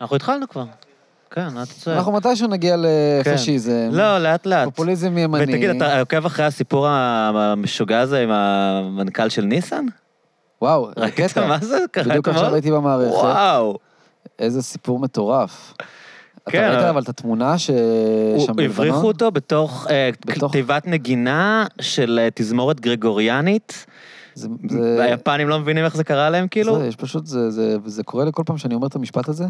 אנחנו התחלנו כבר. כן, את צועק. אנחנו מתישהו נגיע לפשיזם. לא, לאט לאט. פופוליזם ימני. ותגיד, אתה עוקב אחרי הסיפור המשוגע הזה עם המנכ"ל של ניסן? וואו, ראית מה זה? בדיוק עכשיו ראיתי במערכת. וואו. איזה סיפור מטורף. אתה ראית אבל את התמונה ש... הבריחו אותו בתוך כתיבת נגינה של תזמורת גרגוריאנית. היפנים לא מבינים איך זה קרה להם, כאילו? יש פשוט, זה קורה לכל פעם שאני אומר את המשפט הזה,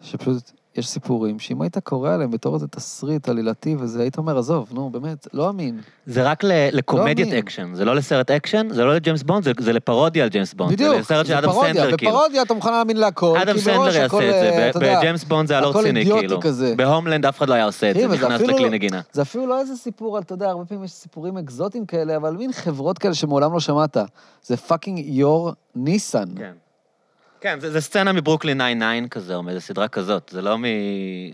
שפשוט יש סיפורים, שאם היית קורא עליהם בתור איזה תסריט עלילתי, וזה היית אומר, עזוב, נו, באמת, לא אמין. זה רק לקומדיית אקשן, זה לא לסרט אקשן, זה לא לג'יימס בונד, זה לפרודיה על ג'יימס בונד. בדיוק, זה פרודיה, בפרודיה אתה מוכן להאמין להכל, אדם סנדלר יעשה את זה, בג'יימס בונד זה היה לא רציני, כאילו. בהומלנד אף אחד לא היה עושה את זה, נכנס לכלי נגינה. זה אפילו לא איזה סיפור, אתה יודע, הרבה פעמים יש סיפורים אקזוטיים כאלה, אבל מין חברות כאלה שמעולם לא שמעת. זה fucking your Nissan. כן, זה סצנה מברוקלין 99 כזה, או מאיזו סדרה כזאת, זה לא מ...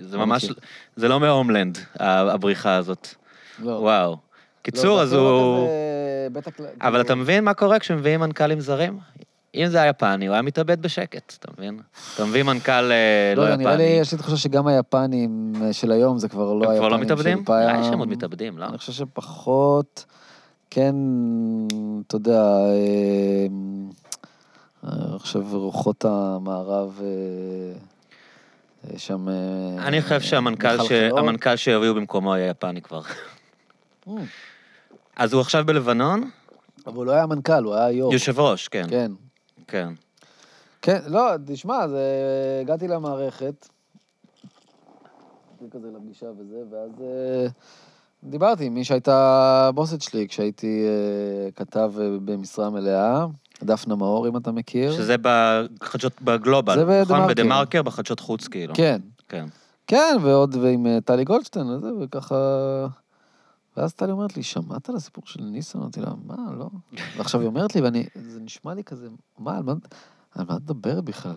זה ממש... זה לא מההומלנד, הבריחה הזאת. לא. וואו. קיצור, אז הוא... אבל אתה מבין מה קורה כשמביאים מנכ"לים זרים? אם זה היפני, הוא היה מתאבד בשקט, אתה מבין? אתה מביא מנכ"ל לא יפני. נראה לי, יש לי תחושה שגם היפנים של היום, זה כבר לא היפנים של פעם. כבר לא מתאבדים? לא, יש שם עוד מתאבדים, לא? אני חושב שפחות... כן, אתה יודע... עכשיו רוחות המערב שם... אני חושב שהמנכ"ל שהביאו במקומו היה יפני כבר. אז הוא עכשיו בלבנון? אבל הוא לא היה מנכ"ל, הוא היה יו"ר. יושב ראש, כן. כן. כן. כן, לא, תשמע, הגעתי למערכת, כזה לפגישה וזה, ואז דיברתי עם מי שהייתה בוסת שלי, כשהייתי כתב במשרה מלאה, דפנה מאור, אם אתה מכיר. שזה בחדשות, בגלובל, זה נכון? בדמרקר, בחדשות חוץ, כאילו. כן. כן. כן, ועוד ועם טלי גולדשטיין, וזה, וככה... ואז טלי אומרת לי, שמעת על הסיפור של ניסן? אמרתי לה, מה, לא? ועכשיו היא אומרת לי, ואני, זה נשמע לי כזה, מה, על מה נדבר בכלל?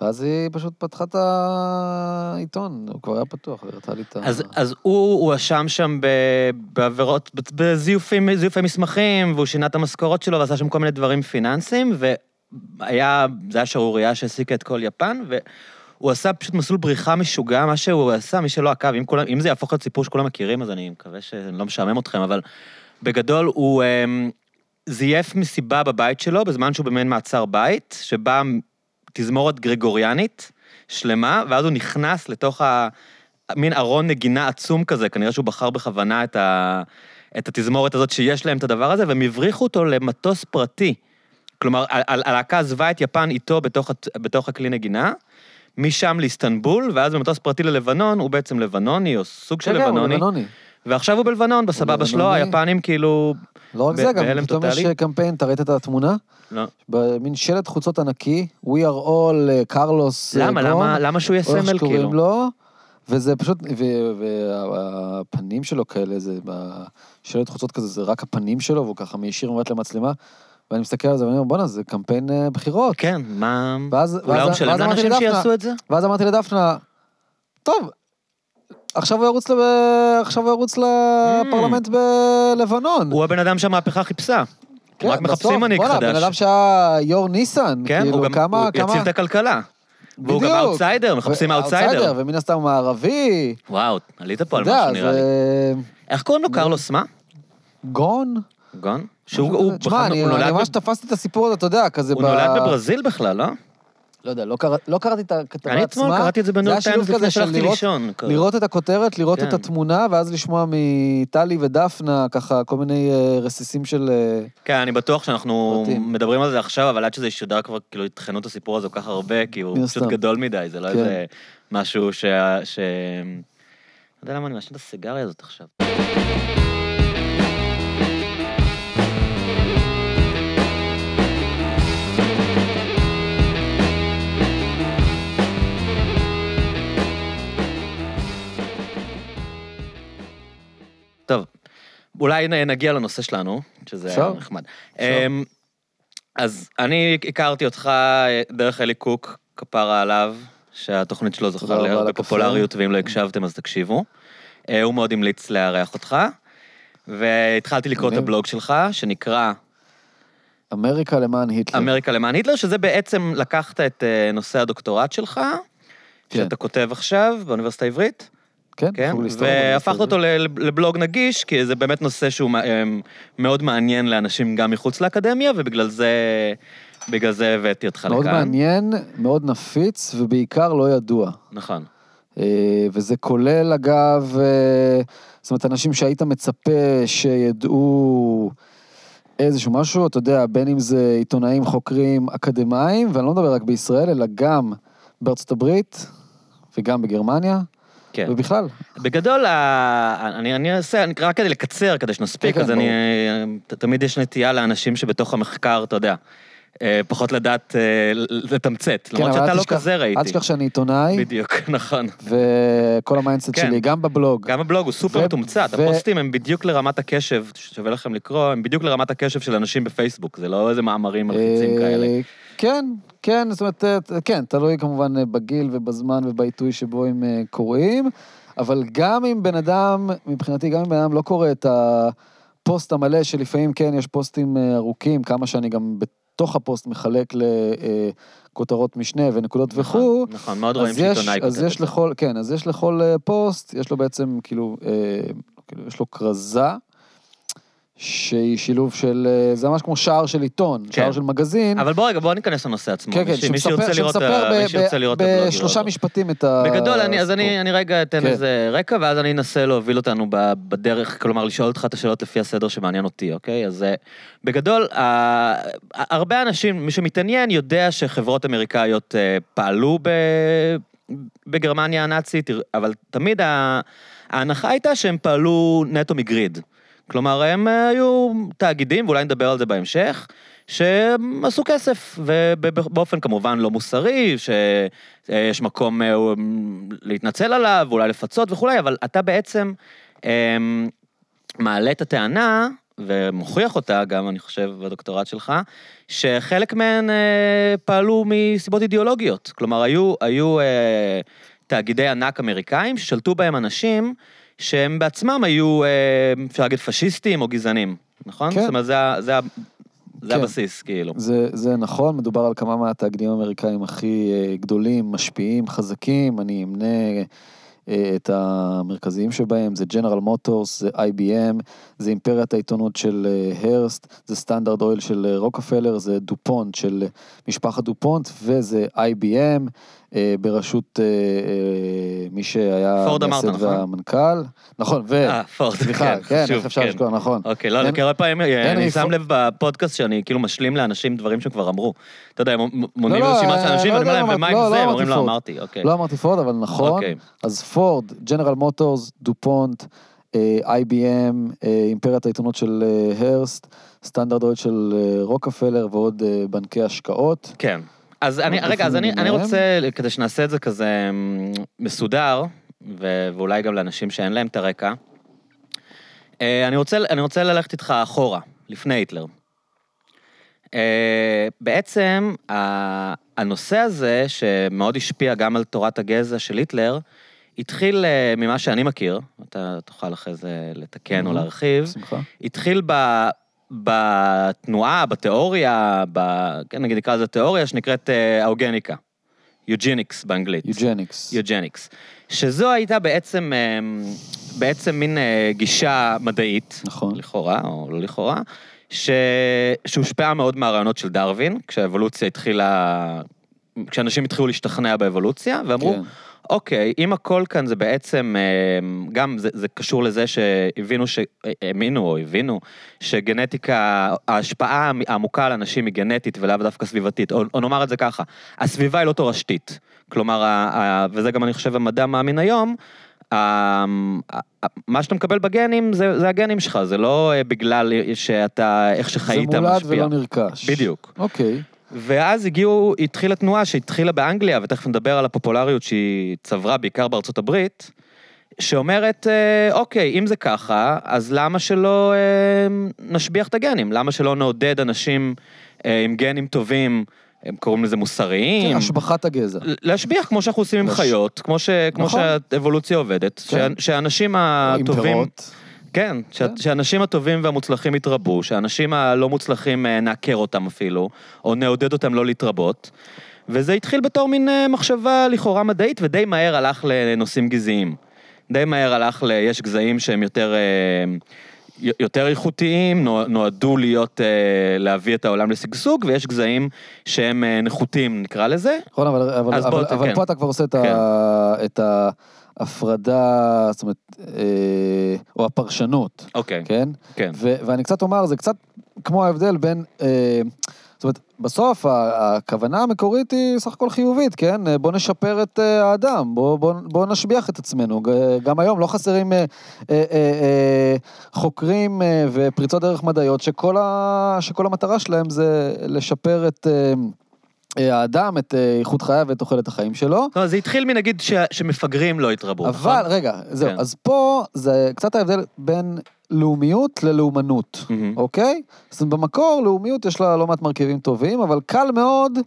ואז היא פשוט פתחה את העיתון, הוא כבר היה פתוח, והראתה לי את ה... אז הוא אשם שם בעבירות, בזיופי מסמכים, והוא שינה את המשכורות שלו, ועשה שם כל מיני דברים פיננסיים, והיה, זה היה שערורייה שהעסיקה את כל יפן, והוא עשה פשוט מסלול בריחה משוגע, מה שהוא עשה, מי שלא עקב, אם זה יהפוך לסיפור שכולם מכירים, אז אני מקווה שאני לא משעמם אתכם, אבל בגדול הוא זייף מסיבה בבית שלו, בזמן שהוא במין מעצר בית, שבה תזמורת גרגוריאנית שלמה, ואז הוא נכנס לתוך מין ארון נגינה עצום כזה, כנראה שהוא בחר בכוונה את התזמורת הזאת שיש להם את הדבר הזה, והם הבריחו אותו למטוס פרטי. כלומר, הלהקה עזבה את יפן איתו בתוך הכלי נגינה, משם לאיסטנבול, ואז במטוס פרטי ללבנון, הוא בעצם לבנוני, או סוג של לבנוני. ועכשיו הוא בלבנון, בסבבה שלו, היפנים כאילו... לא רק זה, גם פתאום יש קמפיין, תראית את התמונה? לא. במין שלט חוצות ענקי, We are all קרלוס... למה שהוא יהיה סמל כאילו? וזה פשוט, והפנים שלו כאלה, זה בשלט חוצות כזה, זה רק הפנים שלו, והוא ככה מישיר ומבט למצלמה, ואני מסתכל על זה, ואני אומר, בונה, זה קמפיין בחירות. כן, מה... אולי הוא משלם לאנשים שיעשו את זה? ואז אמרתי לדפנה, טוב, עכשיו הוא ירוץ לפרלמנט בלבנון. הוא הבן אדם שהמהפכה חיפשה. רק מחפשים מנהיג חדש. בן אדם שהיה יור ניסן. כן, הוא יציב את הכלכלה. והוא גם אאוטסיידר, מחפשים אאוטסיידר. ומן הסתם הערבי. וואו, עלית פה על משהו נראה לי. איך קוראים לו קרלוס, מה? גון. גון? שהוא... תשמע, אני ממש תפסתי את הסיפור הזה, אתה יודע, כזה... הוא נולד בברזיל בכלל, לא? לא יודע, לא קראתי את הכתבה עצמה. אני אתמול קראתי את זה בניו יורק טיימס לפני שהלכתי לישון. לראות את הכותרת, לראות את התמונה, ואז לשמוע מטלי ודפנה, ככה, כל מיני רסיסים של... כן, אני בטוח שאנחנו מדברים על זה עכשיו, אבל עד שזה ישודר כבר, כאילו, התחנו את הסיפור הזה כל כך הרבה, כי הוא פשוט גדול מדי, זה לא איזה משהו ש... לא יודע למה אני מאשים את הסיגריה הזאת עכשיו. טוב, אולי נגיע לנושא שלנו, שזה היה נחמד. אז אני הכרתי אותך דרך אלי קוק, כפרה עליו, שהתוכנית שלו זוכה להרבה פופולריות, ואם לא הקשבתם אז תקשיבו. הוא מאוד המליץ להארח אותך, והתחלתי לקרוא את הבלוג שלך, שנקרא... אמריקה למען היטלר. אמריקה למען היטלר, שזה בעצם לקחת את נושא הדוקטורט שלך, שאתה כותב עכשיו באוניברסיטה העברית, כן, והפכת אותו לבלוג נגיש, כי זה באמת נושא שהוא מאוד מעניין לאנשים גם מחוץ לאקדמיה, ובגלל זה... בגלל זה הבאתי אותך לכאן. מאוד מעניין, מאוד נפיץ, ובעיקר לא ידוע. נכון. וזה כולל, אגב, זאת אומרת, אנשים שהיית מצפה שידעו איזשהו משהו, אתה יודע, בין אם זה עיתונאים, חוקרים, אקדמיים, ואני לא מדבר רק בישראל, אלא גם בארצות הברית, וגם בגרמניה, כן. ובכלל. בגדול, אני אעשה, אני רק כדי לקצר, כדי שנספיק, כן, אז אני, תמיד יש נטייה לאנשים שבתוך המחקר, אתה יודע, פחות לדעת לתמצת, למרות שאתה לא כזה ראיתי. אל תשכח שאני עיתונאי. בדיוק, נכון. וכל המיינדסט שלי, גם בבלוג. גם בבלוג הוא סופר מתומצת, הפוסטים הם בדיוק לרמת הקשב, שווה לכם לקרוא, הם בדיוק לרמת הקשב של אנשים בפייסבוק, זה לא איזה מאמרים מלחיצים כאלה. כן, כן, זאת אומרת, כן, תלוי כמובן בגיל ובזמן ובעיתוי שבו הם קוראים, אבל גם אם בן אדם, מבחינתי גם אם בן אדם לא קורא את הפוסט המלא, שלפעמים כן יש פוסטים ארוכים, כמה שאני גם תוך הפוסט מחלק לכותרות משנה ונקודות וכו'. נכון, מאוד רואים שעיתונאי כותב. אז יש לכל פוסט, יש לו בעצם כאילו, יש לו כרזה, שהיא שילוב של, זה ממש כמו שער של עיתון, שער של מגזין. אבל בוא רגע, בוא ניכנס לנושא עצמו. כן, כן, שמספר בשלושה משפטים את ה... בגדול, אז אני רגע אתן איזה רקע, ואז אני אנסה להוביל אותנו בדרך, כלומר, לשאול אותך את השאלות לפי הסדר שמעניין אותי, אוקיי? אז בגדול, הרבה אנשים, מי שמתעניין, יודע שחברות אמריקאיות פעלו בגרמניה הנאצית, אבל תמיד ההנחה הייתה שהם פעלו נטו מגריד. כלומר, הם היו תאגידים, ואולי נדבר על זה בהמשך, שעשו כסף, ובאופן כמובן לא מוסרי, שיש מקום להתנצל עליו, אולי לפצות וכולי, אבל אתה בעצם מעלה את הטענה, ומוכיח אותה גם, אני חושב, בדוקטורט שלך, שחלק מהן פעלו מסיבות אידיאולוגיות. כלומר, היו תאגידי ענק אמריקאים, ששלטו בהם אנשים, שהם בעצמם היו, אפשר להגיד, פשיסטים או גזענים, נכון? כן. זאת אומרת, זה הבסיס, כאילו. זה נכון, מדובר על כמה מהתאגידים האמריקאים הכי גדולים, משפיעים, חזקים, אני אמנה את המרכזיים שבהם, זה General Motors, זה IBM, זה אימפריית העיתונות של הרסט, זה Standard Oil של רוקפלר, זה DuPont של משפחת DuPont, וזה IBM, בראשות מי שהיה מייסד והמנכ"ל. נכון, פורד, כן, איך אפשר לשקוע, נכון. אוקיי, לא, כראה פעמים, אני שם לב בפודקאסט שאני כאילו משלים לאנשים דברים שכבר אמרו. אתה יודע, מונים רשימה של אנשים, ואני אומר להם, ומה עם זה? הם אומרים, לא אמרתי, אוקיי. לא אמרתי פורד, אבל נכון. אז פורד, ג'נרל מוטורס, דופונט, IBM, אימפריית העיתונות של הרסט, סטנדרד אויל של רוקפלר, ועוד בנקי השקעות. כן. אז אני רוצה, כדי שנעשה את זה כזה מסודר, ואולי גם לאנשים שאין להם את הרקע, אני רוצה ללכת איתך אחורה, לפני היטלר. בעצם, הנושא הזה, שמאוד השפיע גם על תורת הגזע של היטלר, התחיל ממה שאני מכיר, אתה תוכל אחרי זה לתקן או להרחיב, התחיל בתנועה, בתיאוריה, נגיד נקרא לזה תיאוריה, שנקראת האוגניקה, Eugenics באנגלית. Eugenics. שזו הייתה בעצם מין גישה מדעית, לכאורה או לא לכאורה, שהושפעה מאוד מהרעיונות של דרווין, כשאנשים התחילו להשתכנע באבולוציה, ואמרו, אוקיי, אם הכל כאן זה בעצם, גם זה קשור לזה שהאמינו שגנטיקה, ההשפעה העמוקה על אנשים היא גנטית ולאו דווקא סביבתית, או נאמר את זה ככה, הסביבה היא לא תורשתית, כלומר, וזה גם אני חושב המדע מאמין היום, מה שאתה מקבל בגנים זה הגנים שלך, זה לא בגלל שאתה, איך שחיית משפיע. זה מולד ולא נרכש. בדיוק. אוקיי. ואז התחילה תנועה שהתחילה באנגליה, ותכף נדבר על הפופולריות שהיא צברה בעיקר בארצות הברית, שאומרת, אוקיי, אם זה ככה, אז למה שלא נשביח את הגנים? למה שלא נעודד אנשים עם גנים טובים, הם קוראים לזה מוסריים? השבחת הגזע. להשביח, כמו שאנחנו עושים עם חיות, כמו שהאבולוציה עובדת, שהאנשים הטובים... כן, שאנשים הטובים והמוצלחים יתרבו, שאנשים הלא מוצלחים נעקר אותם אפילו, או נעודד אותם לא להתרבות, וזה התחיל בתור מין מחשבה לכאורה מדעית, ודי מהר הלך לנושאים גזעיים. די מהר הלך יש גזעים שהם יותר איכותיים, נועדו להביא את העולם לשגשוג, ויש גזעים שהם נחותים, נקרא לזה. נכון, אבל פה אתה כבר עושה את ההפרדה, זאת אומרת, או הפרשנות. אוקיי. כן? ואני קצת אומר, זה קצת כמו ההבדל בין... זאת אומרת, בסוף הכוונה המקורית היא סך הכל חיובית, כן? בוא נשפר את האדם, בוא נשביח את עצמנו. גם היום לא חסרים חוקרים ופריצות דרך מדעיות, שכל המטרה שלהם זה לשפר את... האדם, את איכות חייו ואת אוכלת החיים שלו. זה התחיל מנגיד שמפגרים לא התרבו. אבל רגע, זהו. אז פה זה קצת ההבדל בין לאומיות ללאומנות, אוקיי? אז במקור לאומיות יש לה לא מעט מרכיבים טובים, אבל קל מאוד,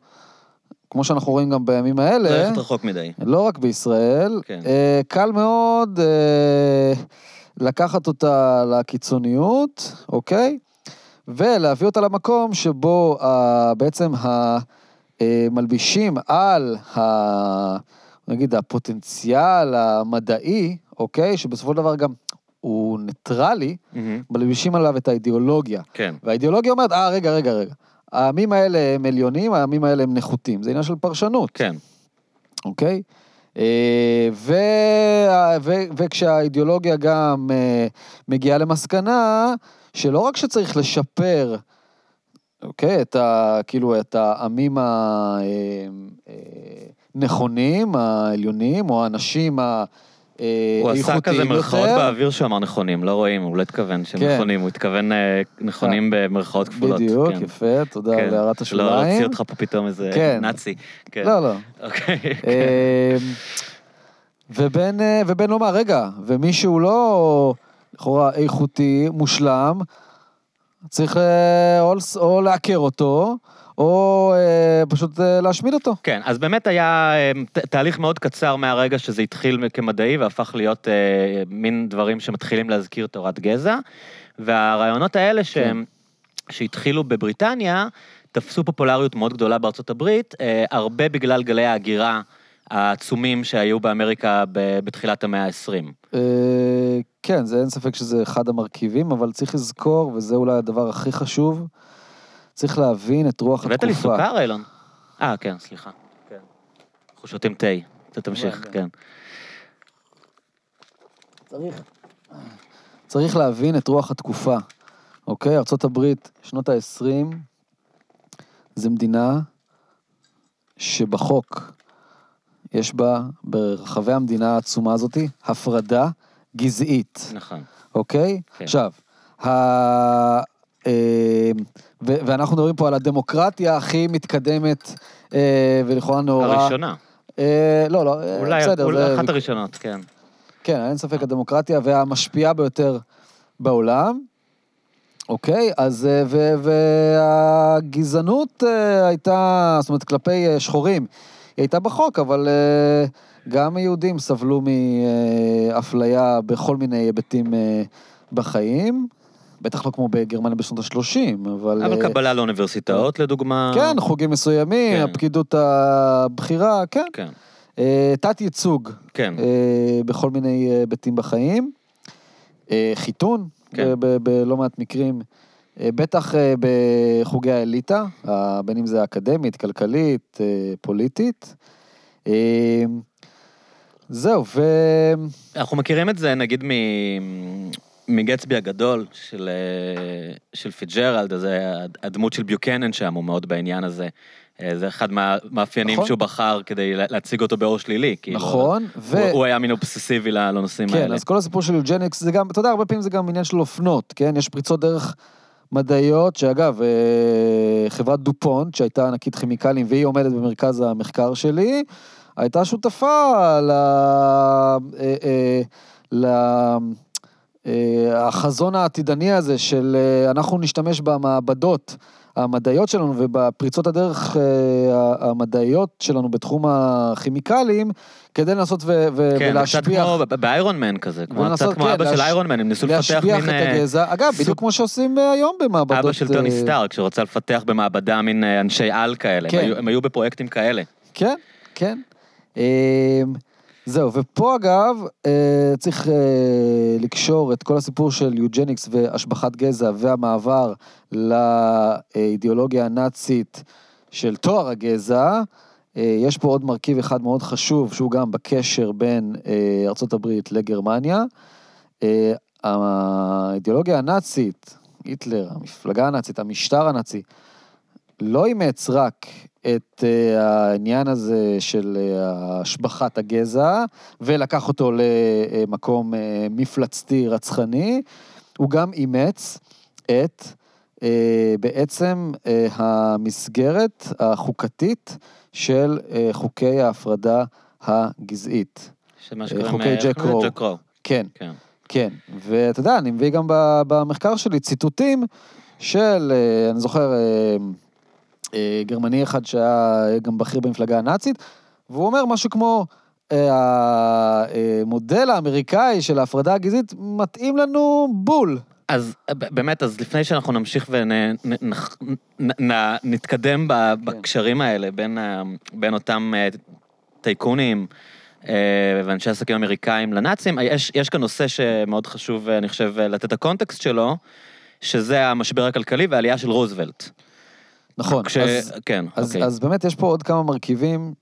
כמו שאנחנו רואים גם בימים האלה, זה הולך רחוק מדי. לא רק בישראל, קל מאוד לקחת אותה לקיצוניות, אוקיי? ולהביא אותה למקום שבו בעצם מלבישים על נגיד הפוטנציאל המדעי, אוקיי, שבסופו של דבר גם הוא ניטרלי, מלבישים עליו את האידיאולוגיה. כן. והאידיאולוגיה אומרת, רגע, העמים האלה הם עליונים, העמים האלה הם נחותים. זה עניין של פרשנות. כן. אוקיי? וכשהאידיאולוגיה גם מגיעה למסקנה, שלא רק שצריך לשפר אוקיי, את העמים הנכונים, העליונים, או האנשים האיכותיים יותר. הוא עשה כזה מרכאות באוויר שאמר נכונים, לא רואים, הוא לא התכוון שהם נכונים, הוא התכוון נכונים במרכאות כפולות. בדיוק, יפה, תודה על הערת השוליים. לא הוציא אותך פה פתאום איזה נאצי. לא. אוקיי, כן. ובין לומר, רגע, ומישהו לא לכאורה איכותי, מושלם, צריך או להכר אותו, או פשוט להשמיד אותו. כן, אז באמת היה תהליך מאוד קצר מהרגע שזה התחיל כמדעי, והפך להיות מין דברים שמתחילים להזכיר תורת גזע, והרעיונות האלה שהתחילו בבריטניה, תפסו פופולריות מאוד גדולה בארצות הברית, הרבה בגלל גלי ההגירה העצומים שהיו באמריקה בתחילת המאה ה-20. כן, זה אין ספק שזה אחד המרכיבים, אבל צריך לזכור, וזה אולי הדבר הכי חשוב, צריך להבין את רוח התקופה. הבאת לי סוכר, אילון? כן, סליחה. אנחנו שותים תה, אתה תמשיך, כן. צריך להבין את רוח התקופה. אוקיי, ארצות הברית, שנות ה-20, זה מדינה שבחוק יש בה, ברחבי המדינה העצומה הזאת, הפרדה גזעית. נכון. אוקיי? כן. עכשיו, ואנחנו מדברים פה על הדמוקרטיה הכי מתקדמת, ולכאורה נאורה... הראשונה. לא, אולי בסדר. אולי אחת הראשונות, כן. כן, אין ספק הדמוקרטיה, והמשפיעה ביותר בעולם. אוקיי, אז, והגזענות הייתה, זאת אומרת, כלפי שחורים, היא הייתה בחוק, אבל גם היהודים סבלו מאפליה בכל מיני היבטים בחיים, בטח לא כמו בגרמניה בשנות ה-30, אבל קבלה לאוניברסיטאות, לדוגמה. כן, חוגים מסוימים, כן. הפקידות הבחירה, כן. כן. תת ייצוג, כן. בכל מיני היבטים בחיים, חיתון, כן. בלא מעט מקרים, בטח בחוגי האליטה, בין אם זה אקדמית, כלכלית, פוליטית. זהו, ו... אנחנו מכירים את זה, נגיד, מגצבי הגדול של פיג'רלד, זה הדמות של ביוקנן שם, הוא מאוד בעניין הזה. זה אחד מהמאפיינים שהוא בחר כדי להציג אותו באור שלילי. נכון. הוא היה מין אובססיבי לנושאים האלה. כן, אז כל הסיפור של יוג'ניקס, זה גם, אתה יודע, הרבה פעמים זה גם עניין של אופנות, כן? יש פריצות דרך... מדעיות, שאגב, חברת דופונט, שהייתה ענקית כימיקלים, והיא עומדת במרכז המחקר שלי, הייתה שותפה לחזון העתידני הזה, של אנחנו נשתמש במעבדות המדעיות שלנו ובפריצות הדרך המדעיות שלנו בתחום הכימיקלים, כדי לנסות ולהשפיח... כן, קצת כמו באיירון מן כזה, קצת כמו אבא של איירון מן, הם ניסו לפתח מין... להשפיח את הגזע, אגב, בדיוק כמו שעושים היום במעבדות... אבא של טוני סטארק, שרוצה לפתח במעבדה מין אנשי על כאלה, הם היו בפרויקטים כאלה. כן, כן. זהו, ופה אגב צריך לקשור את כל הסיפור של יוג'ניקס והשבחת גזע והמעבר לאידיאולוגיה הנאצית של תואר הגזע. יש פה עוד מרכיב אחד מאוד חשוב, שהוא גם בקשר בין ארצות הברית לגרמניה. האידיאולוגיה הנאצית, היטלר, המפלגה הנאצית, המשטר הנאצי, לא אימץ רק את העניין הזה של השבחת הגזע, ולקח אותו למקום מפלצתי רצחני, הוא גם אימץ את בעצם המסגרת החוקתית של חוקי ההפרדה הגזעית. חוקי ג'ק רו. כן, כן. כן. ואתה יודע, אני מביא גם במחקר שלי ציטוטים של, אני זוכר... גרמני אחד שהיה גם בכיר במפלגה הנאצית, והוא אומר משהו כמו, המודל האמריקאי של ההפרדה הגזעית מתאים לנו בול. אז באמת, אז לפני שאנחנו נמשיך ונתקדם בקשרים האלה, בין אותם טייקונים ואנשי עסקים אמריקאים לנאצים, יש כאן נושא שמאוד חשוב, אני חושב, לתת את הקונטקסט שלו, שזה המשבר הכלכלי והעלייה של רוזוולט. נכון, אז באמת יש פה עוד כמה מרכיבים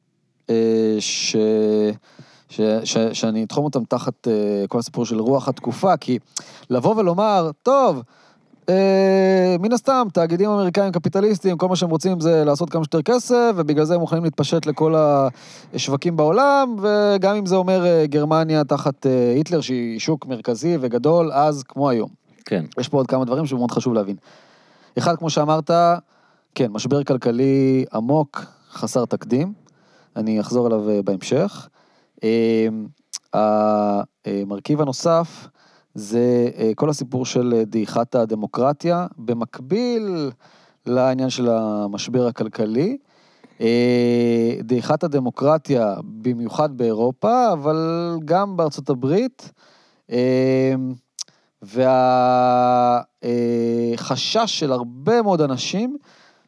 שאני אתחום אותם תחת כל הסיפור של רוח התקופה, כי לבוא ולומר, טוב, מן הסתם, תאגידים אמריקאים קפיטליסטיים, כל מה שהם רוצים זה לעשות כמה שיותר כסף, ובגלל זה הם מוכנים להתפשט לכל השווקים בעולם, וגם אם זה אומר גרמניה תחת היטלר, שהיא שוק מרכזי וגדול, אז כמו היום. כן. יש פה עוד כמה דברים שמאוד חשוב להבין. אחד, כמו שאמרת, כן, משבר כלכלי עמוק, חסר תקדים, אני אחזור אליו בהמשך. המרכיב הנוסף זה כל הסיפור של דעיכת הדמוקרטיה, במקביל לעניין של המשבר הכלכלי, דעיכת הדמוקרטיה במיוחד באירופה, אבל גם בארצות הברית, והחשש של הרבה מאוד אנשים,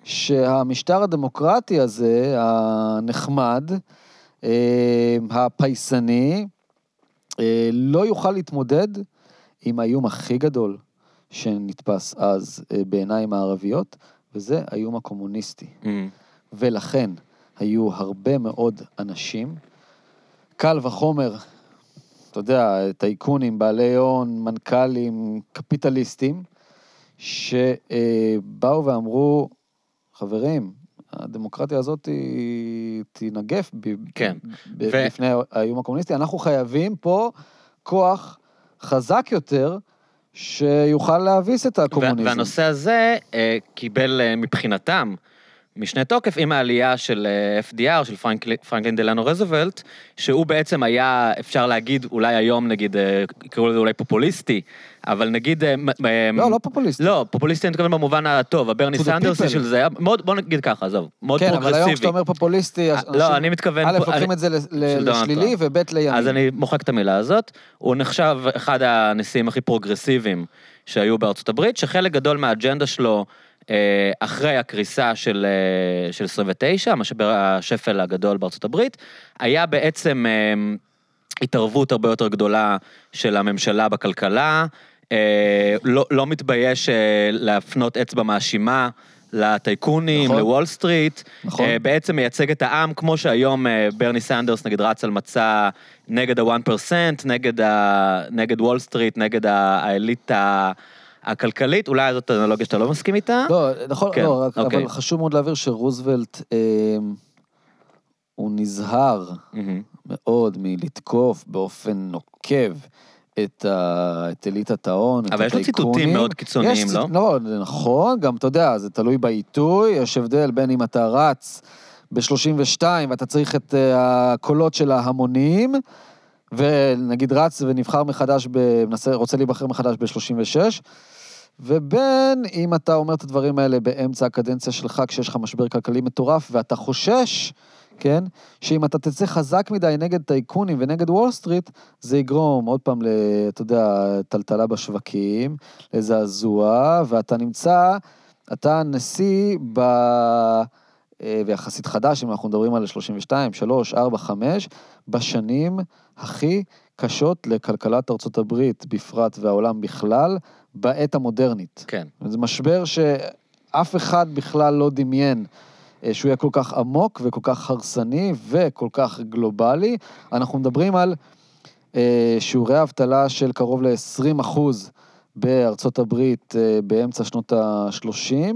שהמשטר הדמוקרטי הזה, הנחמד, הפייסני, לא יוכל להתמודד עם האיום הכי גדול שנתפס אז בעיניים הערביות, וזה האיום הקומוניסטי. ולכן היו הרבה מאוד אנשים, קל וחומר, אתה יודע, טייקונים, בעלי הון, מנכ"לים, קפיטליסטים, שבאו ואמרו, חברים, הדמוקרטיה הזאת תינגף בפני האיום הקומוניסטי. אנחנו חייבים פה כוח חזק יותר שיוכל להביס את הקומוניזם. והנושא הזה קיבל מבחינתם משנה תוקף עם העלייה של FDR, של פרנקלין דלאנו רוזוולט, שהוא בעצם היה, אפשר להגיד, אולי היום נגיד, קראו לזה אולי פופוליסטי, אבל נגיד... לא, לא פופוליסטי. לא, פופוליסטי אני מתכוון במובן הטוב, הברני סנדרסי של זה, בוא נגיד ככה, עזוב, מאוד פרוגרסיבי. כן, אבל היום כשאתה אומר פופוליסטי, לא, אני מתכוון... א', לוקחים את זה לשלילי וב' לימין. אז אני מוחק את המילה הזאת, הוא נחשב אחד הנשיאים הכי פרוגרסיביים שהיו בארצות הברית, שחלק גדול מהאג'נדה שלו אחרי הקריסה של 29, משבר השפל הגדול בארצות הברית, היה בעצם התערבות הרבה יותר גדולה של הממשלה בכלכלה, לא מתבייש להפנות אצבע מאשימה לטייקונים, לוול סטריט, בעצם מייצג את העם, כמו שהיום ברני סנדרס נגד רץ על מצע נגד ה-1%, נגד וול סטריט, נגד האליטה הכלכלית, אולי זאת אנלוגיה שאתה לא מסכים איתה? לא, נכון, כן, לא, רק, אוקיי. אבל חשוב מאוד להעביר שרוזוולט הוא נזהר מאוד מלתקוף באופן נוקב את אליטת ההון, אבל יש לו ציטוטים מאוד קיצוניים, לא? לא, נכון, גם אתה יודע, זה תלוי בעיתוי, יש הבדל בין אם אתה רץ ב-32 ואתה צריך את הקולות של ההמונים, ונגיד רץ ונבחר מחדש, רוצה להיבחר מחדש ב-36, ובין אם אתה אומר את הדברים האלה באמצע הקדנציה שלך, כשיש לך משבר כלכלי מטורף, ואתה חושש, כן, שאם אתה תצא חזק מדי נגד טייקונים ונגד וול סטריט, זה יגרום עוד פעם, אתה יודע, טלטלה בשווקים, לזעזוע, ואתה נמצא, אתה נשיא ב... ויחסית חדש, אם אנחנו מדברים על 32, 3, 4, 5, בשנים הכי קשות לכלכלת ארצות הברית בפרט והעולם בכלל, בעת המודרנית. כן. זה משבר שאף אחד בכלל לא דמיין, שהוא יהיה כל כך עמוק וכל כך הרסני וכל כך גלובלי. אנחנו מדברים על שיעורי האבטלה של קרוב ל-20% בארצות הברית באמצע שנות ה-30,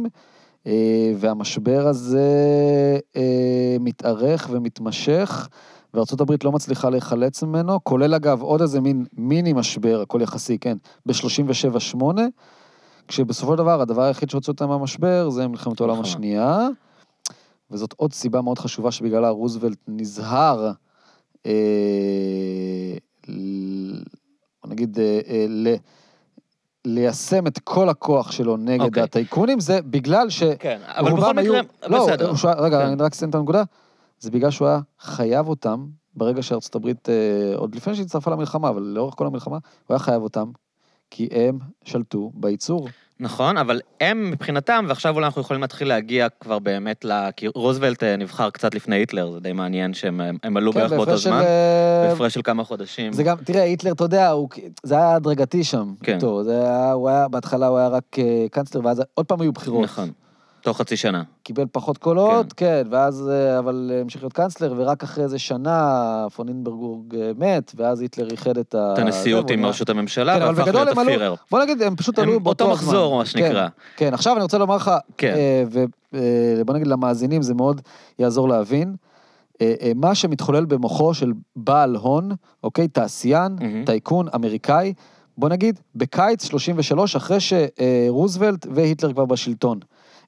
והמשבר הזה מתארך ומתמשך, וארצות הברית לא מצליחה להיחלץ ממנו, כולל אגב עוד איזה מין מיני משבר, הכל יחסי, כן, ב-37-8, כשבסופו של דבר, הדבר היחיד שהוציא אותם מהמשבר, זה מלחמת העולם השנייה, וזאת עוד סיבה מאוד חשובה, שבגללה רוזוולט נזהר, נגיד, ליישם את כל הכוח שלו נגד הטייקונים, זה בגלל ש... כן, אבל בכל מקרה... לא, רגע, אני רק אסיים את הנקודה, זה בגלל שהוא היה חייב אותם, ברגע שארצות הברית, עוד לפני שהצטרפה למלחמה, אבל לאורך כל המלחמה, הוא היה חייב אותם, כי הם שלטו בייצור. נכון, אבל הם מבחינתם, ועכשיו אולי אנחנו יכולים להתחיל להגיע כבר באמת, כי רוזוולט נבחר קצת לפני היטלר, זה די מעניין שהם עלו בערך באותו זמן, בהפרש של כמה חודשים. זה גם, תראה, היטלר, אתה יודע, זה היה הדרגתי שם, בהתחלה הוא היה רק קנצלר, ואז עוד פעם היו בחירות. נכון, תוך חצי שנה. קיבל פחות קולות, כן, ואז, אבל המשיך להיות קנצלר, ורק אחרי איזה שנה, פון נינברגורג מת, ואז היטלר ייחד את ה... את הנשיאות עם הרשות הממשלה, והפך להיות הפירר. בוא נגיד, הם פשוט עלו באותו הזמן. אותו מחזור, מה שנקרא. כן, עכשיו אני רוצה לומר לך, ובוא נגיד למאזינים, זה מאוד יעזור להבין, מה שמתחולל במוחו של בעל הון, אוקיי, תעשיין, טייקון, אמריקאי, בוא נגיד, בקיץ 33, אחרי שרוזוולט והיטלר כבר בשלטון.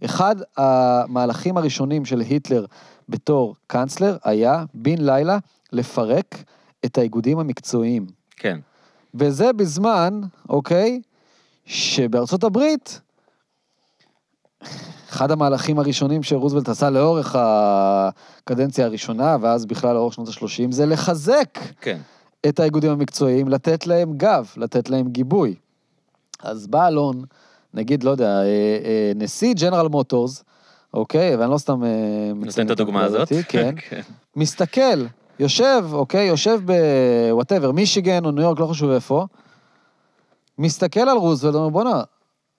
אחד המהלכים הראשונים של היטלר בתור קאנצלר היה בין לילה לפרק את האיגודים המקצועיים. כן. וזה בזמן, אוקיי, שבארצות הברית, אחד המהלכים הראשונים שרוזוולט עשה לאורך הקדנציה הראשונה, ואז בכלל לאורך שנות ה-30, זה לחזק כן. את האיגודים המקצועיים, לתת להם גב, לתת להם גיבוי. אז בא אלון, נגיד, לא יודע, נשיא ג'נרל מוטורס, אוקיי, ואני לא סתם... נותן את הדוגמה הזאת. כן. מסתכל, יושב, אוקיי, יושב בוואטאבר, מישיגן או ניו יורק, לא חשוב איפה, מסתכל על רוזוולט, אומר, בונה,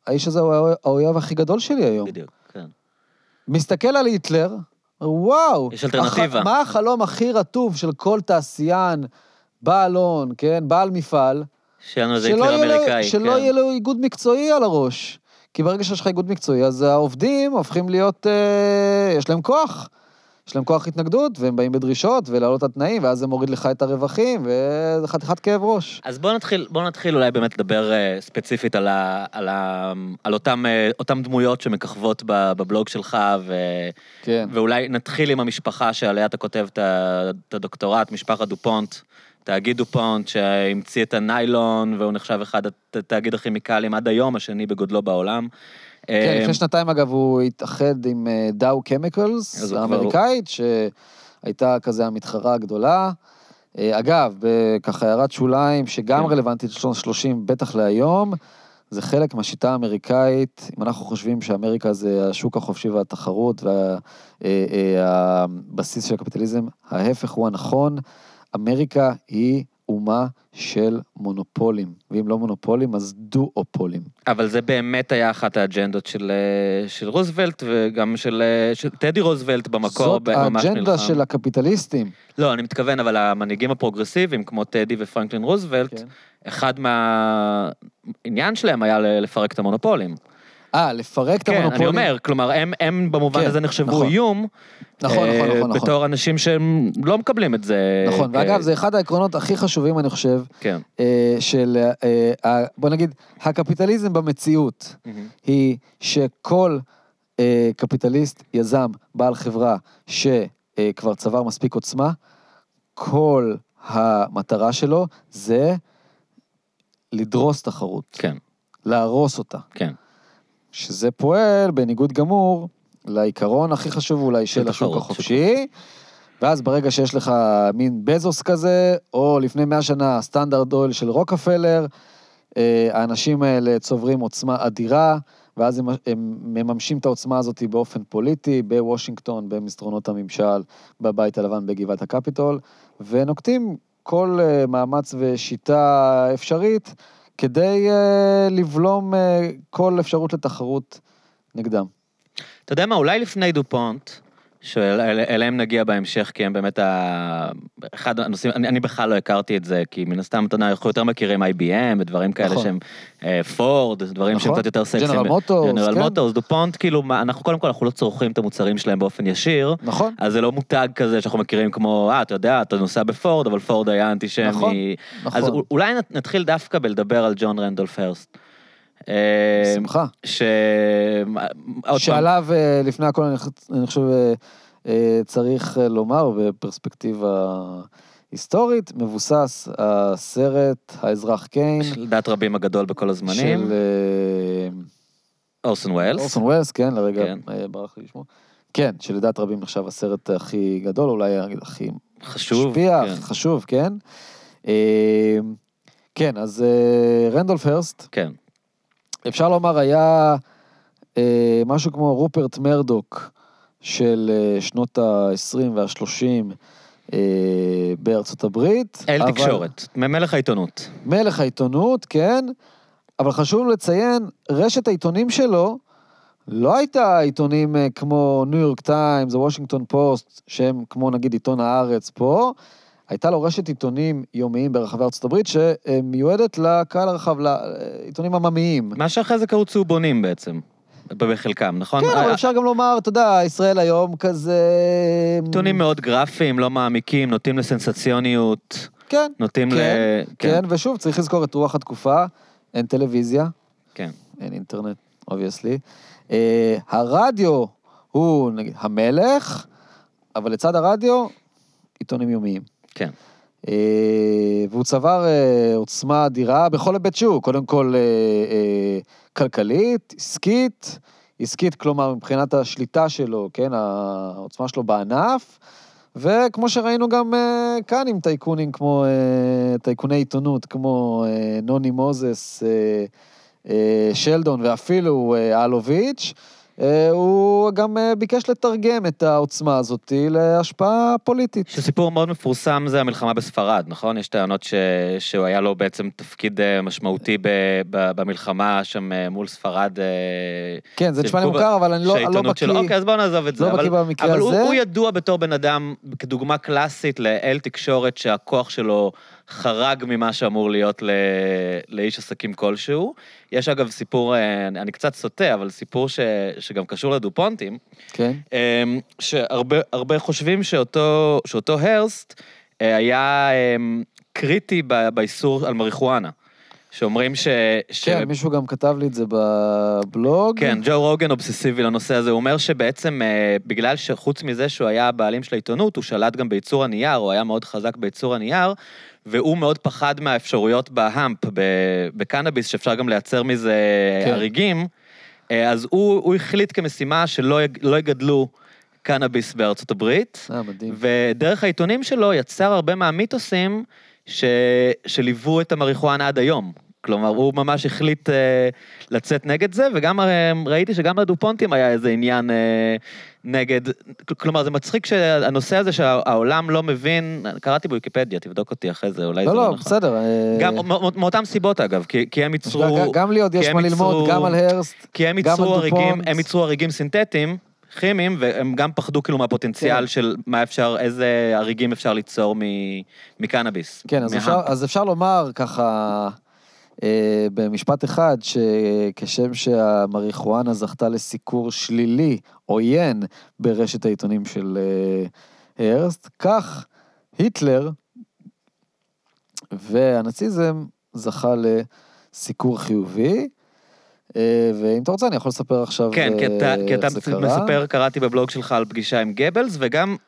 האיש הזה הוא האויב הכי גדול שלי היום. בדיוק, כן. מסתכל על היטלר, וואו. יש אלטרנטיבה. מה החלום הכי רטוב של כל תעשיין, בעל הון, כן, בעל מפעל, שלא יהיה לו איגוד מקצועי על הראש, כי ברגע שיש לך איגוד מקצועי, אז העובדים הופכים להיות, יש להם כוח, יש להם כוח התנגדות, והם באים בדרישות, ולהעלות את התנאים, ואז זה מוריד לך את הרווחים, וזה חתיכת כאב ראש. אז בואו נתחיל אולי באמת לדבר ספציפית על אותם דמויות שמככבות בבלוג שלך, ואולי נתחיל עם המשפחה שעליה אתה כותב את הדוקטורט, משפחת דופונט, תאגיד דופונט שהמציא את הניילון, והוא נחשב אחד התאגיד הכימיקלים עד היום, השני בגודלו בעולם. כן, לפני שנתיים אגב הוא התאחד עם דאו קמיקלס, האמריקאית, שהייתה כזה המתחרה הגדולה. אגב, בכך הערת שוליים, שגם רלוונטית לשנות 30, בטח להיום, זה חלק מהשיטה האמריקאית, אם אנחנו חושבים שאמריקה זה השוק החופשי והתחרות, והבסיס של הקפיטליזם, ההפך הוא הנכון, אמריקה היא אומה של מונופולים, ואם לא מונופולים, אז דואופולים. אבל זה באמת היה אחת האג'נדות של רוזוולט, וגם של טדי רוזוולט במקור. זאת האג'נדה של הקפיטליסטים. לא, אני מתכוון, אבל המנהיגים הפרוגרסיביים, כמו טדי ופרנקלין רוזוולט, אחד מהעניין שלהם היה לפרק את המונופולים. לפרק את המונופולים. כן, אני אומר, כלומר, הם במובן הזה נחשבו איום, נכון. בתור אנשים שהם לא מקבלים את זה. נכון, ואגב, זה אחד העקרונות הכי חשובים, אני חושב, של, בוא נגיד, הקפיטליזם במציאות, היא שכל קפיטליסט, יזם, בעל חברה, שכבר צבר מספיק עוצמה, כל המטרה שלו זה לדרוס תחרות. כן. להרוס אותה. כן. שזה פועל בניגוד גמור לעיקרון הכי חשוב אולי של השוק החופשי, ואז ברגע שיש לך מין בזוס כזה, או לפני 100 שנה סטנדרט אויל של רוקפלר, האנשים האלה צוברים עוצמה אדירה, ואז הם מממשים את העוצמה הזאת באופן פוליטי, בוושינגטון, במסדרונות הממשל, בבית הלבן, בגבעת הקפיטול, ונוקטים כל מאמץ ושיטה אפשרית, כדי לבלום כל אפשרות לתחרות נגדם. אתה יודע מה, אולי לפני דופונט, שאליהם נגיע בהמשך, כי הם באמת אחד הנושאים, אני בכלל לא הכרתי את זה, כי מן הסתם אנחנו יותר מכירים IBM, ודברים כאלה שהם פורד, דברים שהם קצת יותר סקסים. ג'נרל מוטורס, דופונט, כאילו, אנחנו קודם כל, אנחנו לא צורכים את המוצרים שלהם באופן ישיר, אז זה לא מותג כזה שאנחנו מכירים כמו, אתה יודע, אתה נוסע בפורד, אבל פורד היה אנטישמי. אז אולי נתחיל דווקא בלדבר על ג'ון רנדולף הרסט. שמחה. שעליו לפני הכל אני חושב צריך לומר בפרספקטיבה היסטורית, מבוסס הסרט האזרח קיין. לדעת רבים הגדול בכל הזמנים. של אורסון ווילס. אורסון ווילס, כן, לרגע ברח לי לשמוע. כן, שלדעת רבים נחשב הסרט הכי גדול, אולי הכי חשוב. משפיע, חשוב, כן. כן, אז רנדולף הרסט. כן. אפשר לומר, היה משהו כמו רופרט מרדוק של שנות ה-20 וה-30 בארצות הברית. אל תקשורת, ממלך העיתונות. מלך העיתונות, כן, אבל חשוב לציין, רשת העיתונים שלו לא הייתה עיתונים כמו ניו יורק טיימס או וושינגטון פוסט, שהם כמו נגיד עיתון הארץ פה, הייתה לו רשת עיתונים יומיים ברחבי ארצות הברית, שמיועדת לקהל הרחב, לעיתונים עממיים. מה שאחרי זה קראו צהובונים בעצם, בחלקם, נכון? כן, אבל אפשר גם לומר, אתה יודע, ישראל היום כזה... עיתונים מאוד גרפיים, לא מעמיקים, נוטים לסנסציוניות. כן, נוטים כן, ושוב, צריך לזכור את רוח התקופה, אין טלוויזיה, כן. אין אינטרנט, obviously. הרדיו הוא, נגיד, המלך, אבל לצד הרדיו, עיתונים יומיים. כן. והוא צבר עוצמה אדירה בכל היבט שהוא, קודם כל כלכלית, עסקית, עסקית כלומר מבחינת השליטה שלו, כן, העוצמה שלו בענף, וכמו שראינו גם כאן עם טייקונים כמו, טייקוני עיתונות, כמו נוני מוזס, שלדון ואפילו אלוביץ', הוא גם ביקש לתרגם את העוצמה הזאת להשפעה פוליטית. שסיפור מאוד מפורסם זה המלחמה בספרד, נכון? יש טענות שהוא היה לו בעצם תפקיד משמעותי במלחמה שם מול ספרד. כן, זה נשמע לי מוכר, אבל אני לא בקיא. אוקיי, אז בואו נעזוב את זה. לא בקיא במקרה הזה. אבל הוא ידוע בתור בן אדם, כדוגמה קלאסית לאל תקשורת שהכוח שלו חרג ממה שאמור להיות לאיש עסקים כלשהו. יש אגב סיפור, אני קצת סוטה, אבל סיפור שגם קשור לדופונטים, שהרבה חושבים שאותו הרסט היה קריטי באיסור על מריחואנה. שאומרים כן, מישהו גם כתב לי את זה בבלוג. כן, ג'ו רוגן אובססיבי לנושא הזה. הוא אומר שבעצם, בגלל שחוץ מזה שהוא היה הבעלים של העיתונות, הוא שלט גם בייצור הנייר, הוא היה מאוד חזק בייצור הנייר, והוא מאוד פחד מהאפשרויות בהמפ, בקנאביס, שאפשר גם לייצר מזה הריגים. אז הוא החליט כמשימה שלא יגדלו קנאביס בארצות הברית. ודרך העיתונים שלו יצר הרבה מהמיתוסים, שליוו את המריחואנה עד היום. כלומר, הוא ממש החליט לצאת נגד זה, וגם ראיתי שגם לדופונטים היה איזה עניין נגד, כלומר, זה מצחיק שהנושא הזה שהעולם לא מבין, קראתי בוויקיפדיה, תבדוק אותי אחרי זה, אולי זה לא נכון. לא, בסדר. גם מאותם סיבות, אגב, כי הם ייצרו... גם לי עוד יש מה ללמוד, גם על הרסט, גם על דופונט. הם ייצרו הריגים סינתטיים, כימיים, והם גם פחדו כאילו מהפוטנציאל של מה אפשר, איזה הריגים אפשר ליצור מקנאביס. כן, אז אפשר לומר ככה, במשפט אחד, שכשם שהמריחואנה זכתה לסיקור שלילי, עוין, ברשת העיתונים של הרסט, כך היטלר והנאציזם זכה לסיקור חיובי, ואם אתה רוצה, אני יכול לספר עכשיו... כן, כי אתה מספר, קראתי בבלוג שלך על פגישה עם גבלס,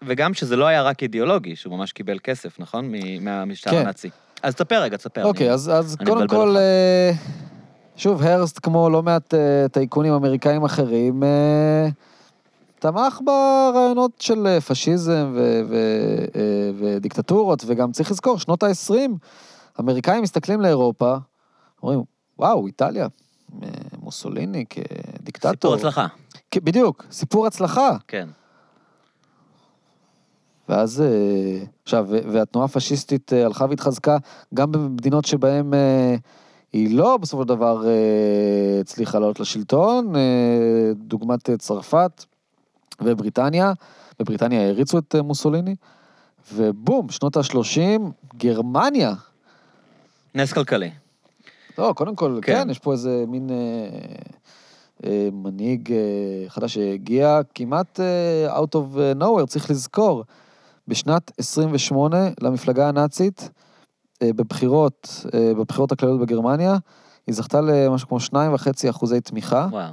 וגם שזה לא היה רק אידיאולוגי, שהוא ממש קיבל כסף, נכון? מהמשטר הנאצי. אז תספר רגע, תספר. אוקיי, אז קודם כל, שוב, הרסט, כמו לא מעט טייקונים אמריקאים אחרים, תמך ברעיונות של פשיזם ודיקטטורות, וגם צריך לזכור, שנות ה-20, אמריקאים מסתכלים לאירופה, אומרים, וואו, איטליה, מוסוליני כדיקטטור. סיפור הצלחה. בדיוק, סיפור הצלחה. כן. ואז, עכשיו, והתנועה הפשיסטית הלכה והתחזקה, גם במדינות שבהן היא לא בסופו של דבר הצליחה לעלות לשלטון, דוגמת צרפת ובריטניה, בבריטניה הריצו את מוסוליני, ובום, שנות ה-30, גרמניה. נס כלכלי. לא, קודם כל, כן, יש פה איזה מין מנהיג חדש שהגיע כמעט out of nowhere, צריך לזכור, בשנת 28 למפלגה הנאצית, בבחירות הכלליות בגרמניה, היא זכתה למשהו כמו 2.5% תמיכה. וואו.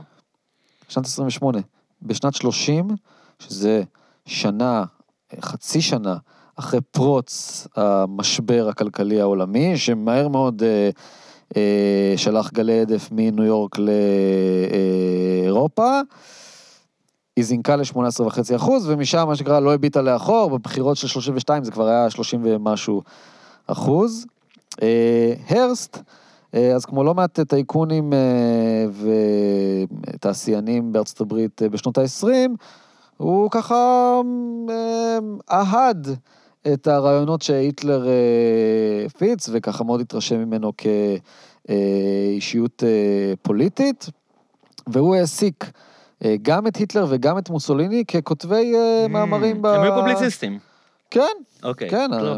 בשנת 28. בשנת 30, שזה שנה, חצי שנה, אחרי פרוץ המשבר הכלכלי העולמי, שמהר מאוד שלח גלי עדף מניו יורק לאירופה, היא זינקה ל-18.5%, ומשם מה שקרה לא הביטה לאחור, בבחירות של 32 זה כבר היה 30 ומשהו אחוז. הרסט, אז כמו לא מעט טייקונים ותעשיינים בארצות הברית בשנות ה-20, הוא ככה אהד את הרעיונות שהיטלר פיץ, וככה מאוד התרשם ממנו כאישיות פוליטית, והוא העסיק גם את היטלר וגם את מוסוליני ככותבי מאמרים. הם היו פובליציסטים. כן. אוקיי.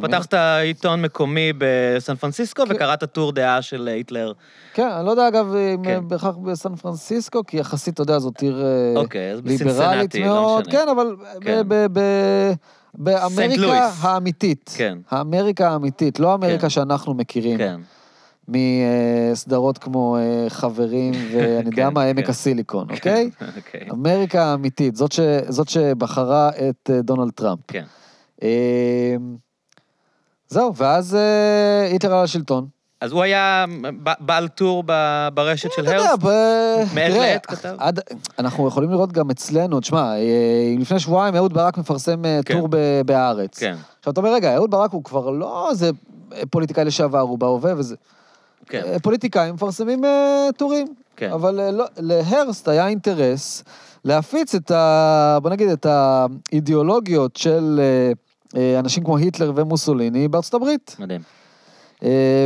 פתחת עיתון מקומי בסן פרנסיסקו וקראת טור דעה של היטלר. כן, אני לא יודע אגב אם בהכרח בסן פרנסיסקו, כי יחסית, אתה יודע, זאת עיר ליברלית מאוד. כן, אבל באמריקה האמיתית. האמריקה האמיתית, לא אמריקה שאנחנו מכירים. מסדרות כמו חברים ואני יודע מה, עמק הסיליקון, אוקיי? אמריקה האמיתית, זאת שבחרה את דונלד טראמפ. כן. זהו, ואז היטלר על השלטון. אז הוא היה בעל טור ברשת של הרסט? מעת לעת כתב? אנחנו יכולים לראות גם אצלנו, תשמע, לפני שבועיים אהוד ברק מפרסם טור בארץ. עכשיו אתה אומר, רגע, אהוד ברק הוא כבר לא, זה פוליטיקאי לשעבר, הוא בהווה וזה. פוליטיקאים מפרסמים טורים, אבל להרסט היה אינטרס להפיץ את ה... בוא נגיד, את האידיאולוגיות של אנשים כמו היטלר ומוסוליני בארצות הברית. מדהים.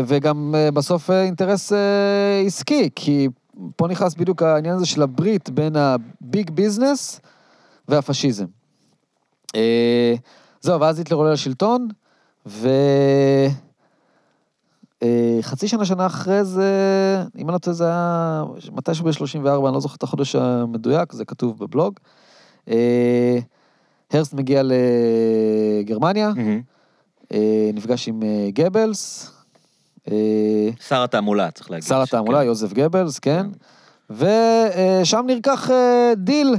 וגם בסוף אינטרס עסקי, כי פה נכנס בדיוק העניין הזה של הברית בין הביג ביזנס והפשיזם. זהו, ואז היטלר עולה לשלטון, חצי שנה אחרי זה, אם אני לא יודע, זה היה מתישהו ב-34, אני לא זוכר את החודש המדויק, זה כתוב בבלוג. הרסט מגיע לגרמניה, נפגש עם גבלס. שר התעמולה, צריך להגיד. שר התעמולה, יוזף גבלס, כן. ושם נרקח דיל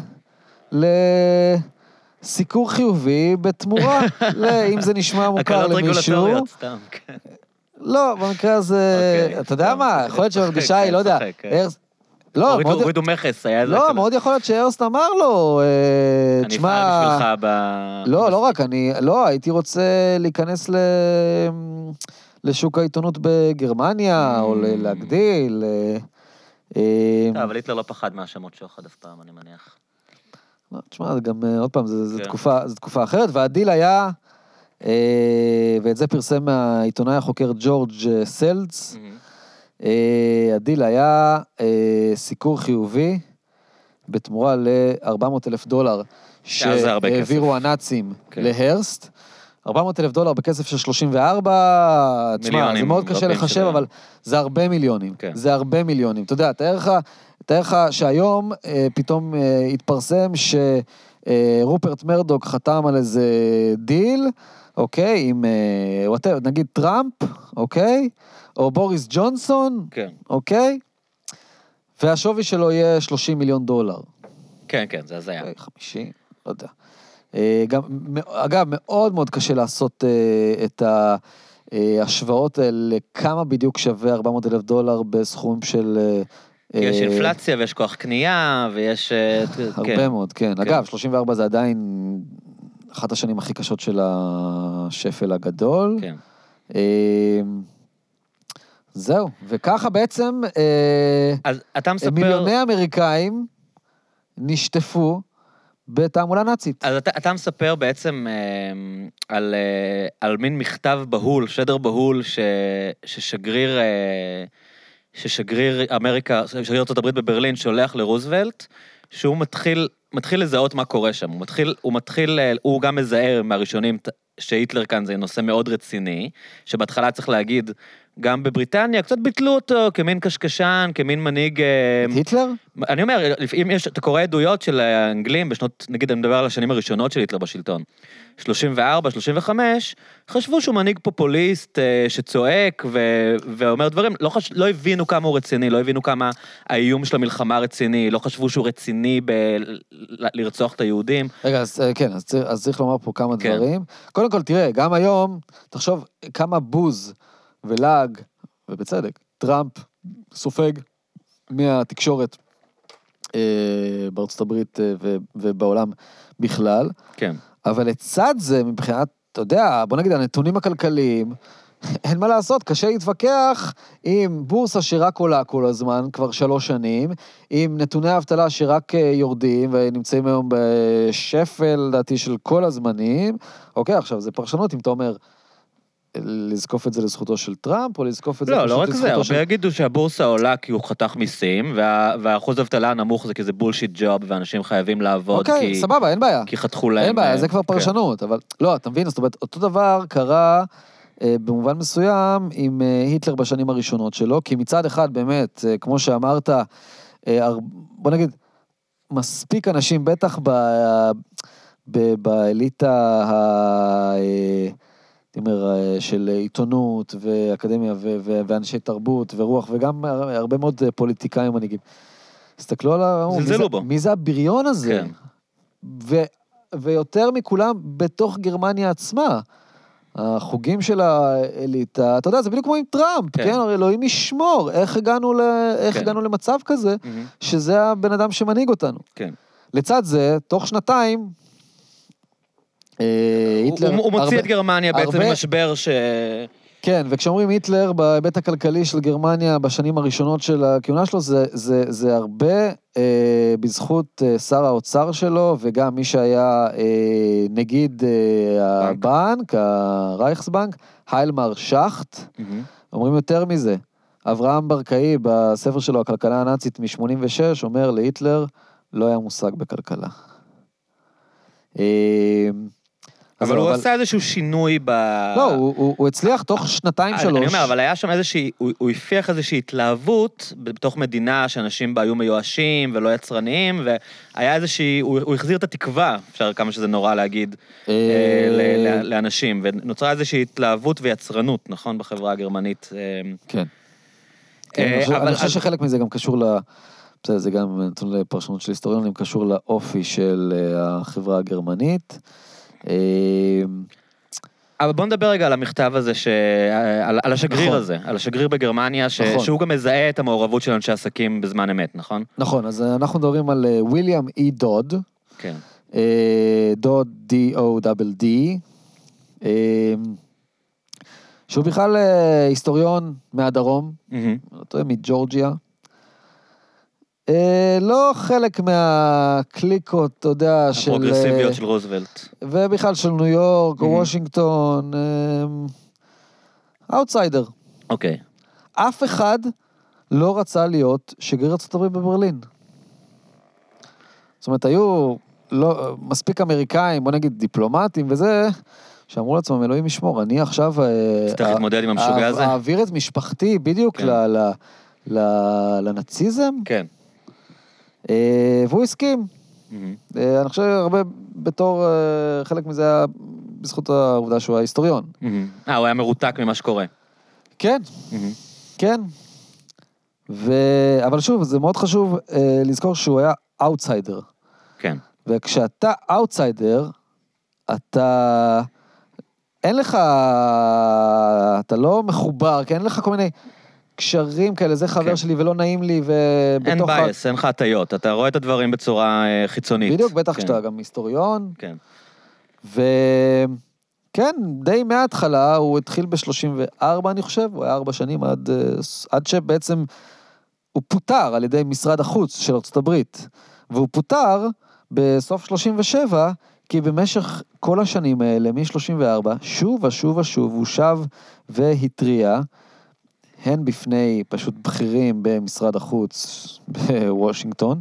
לסיקור חיובי בתמורה, אם זה נשמע מוכר למישהו. לא, במקרה הזה, אתה יודע מה, יכול להיות שהפגישה היא, לא יודע, הרסט, לא, הורידו מכס, היה זה. לא, מאוד יכול להיות שהרסט אמר לו, תשמע, אני פעם בשבילך לא, לא רק, אני, לא, הייתי רוצה להיכנס לשוק העיתונות בגרמניה, או להגדיל. אבל היטלר לא פחד מהשמות שוחד אף פעם, אני מניח. לא, תשמע, גם, עוד פעם, זו תקופה אחרת, והדיל היה... ואת זה פרסם העיתונאי החוקר ג'ורג' סלדס. הדיל היה סיקור חיובי בתמורה ל$400,000 שהעבירו הנאצים להרסט. $400,000 בכסף של 34 מיליונים. זה מאוד קשה לחשב, אבל זה הרבה מיליונים. זה הרבה מיליונים. אתה יודע, תאר לך שהיום פתאום התפרסם שרופרט מרדוק חתם על איזה דיל, אוקיי, עם, נגיד טראמפ, אוקיי, או בוריס ג'ונסון, כן. אוקיי, והשווי שלו יהיה $30 מיליון. כן, כן, זה היה. 50, לא יודע. אגב, מאוד מאוד קשה לעשות את ההשוואות האלה, כמה בדיוק שווה $400,000 בסכום של יש אינפלציה ויש כוח קנייה ויש... הרבה מאוד, כן. אגב, 34 זה עדיין אחת השנים הכי קשות של השפל הגדול. כן. זהו, וככה בעצם מיליוני אמריקאים נשטפו בתעמולה נאצית. אז אתה מספר בעצם על מין מכתב בהול, שדר בהול ששגריר אמריקה, שגריר ארצות הברית בברלין שולח לרוזוולט, שהוא מתחיל לזהות מה קורה שם, הוא גם מזהר מהראשונים שהיטלר כאן זה נושא מאוד רציני, שבהתחלה צריך להגיד, גם בבריטניה, קצת ביטלו אותו כמין קשקשן, כמין מנהיג... היטלר? אני אומר, אם אתה קורא עדויות של האנגלים בשנות, נגיד אני מדבר על השנים הראשונות של היטלר בשלטון, 34, 35, חשבו שהוא מנהיג פופוליסט שצועק ואומר דברים, לא הבינו כמה הוא רציני, לא הבינו כמה האיום של המלחמה רציני, לא חשבו שהוא רציני לרצוח את היהודים. רגע, אז כן, אז צריך לומר פה כמה דברים. קודם כל, תראה, גם היום, תחשוב כמה בוז ולאג, ובצדק, טראמפ סופג מהתקשורת בארצות הברית ובעולם בכלל. כן. אבל לצד זה, מבחינת, אתה יודע, בוא נגיד, הנתונים הכלכליים, אין מה לעשות, קשה להתווכח עם בורסה שרק עולה כל הזמן, כבר 3 שנים, עם נתוני האבטלה שרק יורדים, ונמצאים היום בשפל, דעתי, של כל הזמנים. אוקיי, עכשיו, זה פרשנות, אם אתה אומר... לזקוף את זה לזכותו של טראמפ, או לזקוף את זה... לא, לא רק זה, הרבה יגידו שהבורסה עולה כי הוא חתך מיסים, והאחוז האבטלה הנמוך זה כי זה בולשיט ג'וב, ואנשים חייבים לעבוד כי... אוקיי, סבבה, אין בעיה. כי חתכו להם... אין בעיה, זה כבר פרשנות, אבל... לא, אתה מבין, זאת אומרת, אותו דבר קרה במובן מסוים עם היטלר בשנים הראשונות שלו, כי מצד אחד, באמת, כמו שאמרת, בוא נגיד, מספיק אנשים בטח באליטה של עיתונות ואקדמיה ואנשי תרבות ורוח, וגם הרבה מאוד פוליטיקאים מנהיגים. הסתכלו עליו, מי זה הבריון הזה? ויותר מכולם בתוך גרמניה עצמה. החוגים של האליטה, אתה יודע, זה בדיוק כמו עם טראמפ, כן, הרי אלוהים ישמור, איך הגענו למצב כזה, שזה הבן אדם שמנהיג אותנו. לצד זה, תוך 2 הוא מוציא את גרמניה בעצם במשבר ש... כן, וכשאומרים היטלר בהיבט הכלכלי של גרמניה בשנים הראשונות של הכהונה שלו, זה הרבה בזכות שר האוצר שלו, וגם מי שהיה נגיד הבנק, הרייכסבנק, היילמר שחט, אומרים יותר מזה, אברהם ברקאי בספר שלו, הכלכלה הנאצית מ-86, אומר להיטלר, לא היה מושג בכלכלה. אבל הוא עשה איזשהו שינוי ב... לא, הוא הצליח תוך 2-3. אני אומר, אבל היה שם איזושהי, הוא הפיח איזושהי התלהבות בתוך מדינה שאנשים בה היו מיואשים ולא יצרניים, והיה איזושהי, הוא החזיר את התקווה, אפשר כמה שזה נורא להגיד, לאנשים, ונוצרה איזושהי התלהבות ויצרנות, נכון, בחברה הגרמנית. כן. אני חושב שחלק מזה גם קשור ל... זה גם נתון לפרשנות של היסטוריונים, קשור לאופי של החברה הגרמנית. אבל בוא נדבר רגע על המכתב הזה, על השגריר הזה, על השגריר בגרמניה, שהוא גם מזהה את המעורבות של אנשי עסקים בזמן אמת, נכון? נכון, אז אנחנו מדברים על וויליאם אי דוד, דוד D-O-D-D, שהוא בכלל היסטוריון מהדרום, מג'ורג'יה, לא חלק מהקליקות, אתה יודע, של... הפרוגרסיביות של רוזוולט. ובכלל של ניו יורק, וושינגטון, אאוטסיידר. אוקיי. אף אחד לא רצה להיות שגריר ארצות הברית בברלין. זאת אומרת, היו מספיק אמריקאים, בוא נגיד דיפלומטים וזה, שאמרו לעצמם, אלוהים ישמור, אני עכשיו... צריך להתמודד עם המשוגע הזה? אעביר את משפחתי בדיוק לנאציזם. כן. והוא הסכים. אני חושב הרבה בתור, חלק מזה היה בזכות העובדה שהוא היה היסטוריון. הוא היה מרותק ממה שקורה. כן, כן. אבל שוב, זה מאוד חשוב לזכור שהוא היה אאוטסיידר. כן. וכשאתה אאוטסיידר, אתה... אין לך... אתה לא מחובר, כי אין לך כל מיני... קשרים כאלה, זה חבר שלי ולא נעים לי, ובתוך... אין בייס, אין לך הטיות, אתה רואה את הדברים בצורה חיצונית. בדיוק, בטח שאתה גם היסטוריון. כן. וכן, די מההתחלה, הוא התחיל ב-34, אני חושב, הוא היה 4 שנים, עד שבעצם הוא פוטר על ידי משרד החוץ של ארצות הברית, והוא פוטר בסוף 37, כי במשך כל השנים האלה, מ-34, שוב ושוב ושוב, הוא שב והטריע, הן בפני פשוט בכירים במשרד החוץ בוושינגטון,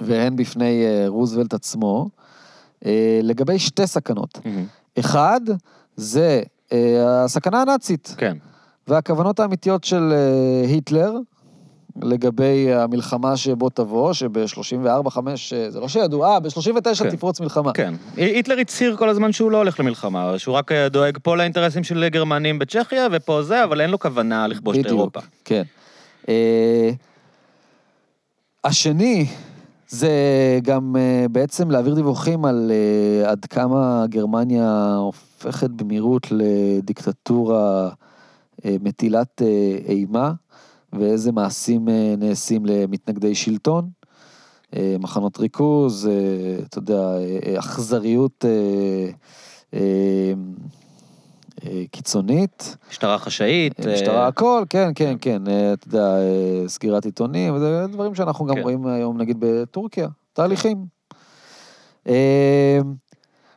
והן בפני רוזוולט עצמו, לגבי 2 סכנות. אחד, זה הסכנה הנאצית. כן. והכוונות האמיתיות של היטלר, לגבי המלחמה שבו תבוא, שב-34-5, זה לא שידוע, ב-39 תפרוץ מלחמה. כן, היטלר הצהיר כל הזמן שהוא לא הולך למלחמה, שהוא רק דואג פה לאינטרסים של גרמנים בצ'כיה, ופה זה, אבל אין לו כוונה לכבוש את אירופה. כן. השני, זה גם בעצם להעביר דיווחים על עד כמה גרמניה הופכת במהירות לדיקטטורה מטילת אימה, ואיזה מעשים נעשים למתנגדי שלטון, מחנות ריכוז, אתה יודע, אכזריות קיצונית. משטרה חשאית. משטרה הכל, כן, כן, כן. אתה יודע, סגירת עיתונים, וזה דברים שאנחנו גם רואים היום, נגיד, בטורקיה, תהליכים.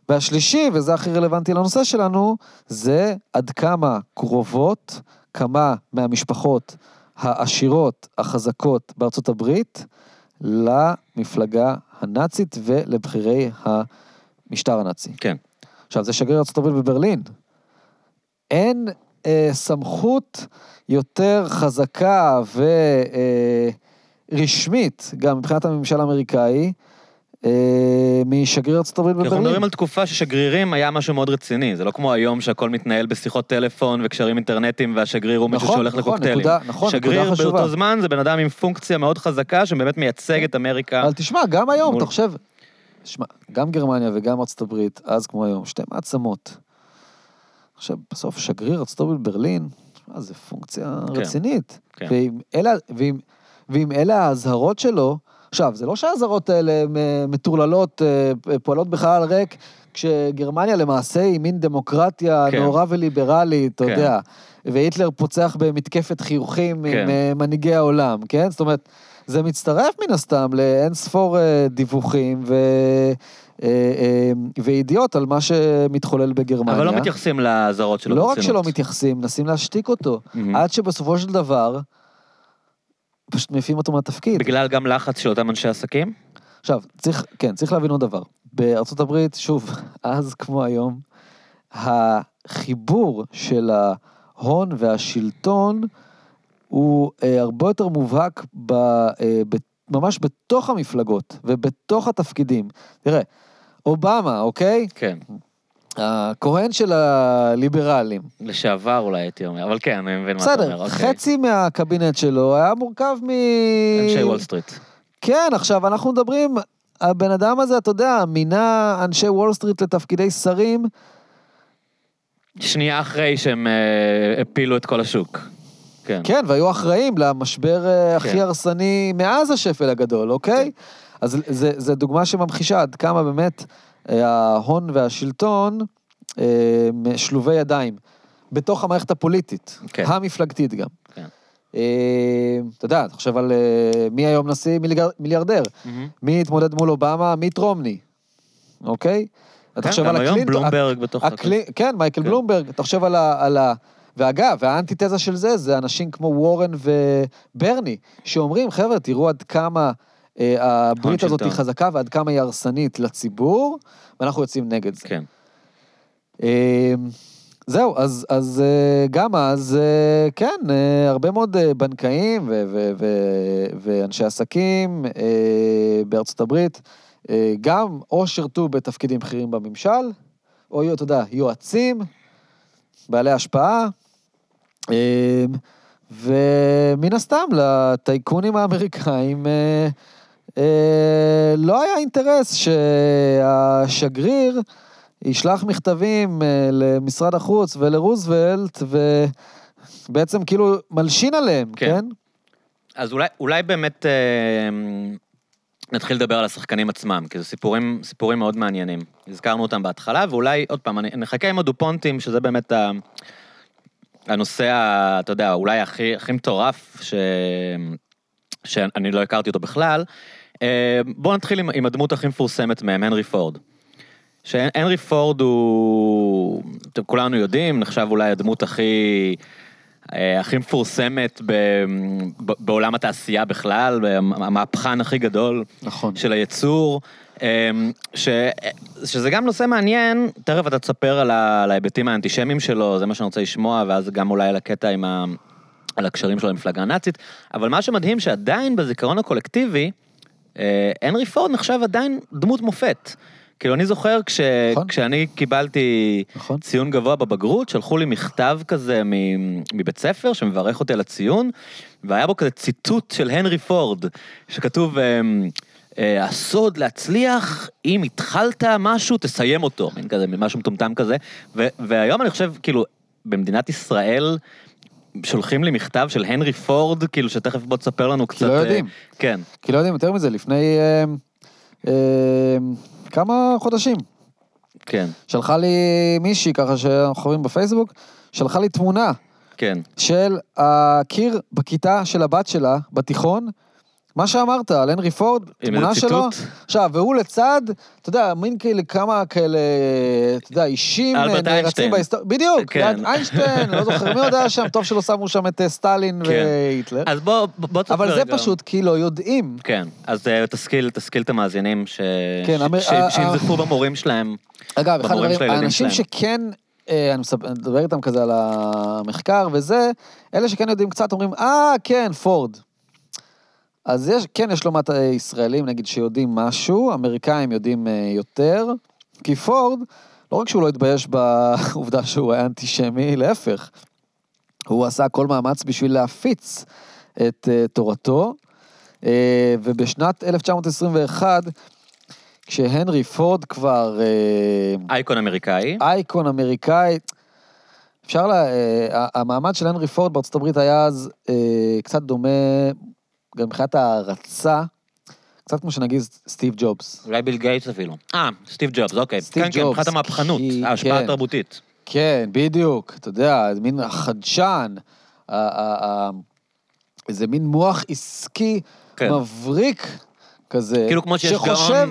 והשלישי, וזה הכי רלוונטי לנושא שלנו, זה עד כמה קרובות, כמה מהמשפחות, העשירות, החזקות בארצות הברית, למפלגה הנאצית ולבחירי המשטר הנאצי. כן. עכשיו, זה שגריר ארצות הברית בברלין. אין סמכות יותר חזקה ורשמית, גם מבחינת הממשל האמריקאי, משגריר ארצות הברית בברלין. אנחנו מדברים על תקופה ששגרירים היה משהו מאוד רציני, זה לא כמו היום שהכל מתנהל בשיחות טלפון וקשרים אינטרנטיים, והשגריר הוא מישהו שהולך לקוקטיילים. שגריר באותו זמן זה בן אדם עם פונקציה מאוד חזקה, שבאמת מייצג את אמריקה. אבל תשמע, גם היום, אתה חושב, גם גרמניה וגם ארצות הברית, אז כמו היום, 2 מעצמות. עכשיו, בסוף, שגריר ארצות הברית בברלין, זה פונקציה רצינית. ועם אלה ההזהרות שלו, עכשיו, זה לא שהזרות האלה מטורללות, פועלות בחלל ריק, כשגרמניה למעשה היא מין דמוקרטיה נאורה וליברלית, אתה יודע, והיטלר פוצח במתקפת חיוכים עם מנהיגי העולם, כן? זאת אומרת, זה מצטרף מן הסתם לאין ספור דיווחים וידיעות על מה שמתחולל בגרמניה. אבל לא מתייחסים להזרות שלו. לא רק שלא מתייחסים, נסים להשתיק אותו, עד שבסופו של דבר... פשוט מייפים אותו מהתפקיד. בגלל גם לחץ של אותם אנשי עסקים? עכשיו, צריך להבין עוד דבר. בארצות הברית, שוב, אז כמו היום, החיבור של ההון והשלטון הוא הרבה יותר מובהק ממש בתוך המפלגות ובתוך התפקידים. תראה, אובמה, אוקיי? כן. הכהן של הליברלים. לשעבר אולי הייתי אומר, אבל כן, אני מבין מה אתה אומר. בסדר, חצי מהקבינט שלו היה מורכב אנשי וול סטריט. כן, עכשיו אנחנו מדברים, הבן אדם הזה, אתה יודע, מינה אנשי וול סטריט לתפקידי שרים. שנייה אחרי שהם הפילו את כל השוק. כן, והיו אחראים למשבר הכי הרסני מאז השפל הגדול, אוקיי? אז זה דוגמה שממחישה עד כמה באמת... ההון והשלטון שלובי ידיים בתוך המערכת הפוליטית, המפלגתית גם. אתה יודע, אתה חושב על מי היום נשיא מיליארדר, מי התמודד מול אובמה, מי טרומני, אוקיי? אתה חושב על הקלינטון, בלומברג בתוך הקלינטון. כן, מייקל בלומברג, אתה חושב על ה... ואגב, האנטיתזה של זה, זה אנשים כמו וורן וברני, שאומרים, חבר'ה, תראו עד כמה... הברית הזאת היא חזקה ועד כמה היא הרסנית לציבור, ואנחנו יוצאים נגד זה. כן. זהו, אז גם אז, כן, הרבה מאוד בנקאים ואנשי עסקים בארצות הברית, גם או שרתו בתפקידים בכירים בממשל, או, אתה יודע, יועצים, בעלי השפעה, ומן הסתם, לטייקונים האמריקאים... לא היה אינטרס שהשגריר ישלח מכתבים למשרד החוץ ולרוזוולט בעצם כאילו מלשין עליהם, כן? אז אולי באמת נתחיל לדבר על השחקנים עצמם, כי זה סיפורים מאוד מעניינים. הזכרנו אותם בהתחלה, ואולי, עוד פעם, נחכה עם הדופונטים, שזה באמת הנושא, אתה יודע, אולי הכי מטורף, שאני לא הכרתי אותו בכלל. בואו נתחיל עם הדמות הכי מפורסמת מהם, הנרי פורד. שהנרי פורד הוא, כולנו יודעים, נחשב אולי הדמות הכי מפורסמת בעולם התעשייה בכלל, המהפכן הכי גדול של הייצור, שזה גם נושא מעניין, תכף אתה תספר על ההיבטים האנטישמיים שלו, זה מה שאני רוצה לשמוע, ואז גם אולי על הקטע על הקשרים שלו למפלגה הנאצית, אבל מה שמדהים שעדיין בזיכרון הקולקטיבי, הנרי פורד נחשב עדיין דמות מופת, כאילו אני זוכר כשאני קיבלתי ציון גבוה בבגרות, שלחו לי מכתב כזה מבית ספר שמברך אותי על הציון, והיה בו כזה ציטוט של הנרי פורד, שכתוב, הסוד להצליח, אם התחלת משהו, תסיים אותו, משהו מטומטם כזה, והיום אני חושב, כאילו, במדינת ישראל, שולחים לי מכתב של הנרי פורד, כאילו שתכף בוא תספר לנו קצת. כי לא יודעים. כן. כי לא יודעים יותר מזה, לפני כמה חודשים. כן. שלחה לי מישהי, ככה שאנחנו חברים בפייסבוק, שלחה לי תמונה. כן. של הקיר בכיתה של הבת שלה, בתיכון, מה שאמרת על הנרי פורד, תמונה שלו. עכשיו, והוא לצד, אתה יודע, מין כאילו כמה כאלה, אתה יודע, אישים נערצים בהיסטוריה. בדיוק, כן. איינשטיין, לא זוכר, מי יודע שם, טוב שלא שמו שם את סטלין והיטלר. אז בוא תספר. אבל זה פשוט כי לא יודעים. כן, אז תשכיל את המאזינים שיזכו במורים שלהם. אגב, אחד האנשים שכן, אני מדבר איתם כזה על המחקר וזה, אלה שכן יודעים קצת, אומרים, כן, פורד. אז יש לו מעט ישראלים, נגיד, שיודעים משהו, אמריקאים יודעים יותר, כי פורד, לא רק שהוא לא התבייש בעובדה שהוא היה אנטישמי, להפך, הוא עשה כל מאמץ בשביל להפיץ את תורתו, ובשנת 1921, כשהנרי פורד כבר אייקון אמריקאי, אפשר לה, המעמד של הנרי פורד בארצות הברית היה אז קצת דומה, גם מבחינת ההרצה, קצת כמו שנגיד סטיב ג'ובס. אולי ביל גייטס אפילו. סטיב ג'ובס, אוקיי. סטיב ג'ובס. מבחינת המהפכנות, ההשפעה התרבותית. כן, בדיוק. אתה יודע, מין החדשן, איזה מין מוח עסקי מבריק כזה. כאילו כמו שיש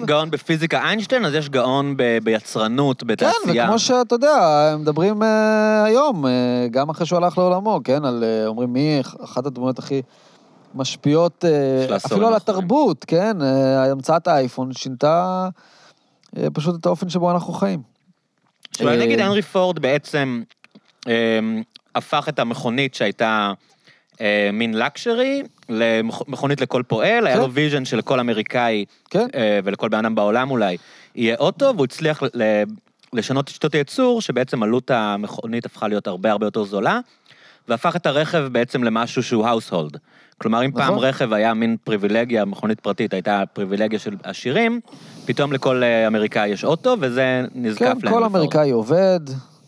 גאון בפיזיקה איינשטיין, אז יש גאון ביצרנות, בתעשייה. כן, וכמו שאתה יודע, מדברים היום, גם אחרי שהוא הלך לעולמו, כן, על אומרים מי, אחת הדמויות הכי משפיעות אפילו על התרבות, כן? המצאת האייפון שינתה פשוט את האופן שבו אנחנו חיים. שאולי נגיד הנרי פורד בעצם הפך את המכונית שהייתה מין לקשרי, למכונית לכל פועל, היה לו ויז'ן שלכל אמריקאי ולכל בענם בעולם אולי יהיה אוטו, והוא הצליח לשנות שיטות ייצור, שבעצם עלות המכונית הפכה להיות הרבה הרבה יותר זולה, והפך את הרכב בעצם למשהו שהוא household. כלומר, אם פעם רכב היה מין פריבילגיה, מכונית פרטית, הייתה פריבילגיה של עשירים, פתאום לכל אמריקאי יש אוטו, וזה נזקף להם. כן, כל אמריקאי עובד,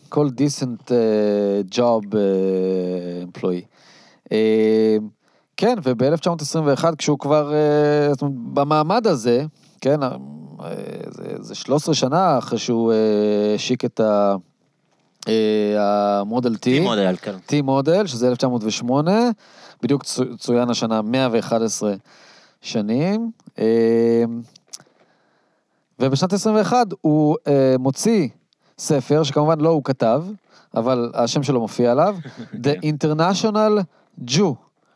כל decent job employee. כן, וב-1921, כשהוא כבר במעמד הזה, כן, זה 13 שנה אחרי שהוא השיק את המודל T-מודל, שזה 1908, בדיוק צוין השנה 111 שנים, ובשנת 21 הוא מוציא ספר, שכמובן לא הוא כתב, אבל השם שלו מופיע עליו, The International Jew.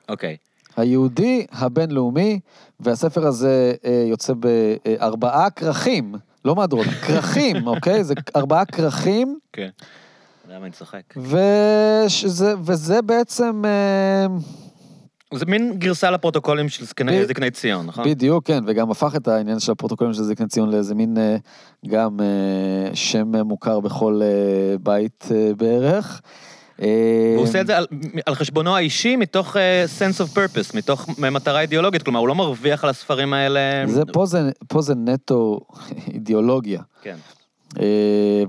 אוקיי. היהודי הבינלאומי, והספר הזה יוצא ב4 כרכים, לא מהדורות, כרכים, אוקיי? זה 4 כרכים. כן. למה אני צוחק? וזה בעצם זה מין גרסה לפרוטוקולים של זקני ציון, נכון? בדיוק, כן, וגם הפך את העניין של הפרוטוקולים של זקני ציון לאיזה מין גם שם מוכר בכל בית בערך. הוא עושה את זה על חשבונו האישי, מתוך sense of purpose, מתוך מטרה אידיאולוגית, כלומר, הוא לא מרוויח על הספרים האלה. פה זה נטו אידיאולוגיה. כן.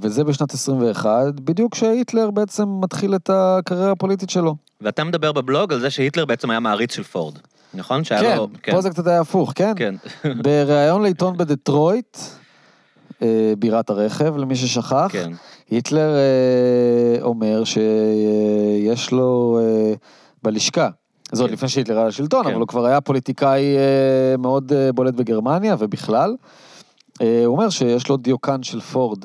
וזה בשנת 21, בדיוק שהיטלר בעצם מתחיל את הקריירה הפוליטית שלו. ואתה מדבר בבלוג על זה שהיטלר בעצם היה מעריץ של פורד, נכון? כן, פה זה קצת היה הפוך, כן? כן. בריאיון לעיתון בדטרויט, בירת הרכב, למי ששכח, היטלר אומר שיש לו בלשכה, זה עוד לפני שהיטלר היה לשלטון, אבל הוא כבר היה פוליטיקאי מאוד בולט בגרמניה ובכלל, הוא אומר שיש לו דיוקן של פורד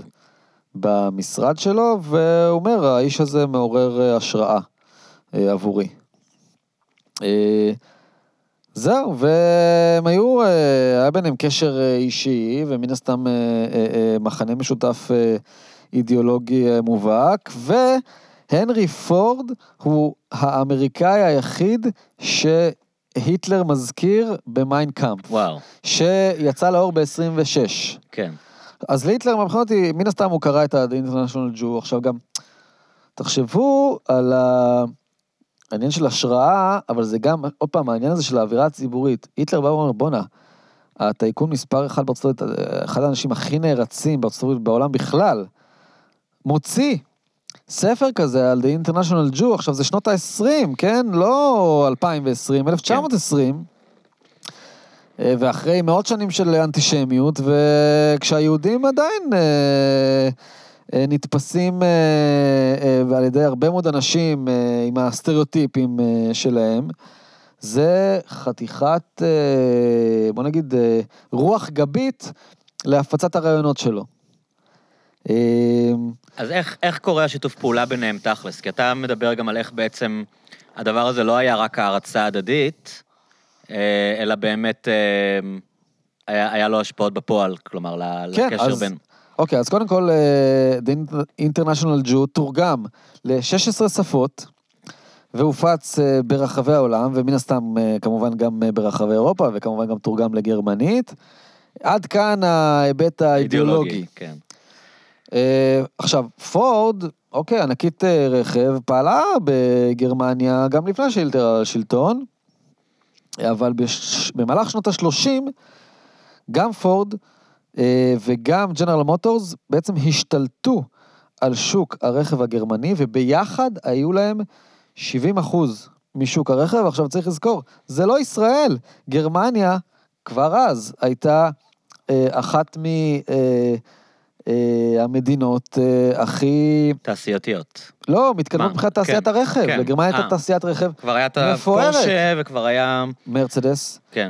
במשרד שלו, והוא אומר, האיש הזה מעורר השראה עבורי. זהו, והם היו, היה ביניהם קשר אישי, ומן הסתם מחנה משותף אידיאולוגי מובהק, והנרי פורד הוא האמריקאי היחיד שהיטלר מזכיר במיין קאמפ, שיצא לאור ב-26. כן. אז להיטלר, מבחינות, מן הסתם הוא קרא את ה-International Jew, עכשיו גם, תחשבו על ה... העניין של השראה, אבל זה גם, עוד פעם, העניין הזה של האווירה הציבורית, היטלר בא ואומר, בונה, הטייקון מספר אחד בארצות הברית, אחד האנשים הכי נערצים בארצות הברית, בעולם בכלל, מוציא ספר כזה על The International Jew, עכשיו זה שנות ה-20, כן? לא 2020, 1920, ואחרי מאות שנים של אנטישמיות, וכשהיהודים עדיין... נתפסים ועל ידי הרבה מאוד אנשים עם הסטריאוטיפים שלהם, זה חתיכת, בוא נגיד, רוח גבית להפצת הרעיונות שלו. אז איך קורה השיתוף פעולה ביניהם תכלס? כי אתה מדבר גם על איך בעצם הדבר הזה לא היה רק הערצה הדדית, אלא באמת היה לו השפעות בפועל, כלומר, לקשר בין... אוקיי, אז קודם כל, The International Jew תורגם ל-16 שפות, והופץ ברחבי העולם, ומן הסתם כמובן גם ברחבי אירופה, וכמובן גם תורגם לגרמנית. עד כאן ההיבט האידיאולוגי. כן. עכשיו, פורד, אוקיי, ענקית רכב, פעלה בגרמניה גם לפני השלטון, אבל במהלך שנות ה-30, גם פורד, וגם ג'נרל מוטורס בעצם השתלטו על שוק הרכב הגרמני, וביחד היו להם 70% משוק הרכב. עכשיו צריך לזכור, זה לא ישראל, גרמניה כבר אז הייתה אחת מהמדינות הכי... תעשייתיות. לא, מתקדמות מבחינת תעשיית הרכב, לגרמניה הייתה תעשיית רכב מפוארת. כבר היה את הפורשה וכבר היה... מרצדס, BMW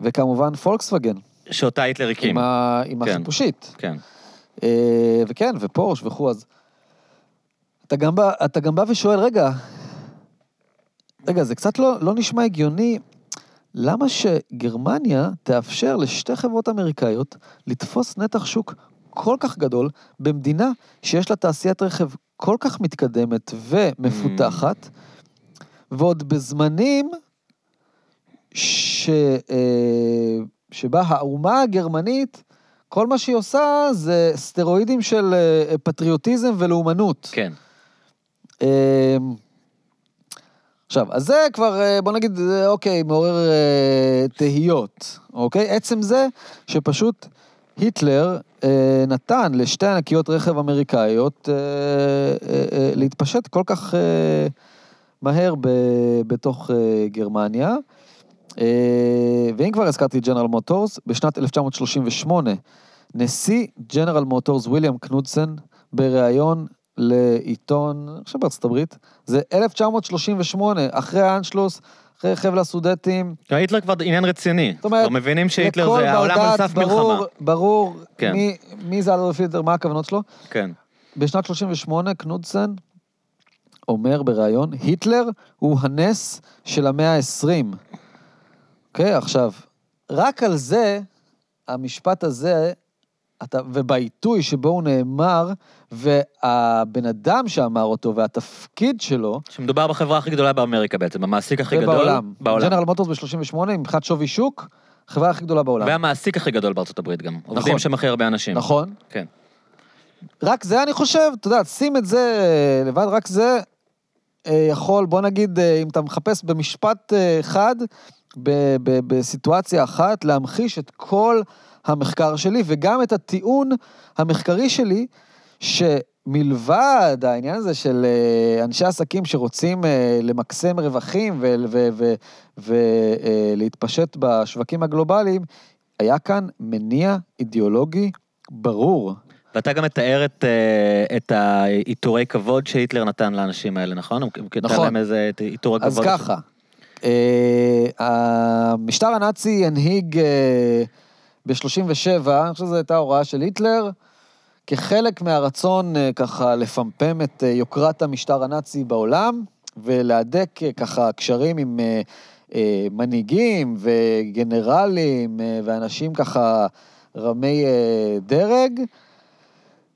וכמובן פולקסווגן. שאותה היטלר הקים. עם החיפושית. כן. וכן, ופורש וכו, אז... אתה גם בא ושואל, רגע, זה קצת לא נשמע הגיוני, למה שגרמניה תאפשר לשתי חברות אמריקאיות לתפוס נתח שוק כל כך גדול, במדינה שיש לה תעשיית רכב כל כך מתקדמת ומפותחת, ועוד בזמנים ש... שבה האומה הגרמנית, כל מה שהיא עושה זה סטרואידים של פטריוטיזם ולאומנות. כן. עכשיו, אז זה כבר, בוא נגיד, אוקיי, מעורר תהיות, אוקיי? עצם זה שפשוט היטלר נתן לשתי ענקיות רכב אמריקאיות להתפשט כל כך מהר בתוך גרמניה, ואם כבר הזכרתי ג'נרל מוטורס, בשנת 1938, נשיא ג'נרל מוטורס וויליאם קנודסן, בריאיון לעיתון, עכשיו בארצות הברית, זה 1938, אחרי האנשלוס, אחרי חבל הסודטים. היטלר כבר עניין רציני, לא מבינים שהיטלר זה העולם על סף מלחמה. ברור, מי זה אדולף היטלר, מה הכוונות שלו? כן. בשנת 38, קנודסן אומר בריאיון, היטלר הוא הנס של המאה ה-20. אוקיי, עכשיו, רק על זה, המשפט הזה, ובעיתוי שבו הוא נאמר, והבן אדם שאמר אותו, והתפקיד שלו... שמדובר בחברה הכי גדולה באמריקה בעצם, המעסיק הכי גדול בעולם. ג'נרל מוטורס ב-38, מבחינת שווי שוק, חברה הכי גדולה בעולם. והמעסיק הכי גדול בארצות הברית גם. נכון. עובדים שם הכי הרבה אנשים. נכון. כן. רק זה אני חושב, אתה יודע, שים את זה לבד, רק זה יכול, בוא נגיד, אם אתה מחפש במשפט אחד, בסיטואציה אחת, להמחיש את כל המחקר שלי, וגם את הטיעון המחקרי שלי, שמלבד העניין הזה של אנשי עסקים שרוצים למקסם רווחים ולהתפשט בשווקים הגלובליים, היה כאן מניע אידיאולוגי ברור. ואתה גם מתאר את העיטורי כבוד שהיטלר נתן לאנשים האלה, נכון? נכון. אז ככה, המשטר הנאצי הנהיג ב-37, אני חושב שזו הייתה הוראה של היטלר, כחלק מהרצון ככה לפמפם את יוקרת המשטר הנאצי בעולם, ולהדק ככה קשרים עם מנהיגים וגנרלים ואנשים ככה רמי דרג.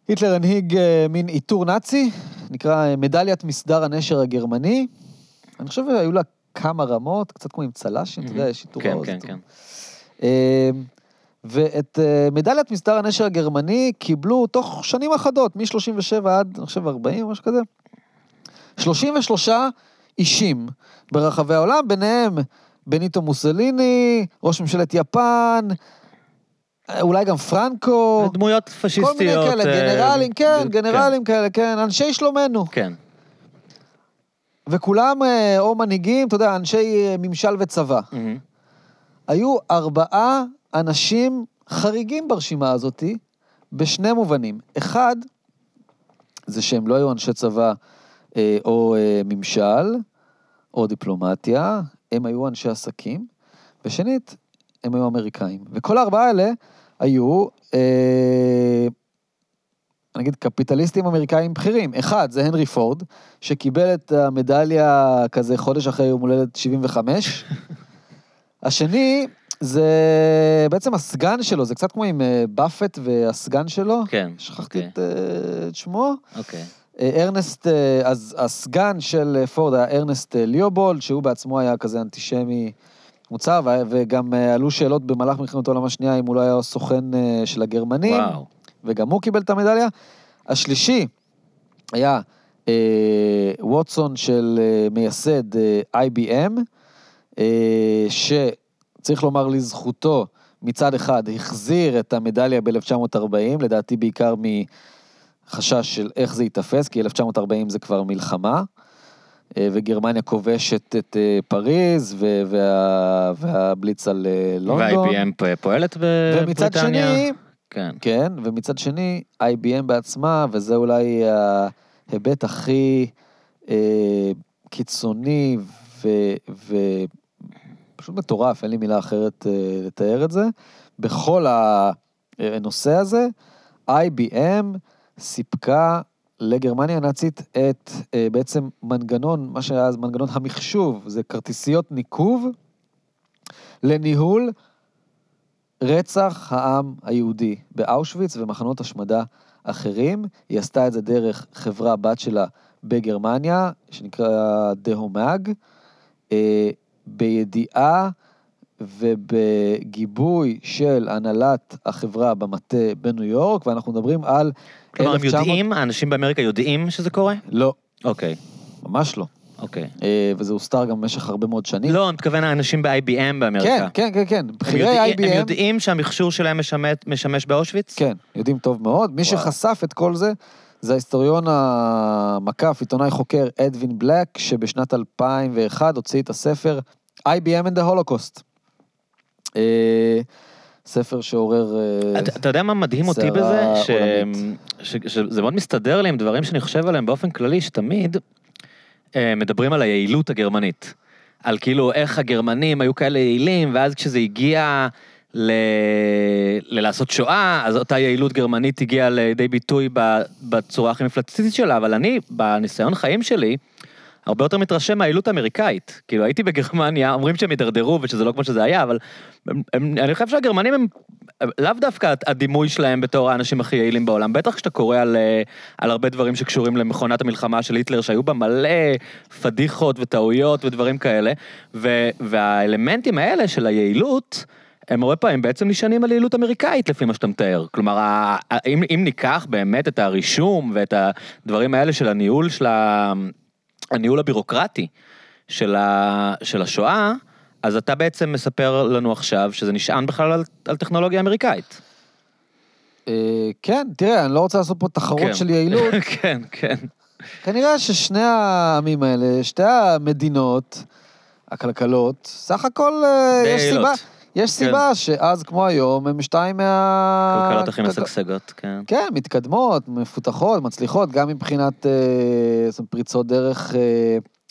היטלר הנהיג מין איתור נאצי, נקרא מדליית מסדר הנשר הגרמני. אני חושב שהיו לה כמה רמות, קצת כמו עם צלשים, אתה יודע, יש איתור העוז. כן, כן, כן. ואת מדליית מסדר הנשר הגרמני קיבלו תוך שנים אחדות, מ-37 עד, אני חושב, 40, משהו כזה. 33 אישים ברחבי העולם, ביניהם בניטו מוסוליני, ראש ממשלת יפן, אולי גם פרנקו, דמויות פשיסטיות, כל מיני כאלה, גנרלים, כן, גנרלים כאלה, כן, אנשי שלומנו. כן. וכולם או מנהיגים, אתה יודע, אנשי ממשל וצבא. היו 4 אנשים חריגים ברשימה הזאת, בשני מובנים. אחד, זה שהם לא היו אנשי צבא או ממשל, או דיפלומטיה, הם היו אנשי עסקים. בשנית, הם היו אמריקאים. וכל 4 האלה היו, נגיד, קפיטליסטים אמריקאים בכירים. אחד, זה הנרי פורד, שקיבל את המדליה כזה חודש אחרי יום הולדת 75. השני, זה בעצם הסגן שלו, זה קצת כמו עם באפט והסגן שלו. כן. שכחתי את שמו. אוקיי. ארנסט, אז הסגן של פורד היה ארנסט ליובולד, שהוא בעצמו היה כזה אנטישמי מוצב, וגם עלו שאלות במהלך מלחמת העולם השנייה, אם הוא לא היה סוכן של הגרמנים, וואו. וגם הוא קיבל את המדליה. השלישי היה ווטסון של מייסד IBM, שצריך לומר לזכותו, מצד אחד החזיר את המדליה ב-1940, לדעתי בעיקר מחשש של איך זה יתפס, כי 1940 זה כבר מלחמה, וגרמניה כובשת את פריז, והבליץ על לונדון. ו-IBM פועלת בבריטניה. ומצד שני, כן. כן, ומצד שני, IBM בעצמה, וזה אולי ההיבט הכי קיצוני, ופשוט מטורף, אין לי מילה אחרת לתאר את זה, בכל הנושא הזה, IBM סיפקה, לגרמניה הנאצית את בעצם מנגנון, מה שהיה אז מנגנון המחשוב, זה כרטיסיות ניקוב לניהול רצח העם היהודי באושוויץ ומחנות השמדה אחרים. היא עשתה את זה דרך חברה בת שלה בגרמניה, שנקרא דהומג, בידיעה ובגיבוי של הנהלת החברה במטה בניו יורק, ואנחנו מדברים על... כלומר, הם יודעים, האנשים באמריקה יודעים שזה קורה? לא. אוקיי. ממש לא. אוקיי. וזה הוסתר גם במשך הרבה מאוד שנים. לא, אני מתכוון האנשים ב-IBM באמריקה. כן, כן, כן. בחירי IBM... הם יודעים שהמכשור שלהם משמש באושוויץ? כן, יודעים טוב מאוד. מי שחשף את כל זה, זה ההיסטוריון המקף, עיתונאי חוקר אדווין בלק, שבשנת 2001 הוציא את הספר IBM and the Holocaust. ספר שעורר... אתה יודע מה מדהים אותי בזה? שזה מאוד מסתדר לי עם דברים שאני חושב עליהם באופן כללי, שתמיד מדברים על היעילות הגרמנית, על כאילו איך הגרמנים היו כאלה יעילים, ואז כשזה הגיע ללעשות שואה, אז אותה יעילות גרמנית הגיעה לידי ביטוי בצורה הכי מפלצתית שלה, אבל אני, בניסיון חיים שלי, הרבה יותר מתרשם מהעילות האמריקאית. כאילו, הייתי בגרמניה, אומרים שהם ידרדרו, ושזה לא כמו שזה היה, אבל אני חושב שהגרמנים הם לאו דווקא הדימוי שלהם בתור האנשים הכי יעילים בעולם. בטח כשאתה קורא על הרבה דברים שקשורים למכונת המלחמה של היטלר, שהיו בה מלא פדיחות וטעויות ודברים כאלה, והאלמנטים האלה של היעילות, הם הרבה פעמים בעצם נשענים על יעילות אמריקאית, לפי מה שאתה מתאר. כלומר, אם ניקח באמת את הרישום ואת הדברים האלה של הניהול של הניהול הבירוקרטי של השואה, אז אתה בעצם מספר לנו עכשיו שזה נשען בכלל על טכנולוגיה אמריקאית. כן, תראה, אני לא רוצה לעשות פה תחרות של יעילות. כן, כן. כנראה ששני העמים האלה, שתי המדינות, הכלכלות, סך הכל יש סיבה. יש סיבה שאז כמו היום הם שתיים מה... כלכלות הכי משגשגות, כן. כן, מתקדמות, מפותחות, מצליחות, גם מבחינת פריצות דרך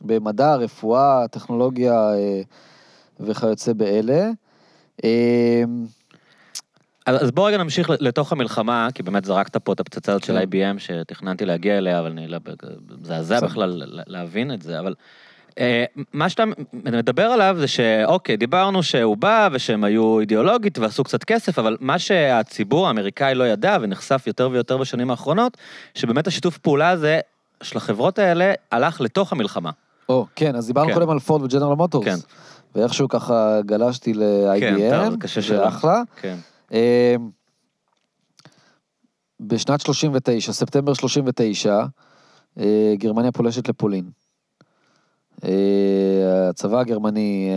במדע, רפואה, טכנולוגיה וכיוצא באלה. אז בואו רגע נמשיך לתוך המלחמה, כי באמת זרקת פה את הפצצה הזאת של IBM שתכננתי להגיע אליה, אבל זה בכלל להבין את זה, אבל... מה שאתה מדבר עליו זה שאוקיי, דיברנו שהוא בא ושהם היו אידיאולוגית ועשו קצת כסף, אבל מה שהציבור האמריקאי לא ידע ונחשף יותר ויותר בשנים האחרונות, שבאמת השיתוף פעולה הזה של החברות האלה הלך לתוך המלחמה. כן, אז דיברנו קודם על פורד וג'נרל מוטורס. כן. ואיכשהו ככה גלשתי ל-IBM, זה אחלה. כן. בשנת 39, ספטמבר 39, גרמניה פולשת לפולין. הצבא הגרמני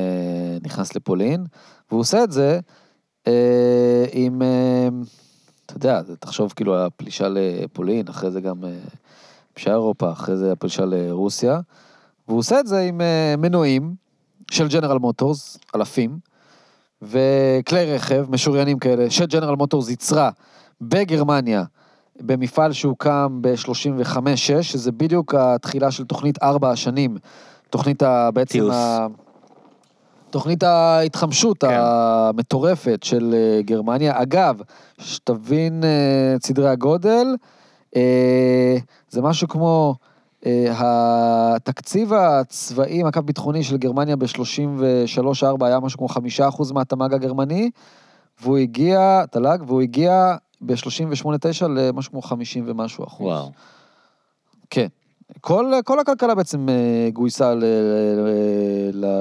נכנס לפולין, והוא עושה את זה עם, אתה יודע, תחשוב כאילו הפלישה לפולין, אחרי זה גם פלישה אירופה, אחרי זה הפלישה לרוסיה, והוא עושה את זה עם מנועים של ג'נרל מוטורס, אלפים, וכלי רכב משוריינים כאלה, שג'נרל מוטורס יצרה בגרמניה, במפעל שהוקם ב-35-6, שזה בדיוק התחילה של תוכנית 4 השנים, תוכנית בעצם תוכנית ההתחמשות המטורפת של גרמניה. אגב, שתבין סדרי הגודל, זה משהו כמו התקציב הצבאי, מקף ביטחוני של גרמניה ב-33-4, היה משהו כמו 5% מהתמ"ג הגרמני, והוא הגיע, תל"ג, והוא הגיע ב-38-9 למשהו כמו 50% ומשהו. וואו. כן. כל הכלכלה בעצם גויסה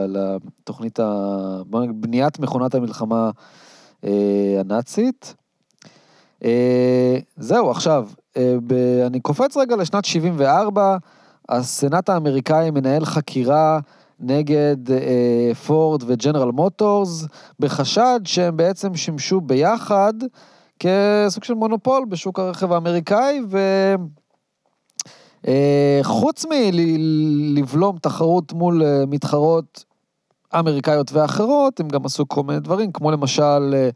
לתוכנית בניית מכונת המלחמה הנאצית. זהו, עכשיו, אני קופץ רגע לשנת 74, הסנאט האמריקאי מנהל חקירה נגד פורד וג'נרל מוטורס, בחשד שהם בעצם שימשו ביחד כסוג של מונופול בשוק הרכב האמריקאי, ו... חוץ מלבלום תחרות מול מתחרות אמריקאיות ואחרות, הם גם עשו כל מיני דברים, כמו למשל,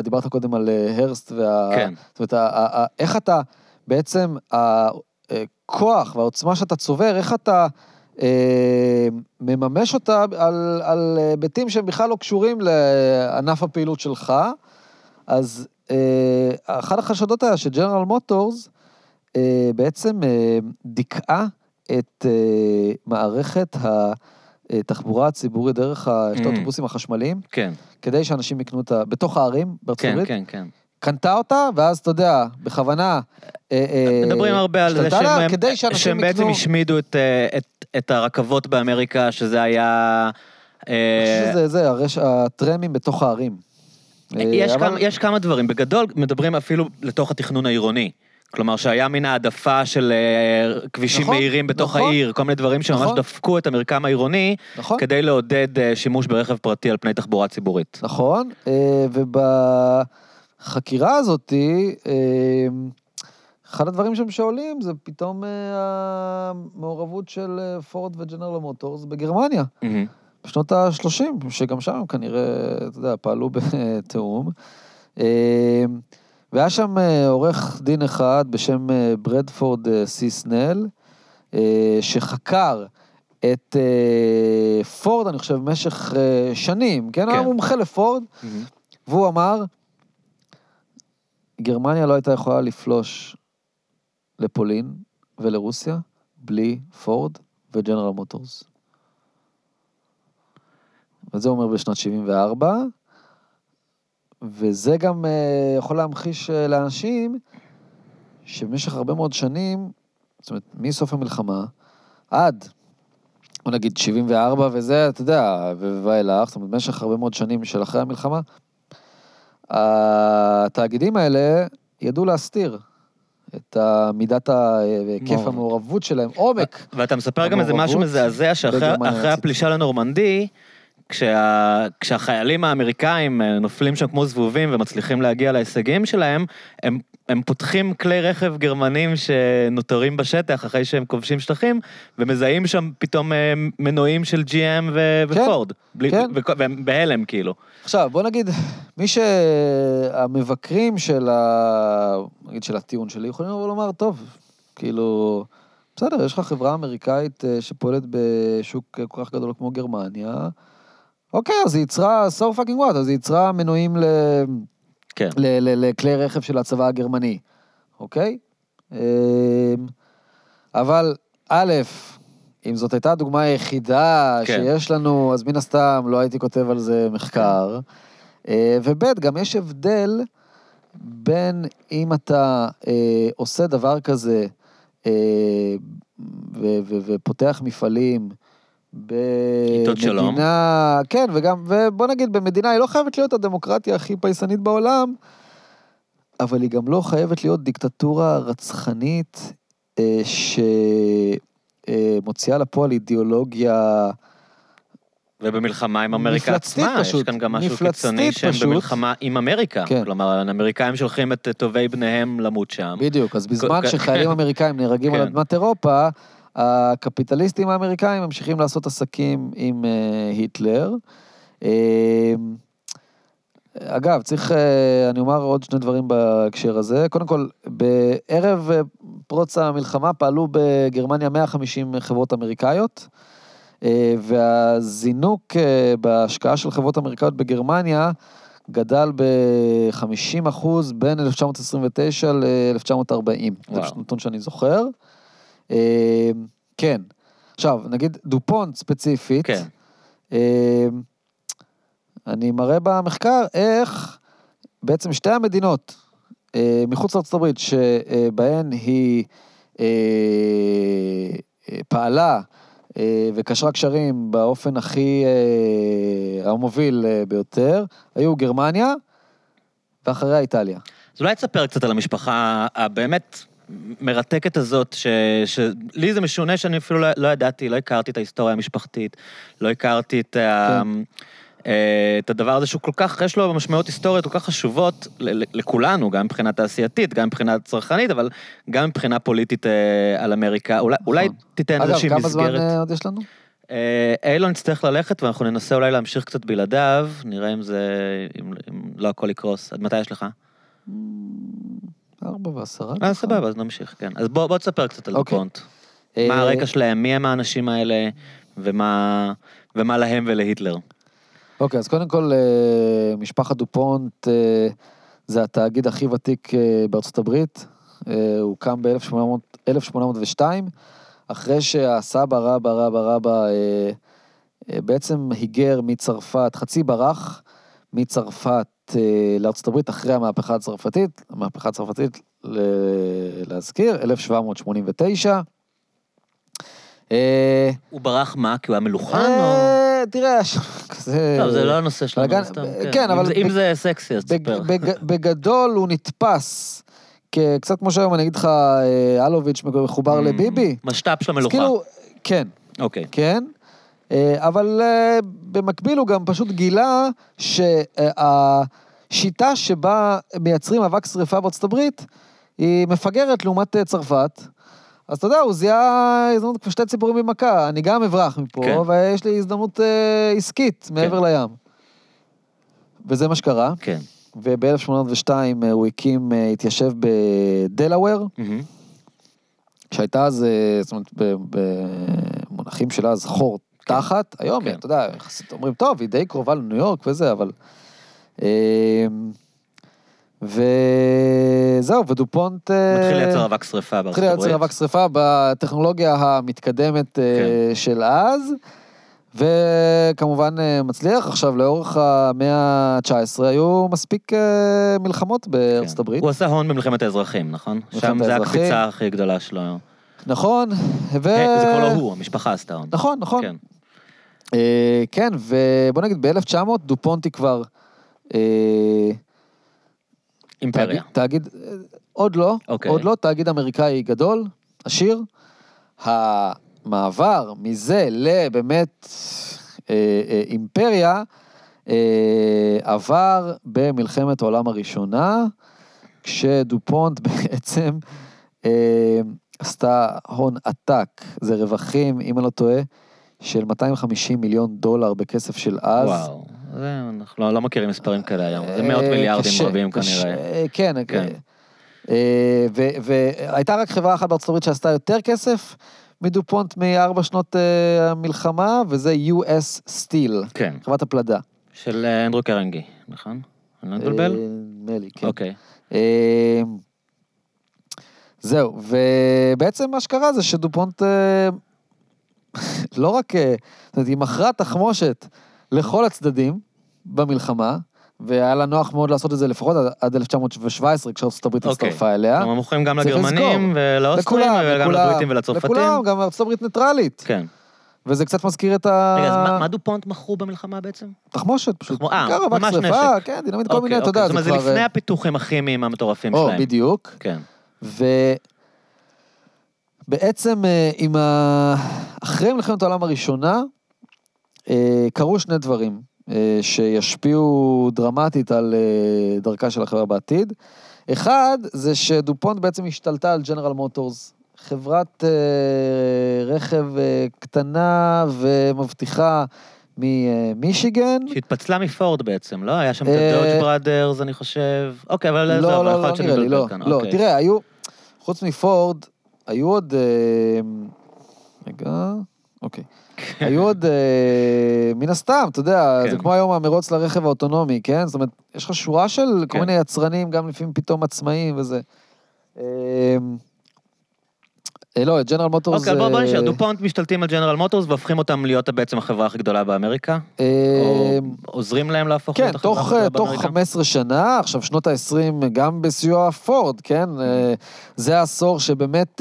דיברת קודם על הרסט, זאת אומרת, איך אתה בעצם, הכוח והעוצמה שאתה צובר, איך אתה מממש אותה על היבטים שהם בכלל לא קשורים לענף הפעילות שלך. אז אחד החשדות היה שג'נרל מוטורס, בעצם דיכאה את מערכת התחבורה הציבורית דרך האוטובוסים החשמליים, כדי שאנשים יקנו אותה בתוך הערים בארצות הברית. כן, כן, כן. קנתה אותה, ואז אתה יודע, בכוונה... מדברים הרבה על זה שהם בעצם השמידו את הרכבות באמריקה, שזה היה... זה הטרמים בתוך הערים. יש כמה דברים. בגדול מדברים אפילו לתוך התכנון העירוני. כלומר, שהיה מן העדפה של כבישים מהירים בתוך העיר, כל מיני דברים שממש דפקו את המרקם העירוני, כדי לעודד שימוש ברכב פרטי על פני תחבורה ציבורית. נכון, ובחקירה הזאת, אחד הדברים שהם שואלים, זה פתאום המעורבות של פורד וג'נרל מוטורס בגרמניה, בשנות ה-30, שגם שם כנראה, אתה יודע, פעלו בתאום. והיה שם עורך דין אחד בשם ברדפורד סיסנל, שחקר את פורד, אני חושב, במשך שנים, כן? היה מומחה לפורד, והוא אמר, גרמניה לא הייתה יכולה לפלוש לפולין ולרוסיה בלי פורד וג'נרל מוטורס. וזה אומר בשנת 74, וזה גם יכול להמחיש לאנשים שבמשך הרבה מאוד שנים, זאת אומרת, מסוף המלחמה עד, בוא נגיד 74 וזה, אתה יודע, ואילך, זאת אומרת, במשך הרבה מאוד שנים של אחרי המלחמה, התאגידים האלה ידעו להסתיר את מידת היקף המעורבות שלהם, עומק. ואתה מספר גם איזה משהו מזעזע, שאחרי הפלישה לנורמנדי, כשהחיילים האמריקאים נופלים שם כמו זבובים, ומצליחים להגיע להישגים שלהם, הם פותחים כלי רכב גרמנים שנותרים בשטח, אחרי שהם כובשים שטחים, ומזהים שם פתאום מנועים של GM ופורד. כן. והם בהלם כאילו. עכשיו, בוא נגיד, מי שהמבקרים של הטיעון שלי, יכולים לומר, טוב, כאילו, בסדר, יש לך חברה אמריקאית שפועלת בשוק כל כך גדול כמו גרמניה, אוקיי, אז היא יצרה, so fucking what, אז היא יצרה מנועים לכלי רכב של הצבא הגרמני, אוקיי? אבל, א', אם זאת הייתה הדוגמה היחידה שיש לנו, אז מן הסתם לא הייתי כותב על זה מחקר, וב', גם יש הבדל בין אם אתה עושה דבר כזה, ופותח מפעלים, במדינה, כן, וגם, ובוא נגיד, במדינה היא לא חייבת להיות הדמוקרטיה הכי פייסנית בעולם, אבל היא גם לא חייבת להיות דיקטטורה רצחנית שמוציאה לפועל אידיאולוגיה ובמלחמה עם אמריקה עצמה, יש כאן גם משהו קיצוני שהם במלחמה עם אמריקה, כלומר, האמריקאים שולחים את טובי בניהם למות שם. בדיוק, אז בזמן שחיילים אמריקאים נהרגים על אדמת אירופה, הקפיטליסטים האמריקאים ממשיכים לעשות עסקים עם היטלר. אגב, צריך, אני אומר עוד שני דברים בהקשר הזה. קודם כל, בערב פרוץ המלחמה פעלו בגרמניה 150 חברות אמריקאיות, והזינוק בהשקעה של חברות אמריקאיות בגרמניה גדל ב-50% בין 1929 ל-1940. זה פשוט נתון שאני זוכר. כן, עכשיו נגיד דופונט ספציפית, אני מראה במחקר איך בעצם שתי המדינות מחוץ לארצות הברית שבהן היא פעלה וקשרה קשרים באופן הכי המוביל ביותר, היו גרמניה ואחריה איטליה. אז אולי תספר קצת על המשפחה הבאמת מרתקת הזאת, שלי זה משונה שאני אפילו לא ידעתי, לא הכרתי את ההיסטוריה המשפחתית, לא הכרתי את הדבר הזה שהוא כל כך, יש לו משמעויות היסטוריות כל כך חשובות לכולנו, גם מבחינה תעשייתית, גם מבחינה צרכנית, אבל גם מבחינה פוליטית על אמריקה. אולי תיתן איזושהי מסגרת. אגב, כמה זמן עוד יש לנו? אילון נצטרך ללכת, ואנחנו ננסה אולי להמשיך קצת בלעדיו, נראה אם זה, אם לא הכל יקרוס. עד מתי יש לך? 4:10. סבבה, אז נמשיך, כן. אז בוא תספר קצת על דופונט. מה הרקע שלהם, מי הם האנשים האלה, ומה להם ולהיטלר. אוקיי, אז קודם כל, משפחת דופונט, זה התאגיד הכי ותיק בארצות הברית, הוא קם ב-1802, אחרי שהסבא, רבא, בעצם היגר מצרפת, חצי ברח מצרפת, לארצות הברית אחרי המהפכה הצרפתית, להזכיר, 1789. הוא ברח מה? כי הוא היה מלוכן? תראה, זה לא הנושא שלנו. כן, אבל אם זה סקסי, אז תספר. בגדול הוא נתפס, קצת כמו שהיום אני אגיד לך, אלוביץ' מחובר לביבי. משטאפ של המלוכה. כן. אוקיי. כן. אבל במקביל הוא גם פשוט גילה שהשיטה שבה מייצרים אבק שריפה בארצות הברית היא מפגרת לעומת צרפת. אז אתה יודע, הוא זיהה הזדמנות כמו שתי ציפורים במכה, אני גם אברח מפה, כן. ויש לי הזדמנות עסקית מעבר, כן. לים. וזה מה שקרה. כן. וב-1802 הוא התיישב בדלאוור, שהייתה אז, זאת אומרת, במונחים שלה אז חורט, תחת, היום, אתה יודע, אומרים, טוב, היא די קרובה לניו יורק וזה, אבל וזהו, ודופונט מתחיל לייצר אבק שריפה בארצות הברית. מתחיל לייצר אבק שריפה בטכנולוגיה המתקדמת של אז, וכמובן מצליח. עכשיו, לאורך המאה ה-19 היו מספיק מלחמות בארצות הברית. הוא עשה הון במלחמת האזרחים, נכון? שם זה הקפיצה הכי גדולה שלו. נכון, זה כבר לא הוא, המשפחה עשתה הון. נכון, נכון. כן, ובוא נגיד, ב-1900 דופונט היא כבר אימפריה. תאגיד, עוד לא, עוד לא, תאגיד אמריקאי גדול, עשיר, המעבר מזה לבאמת אימפריה, עבר במלחמת העולם הראשונה, כשדופונט בעצם עשתה הון עתק, זה רווחים, אם אני לא טועה, של 250 מיליון דולר בכסף של אז. וואו, זה, אנחנו לא מכירים מספרים כאלה היום, זה מאות מיליארדים רבים כנראה. כן, כן. והייתה רק חברה אחת בארצות הברית שעשתה יותר כסף מדופונט מארבע שנות המלחמה, וזה US Steel, כן. חברת הפלדה. של אנדרו קרנגי, נכון? אני לא נתבלבל? מלי, כן. אוקיי. זהו, ובעצם מה שקרה זה שדופונט לא רק, זאת אומרת, היא מכרה תחמושת לכל הצדדים במלחמה, והיה לה נוח מאוד לעשות את זה לפחות עד 1917, כשארצות הברית הצטרפה אליה. הם מוכרים גם לגרמנים ולאוסטרים, וגם לבריטים ולצרפתים. לכולם, גם ארצות הברית ניטרלית. כן. וזה קצת מזכיר את ה... רגע, אז מה דופונט מכרו במלחמה בעצם? תחמושת, פשוט. ממש נשק. כן, דינמיט כל מיני, אתה יודע. זאת אומרת, זה לפני הפיתוחים הכימיים המטורפים שלהם. בדיוק. כן. ובעצם אחרי מלחמת העולם הראשונה, קרו שני דברים שישפיעו דרמטית על דרכה של החברה בעתיד. אחד, זה שדופונט בעצם השתלטה על ג'נרל מוטורס, חברת רכב קטנה ומבטיחה ממישיגן. שהתפצלה מפורד בעצם, לא? היה שם את הדודג' בראדרס, אני חושב. אוקיי, אבל לא, לא, לא נראה לי, לא. לא, תראה, היו, חוץ מפורד, היו עוד... רגע, אוקיי. היו עוד, מן הסתם, אתה יודע, זה כמו היום המרוץ לרכב האוטונומי, כן? זאת אומרת, יש לך שורה של כל מיני יצרנים, גם לפעמים פתאום עצמאים וזה. לא, את ג'נרל מוטורס... אוקיי, בואו נשאר, דופונט משתלטים על ג'נרל מוטורס, והופכים אותם להיות בעצם החברה הכי גדולה באמריקה? או עוזרים להם להפוך להיות החברה הכי גדולה באמריקה? כן, תוך 15 שנה, עכשיו שנות ה-20, גם בסיוע פורד, כן? זה העשור שבאמת,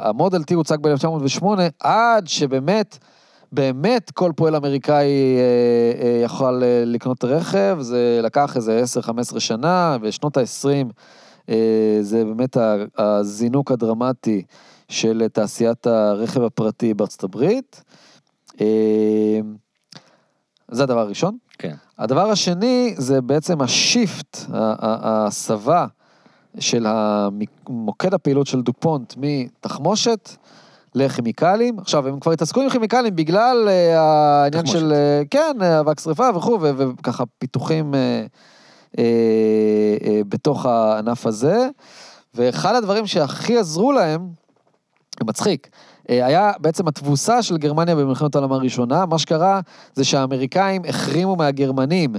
המודל T הוצג ב-1908, עד שבאמת, באמת כל פועל אמריקאי יכול לקנות רכב, זה לקח איזה 10-15 שנה, ושנות ה-20, זה באמת הזינוק הדרמטי, של תעשיית הרכב הפרטי בארצות הברית. זה הדבר הראשון. כן. הדבר השני זה בעצם השיפט, הסבה של מוקד הפעילות של דופונט מתחמושת לכימיקלים. עכשיו, הם כבר התעסקו עם כימיקלים בגלל העניין של, כן, אבק שריפה וכו', וככה פיתוחים בתוך הענף הזה. ואחד הדברים שהכי עזרו להם, מצחיק, היה בעצם התבוסה של גרמניה במלחמת העולם הראשונה, מה שקרה זה שהאמריקאים החרימו מהגרמנים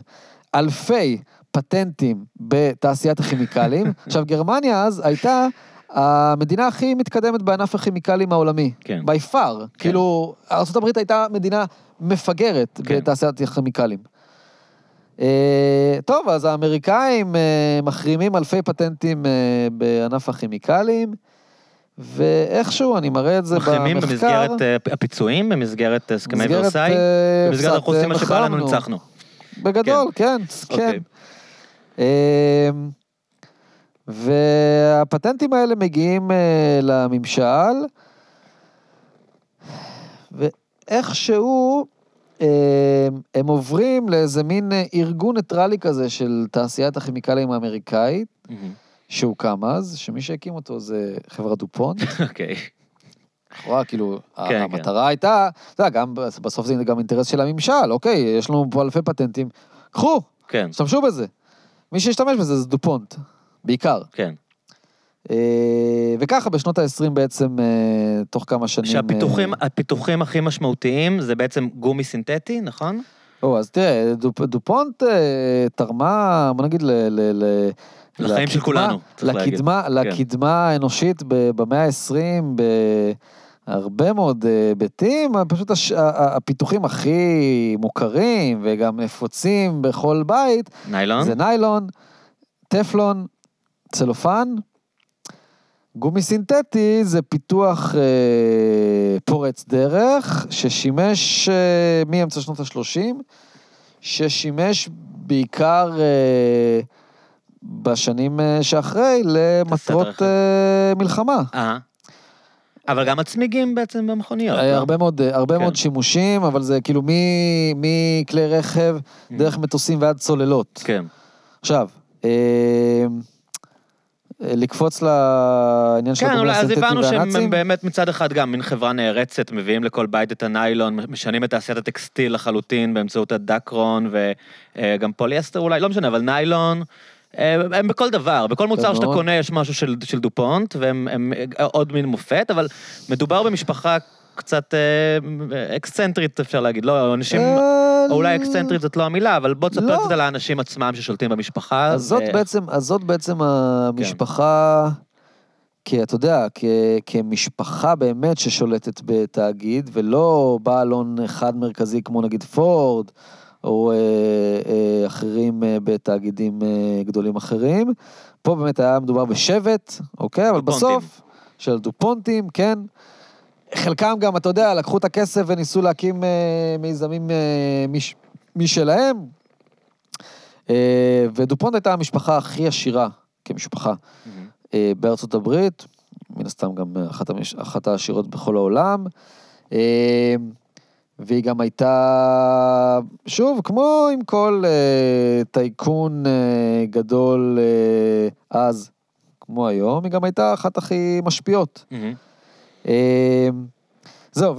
אלפי פטנטים בתעשיית הכימיקלים, עכשיו גרמניה אז הייתה המדינה הכי מתקדמת בענף הכימיקלים העולמי, by far, כאילו ארצות הברית הייתה מדינה מפגרת בתעשיית הכימיקלים. טוב, אז האמריקאים מחרימים אלפי פטנטים בענף הכימיקלים, ואיכשהו, אני מראה את זה במחקר. מחרימים במסגרת הפיצויים, במסגרת הסכמי ורסאי, במסגרת אנחנו עושים מה שבא לנו, ניצחנו. בגדול, כן, כן. והפטנטים האלה מגיעים לממשל, ואיכשהו הם עוברים לאיזה מין ארגון ניטרלי כזה של תעשיית הכימיקלים האמריקאית, שהוקם אז, שמי שהקים אותו זה חברת דופונט. אוקיי. אחורה, כאילו, המטרה הייתה, אתה יודע, בסוף זה גם אינטרס של הממשל, אוקיי, יש לנו פה אלפי פטנטים, קחו, שתמשו בזה. מי שהשתמש בזה זה דופונט, בעיקר. כן. וככה בשנות ה-20 בעצם, תוך כמה שנים... שהפיתוחים הכי משמעותיים זה בעצם גומי סינתטי, נכון? אז תראה, דופונט תרמה, בוא נגיד, לחיים של כולנו, צריך להגיד. לקדמה האנושית במאה ה-20, בהרבה מאוד ביתים, פשוט הפיתוחים הכי מוכרים, וגם נפוצים בכל בית, זה ניילון, טפלון, צלופן, גומי סינתטי זה פיתוח פורץ דרך, ששימש מאמצע שנות ה-30, ששימש בעיקר... בשנים שאחרי למטרות מלחמה. אבל גם הצמיגים בעצם במכוניות. הרבה מאוד שימושים, אבל זה כאילו מכלי רכב, דרך מטוסים ועד צוללות. כן. עכשיו, לקפוץ לעניין של הגומלה הסינתטית והנאצים. כן, אז הבנו שהם באמת מצד אחד גם מין חברה נערצת, מביאים לכל בית את הניילון, משנים את תעשיית הטקסטיל לחלוטין באמצעות הדקרון, וגם פוליאסטר אולי, לא משנה, אבל ניילון, הם בכל דבר, בכל מוצר שאתה קונה יש משהו של דופונט, והם עוד מין מופת, אבל מדובר במשפחה קצת אקסצנטרית, אפשר להגיד, לא, אנשים, אולי אקסצנטרית זאת לא המילה, אבל בוא תספר קצת על האנשים עצמם ששולטים במשפחה. אז זאת בעצם המשפחה, כי אתה יודע, כמשפחה באמת ששולטת בתאגיד, ולא בעל הון אחד מרכזי כמו נגיד פורד, או אחרים בתאגידים גדולים אחרים. פה באמת היה מדובר בשבט, אוקיי, אבל בסוף, של דופונטים, כן, חלקם גם, אתה יודע, לקחו את הכסף וניסו להקים מיזמים משלהם, ודופונט הייתה המשפחה הכי עשירה כמשפחה בארצות הברית, מן הסתם גם אחת העשירות בכל העולם, והיא גם הייתה, שוב, כמו עם כל טייקון גדול אז, כמו היום, היא גם הייתה אחת הכי משפיעות. זהו,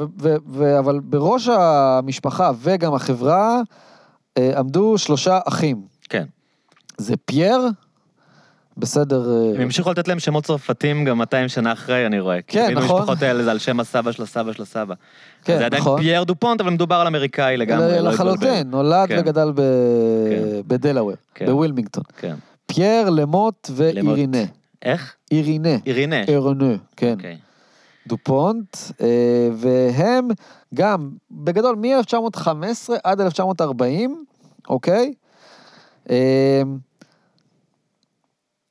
אבל בראש המשפחה וגם החברה, עמדו שלושה אחים. כן. זה פייר, בסדר. הם המשיכו לתת להם שמות צרפתים גם 200 שנה אחרי, אני רואה. כן, נכון. כי המשפחות האלה זה על שם הסבא של הסבא של הסבא. כן, זה עדיין נכון. פייר דופונט, אבל מדובר על אמריקאי לגמרי. לחלוטין, נולד כן. וגדל כן. בדלאוור, כן. בווילמינגטון. כן. פייר, למוט ואירינה. למוט. איך? אירינה. אירינה. אירינה, כן. אוקיי. Okay. דופונט, והם גם, בגדול, מ-1915 עד 1940, אוקיי?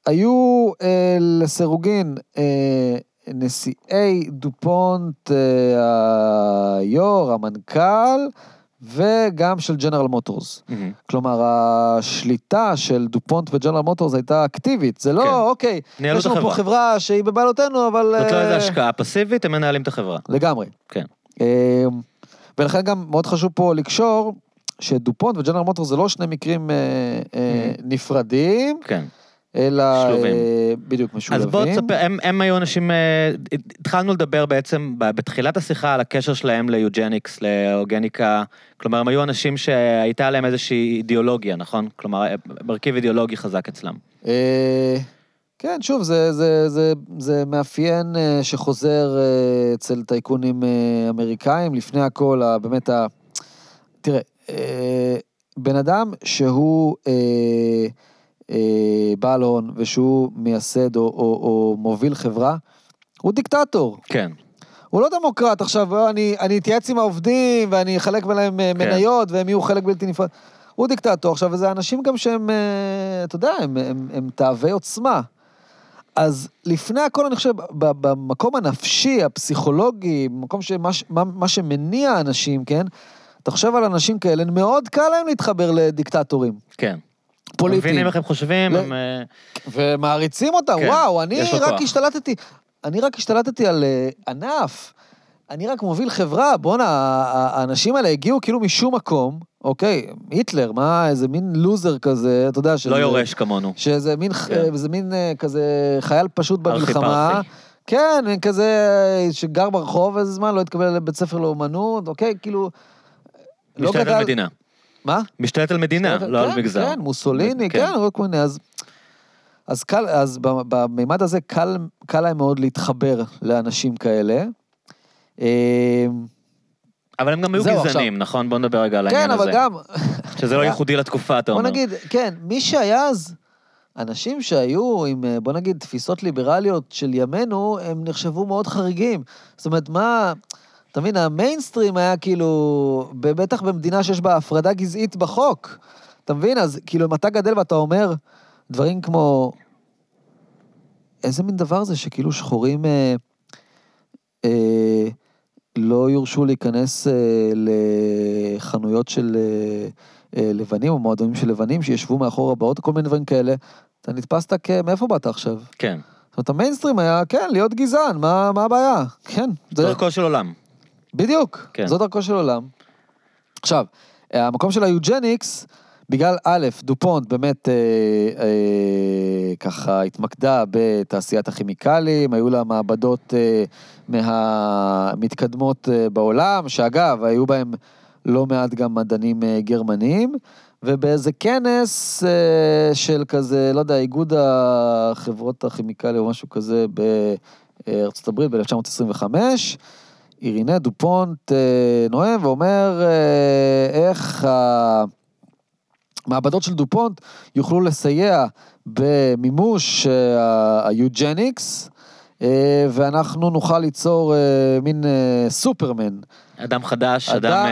היו לסירוגין נשיאי דופונט, היור, המנכ"ל, וגם של ג'נרל מוטורס. כלומר, השליטה של דופונט וג'נרל מוטורס הייתה אקטיבית. זה לא, אוקיי, יש לנו פה חברה שהיא בבעלותנו, אבל... זאת לא איזו השקעה פסיבית, הם מנהלים את החברה. לגמרי. כן. ולכן גם מאוד חשוב פה לקשור, שדופונט וג'נרל מוטורס זה לא שני מקרים נפרדים. כן. אלא בדיוק משולבים. אז בוא תספר, הם היו אנשים, התחלנו לדבר בעצם בתחילת השיחה על הקשר שלהם ליוג'ניקס, לאורגניקה, כלומר הם היו אנשים שהייתה להם איזושהי אידיאולוגיה, נכון? כלומר, מרכיב אידיאולוגי חזק אצלם. כן, שוב, זה מאפיין שחוזר אצל טייקונים אמריקאים, לפני הכל, באמת, תראה, בן אדם שהוא... בעל הון, ושהוא מייסד או מוביל חברה, הוא דיקטטור. כן. הוא לא דמוקרט. עכשיו, אני אתייעץ עם העובדים, ואני אחלק ביניהם מניות, והם יהיו חלק בלתי נפרד. הוא דיקטטור. עכשיו, וזה אנשים גם שהם, אתה יודע, הם תאווי עוצמה. אז לפני הכל, אני חושב, במקום הנפשי, הפסיכולוגי, במקום שמה שמניע אנשים, כן? אתה חושב על אנשים כאלה, מאוד קל להם להתחבר לדיקטטורים. כן. פוליטיים. מבינים איך הם חושבים, הם... ומעריצים אותם, כן, וואו, אני רק השתלטתי על ענף, אני רק מוביל חברה, בונה, האנשים האלה הגיעו כאילו משום מקום, אוקיי, היטלר, מה, איזה מין לוזר כזה, אתה יודע, לא יורש כמונו. שזה מין, כן. זה מין כזה חייל פשוט במלחמה. ארכי פרסי. כן, כזה שגר ברחוב איזה זמן, לא התקבל לבית ספר לאומנות, אוקיי, כאילו... משתלט לא גדל... על מדינה. מה? משתלט על מדינה, לא על מגזר. כן, מוסוליני, כן, רק מיני, אז במימד הזה קל להם מאוד להתחבר לאנשים כאלה. אבל הם גם היו גזענים, נכון? בואו נדבר רגע על העניין הזה. כן, אבל גם... שזה לא ייחודי לתקופה, אתה אומר. בוא נגיד, כן, מי שהיה אז, אנשים שהיו עם, בוא נגיד, תפיסות ליברליות של ימינו, הם נחשבו מאוד חריגים. זאת אומרת, מה... אתה מבין, המיינסטרים היה כאילו, בטח במדינה שיש בה הפרדה גזעית בחוק, אתה מבין? אז כאילו, אם אתה גדל ואתה אומר דברים כמו, איזה מין דבר זה שכאילו שחורים לא יורשו להיכנס לחנויות של לבנים, או מועדונים של לבנים, שישבו מאחור הבאות, כל מיני דברים כאלה, אתה נתפסת מאיפה באת עכשיו? כן. זאת אומרת, המיינסטרים היה, כן, להיות גזען, מה הבעיה? כן. דרכו של עולם. בדיוק, זו דרכו של עולם. עכשיו, המקום של היוג'ניקס, בגלל א', דופונט באמת ככה התמקדה בתעשיית הכימיקלים, היו לה מעבדות מהמתקדמות בעולם, שאגב, היו בהם לא מעט גם מדענים גרמנים, ובאיזה כנס של כזה, לא יודע, איגוד החברות הכימיקליות או משהו כזה בארצות הברית ב-1925, אירינה דופונט נואם ואומר איך המעבדות של דופונט יוכלו לסייע במימוש היוג'ניקס, ואנחנו נוכל ליצור מין סופרמן. אדם חדש, אדם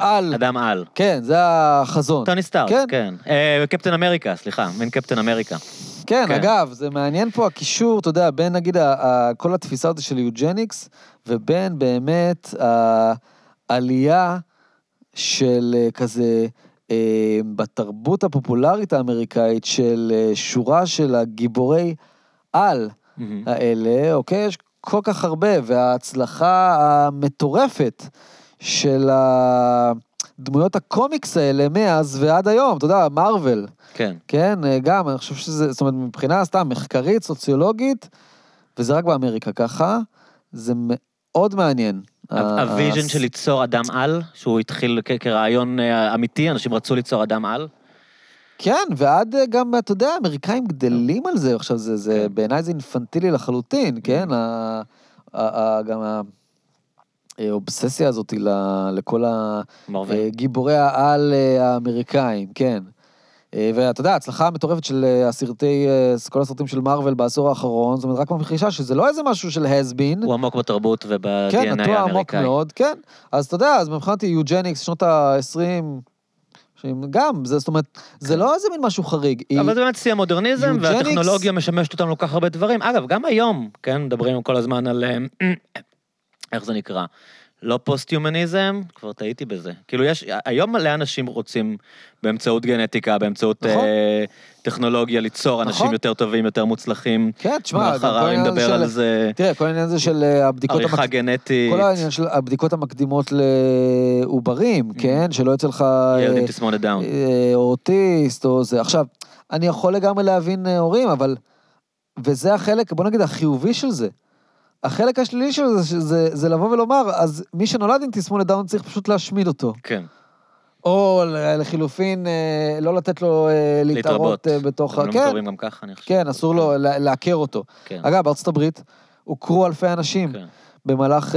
על. אדם על. כן, זה החזון. טוני סטארק, כן. קפטן אמריקה, סליחה, מין קפטן אמריקה. כן, אגב, זה מעניין פה הקישור, אתה יודע, בין נגיד כל התפיסה הזאת של יוג'ניקס, ובין באמת העלייה של כזה, בתרבות הפופולרית האמריקאית, של שורה של הגיבורי על, האלה, אוקיי, יש כל כך הרבה, וההצלחה המטורפת של הדמויות הקומיקס האלה מאז ועד היום, אתה יודע, מרוול. כן. כן, גם, אני חושב שזה, זאת אומרת, מבחינה סתם מחקרית, סוציולוגית, וזה רק באמריקה ככה, זה מאוד מעניין. הוויז'ן של ליצור אדם על, שהוא התחיל כרעיון אמיתי, אנשים רצו ליצור אדם על. כן, ועד גם, אתה יודע, האמריקאים גדלים על זה, עכשיו זה, בעיניי זה אינפנטילי לחלוטין, כן, גם האובססיה הזאת לכל הגיבורי העל האמריקאים, כן, ואתה יודע, ההצלחה המטורפת של כל הסרטים של מרוול בעשור האחרון, זאת אומרת, רק ממחישה שזה לא איזה משהו של הסבין. הוא עמוק בתרבות וב-DNA האמריקאי. כן, הוא עמוק מאוד, כן, אז אתה יודע, אז מבחינתי יוג'ניקס, שנות ה-20... גם, זאת אומרת, זה לא איזה מין משהו חריג. אבל זה באמת שיא המודרניזם, והטכנולוגיה משמשת אותם לכל כך הרבה דברים. אגב, גם היום, כן, מדברים כל הזמן על, איך זה נקרא? לא פוסט-יומניזם, כבר טעיתי בזה. כאילו יש, היום מלא אנשים רוצים באמצעות גנטיקה, באמצעות טכנולוגיה, ליצור אנשים יותר טובים, יותר מוצלחים. כן, תשמע, תראה, כל העניין הזה של הבדיקות המקדימות לעוברים, כן, שלא יצא לך ילדים תסמונת דאון. אוטיסט או זה. עכשיו, אני יכול לגמרי להבין הורים, אבל, וזה החלק, בוא נגיד, החיובי של זה. החלק השלילי של זה, זה לבוא ולומר, אז מי שנולד עם תסמונת דאון צריך פשוט להשמיד אותו. כן. או לחילופין, לא לתת לו להתערות בתוך... הם לא מתערבים גם ככה, אני חושב. כן, אסור לו להכר אותו. אגב, בארצות הברית, הוכרו אלפי אנשים במהלך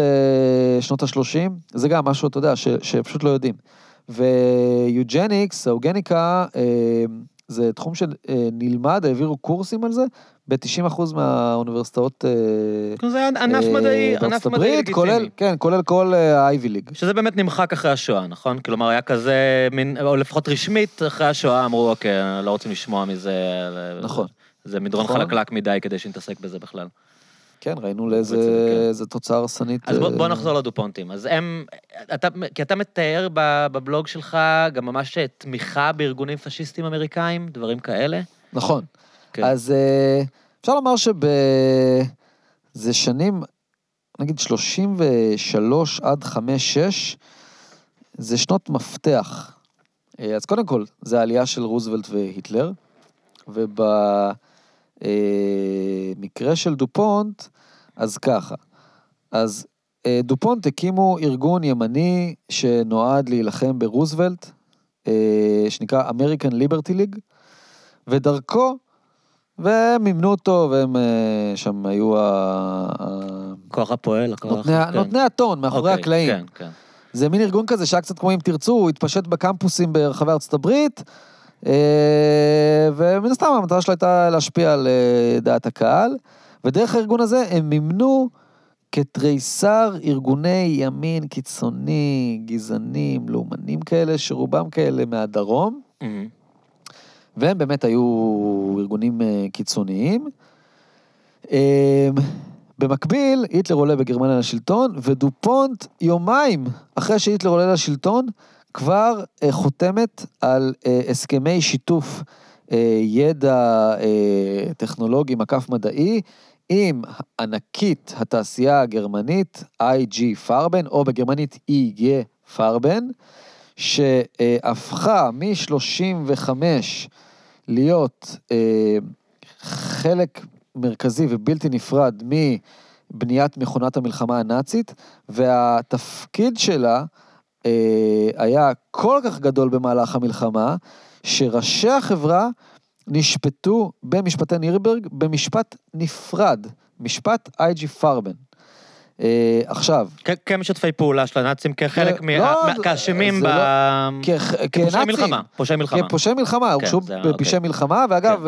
שנות ה-30, זה גם משהו, אתה יודע, שפשוט לא יודעים. ויוג'ניקס, האוגניקה, זה תחום שנלמד, העבירו קורסים על זה, ב-90% מהאוניברסיטאות זה היה ענף מדעי, ענף מדעי לגיטימי. כן, כולל כל האייבי ליג. שזה באמת נמחק אחרי השואה, נכון? כלומר, היה כזה, או לפחות רשמית, אחרי השואה אמרו, אוקיי, לא רוצים לשמוע מזה. נכון. זה מדרון חלקלק מדי כדי שנתעסק בזה בכלל. כן, ראינו לאיזה תוצאה הרסנית. אז בוא נחזור לדופונטים. אז הם, כי אתה מתאר בבלוג שלך גם ממש תמיכה בארגונים פשיסטיים אמריקאים, דברים כאלה. נכון. אז אפשר לומר שבזה שנים, נגיד 33 עד 56, זה שנות מפתח. אז קודם כל, זה העלייה של רוזוולט והיטלר, ובמקרה של דופונט, אז ככה. אז דופונט הקימו ארגון ימני שנועד להילחם ברוזוולט, שנקרא American Liberty League, ודרכו, והם מימנו אותו, והם שם היו כוח הפועל, נותני הטון, מאחורי הקלעים. זה מין ארגון כזה, שהיה קצת כמו אם תרצו, הוא התפשט בקמפוסים ברחבי ארצות הברית, ומן הסתם המטרה שלה הייתה להשפיע על דעת הקהל, ודרך הארגון הזה הם מימנו כתריסר ארגוני ימין קיצוני, גזענים, לאומנים כאלה, שרובם כאלה מהדרום, והם באמת היו ארגונים קיצוניים. במקביל, היטלר עולה בגרמניה לשלטון, ודופונט יומיים אחרי שהיטלר עולה לשלטון, כבר חותמת על הסכמי שיתוף ידע טכנולוגי מקף מדעי, עם ענקית התעשייה הגרמנית IG Farben, או בגרמנית IG Farben, שהפכה מ-35 להיות חלק מרכזי ובלתי נפרד מבניית מכונת המלחמה הנאצית, והתפקיד שלה היה כל כך גדול במהלך המלחמה, שראשי החברה נשפטו במשפטי נירנברג במשפט נפרד, משפט IG פרבן. עכשיו... כמשתפי פעולה של הנאצים, כחלק מהאשמים כפושעי מלחמה. כפושעי מלחמה, הורשעו בפשעי מלחמה, ואגב,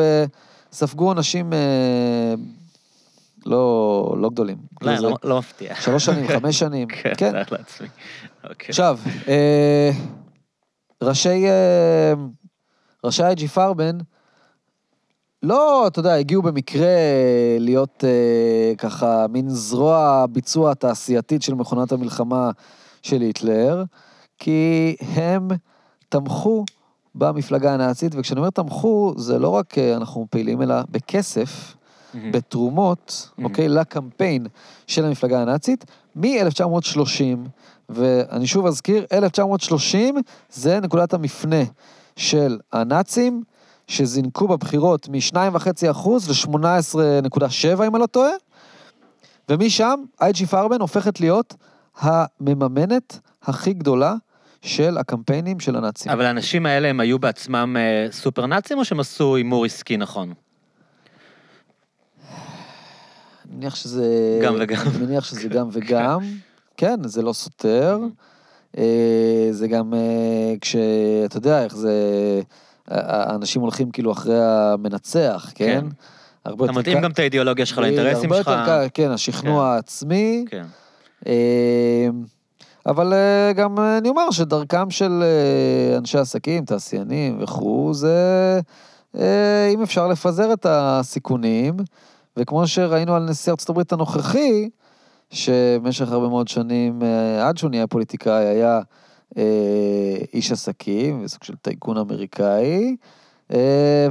ספגו אנשים לא גדולים. לא מפתיע. 3 שנים, 5 שנים. כן, לא לעצמי. עכשיו, ראשי IG פרבן, לא, אתה יודע, הגיעו במקרה להיות ככה מין זרוע ביצוע התעשייתית של מכונת המלחמה של היטלר, כי הם תמכו במפלגה הנאצית, וכשאני אומר תמכו, זה לא רק אנחנו פעילים, אלא בכסף, בתרומות, אוקיי, לקמפיין של המפלגה הנאצית, מ-1930, ואני שוב אזכיר, 1930 זה נקודת המפנה של הנאצים, שזינקו בבחירות מ-2.5% ל-18.7% אם אני לא טועה, ומשם IG פרבן הופכת להיות המממנת הכי גדולה של הקמפיינים של הנאצים. אבל האנשים האלה הם היו בעצמם סופר נאצים, או שהם עשו אימור עסקי נכון? אני מניח שזה... גם וגם. אני מניח שזה גם וגם. כן, זה לא סותר. זה גם כשאתה יודע איך זה... האנשים הולכים כאילו אחרי המנצח, כן? אתה מתאים גם את האידיאולוגיה שלך, לאינטרסים שלך. כן, השכנוע העצמי. אבל גם אני אומר שדרכם של אנשי עסקים, תעשיינים וכו', זה אם אפשר לפזר את הסיכונים, וכמו שראינו על נשיא ארצות הברית הנוכחי, שבמשך הרבה מאוד שנים, עד שהוא נהיה פוליטיקאי, היה... איש עסקים, בסוג של טייקון אמריקאי,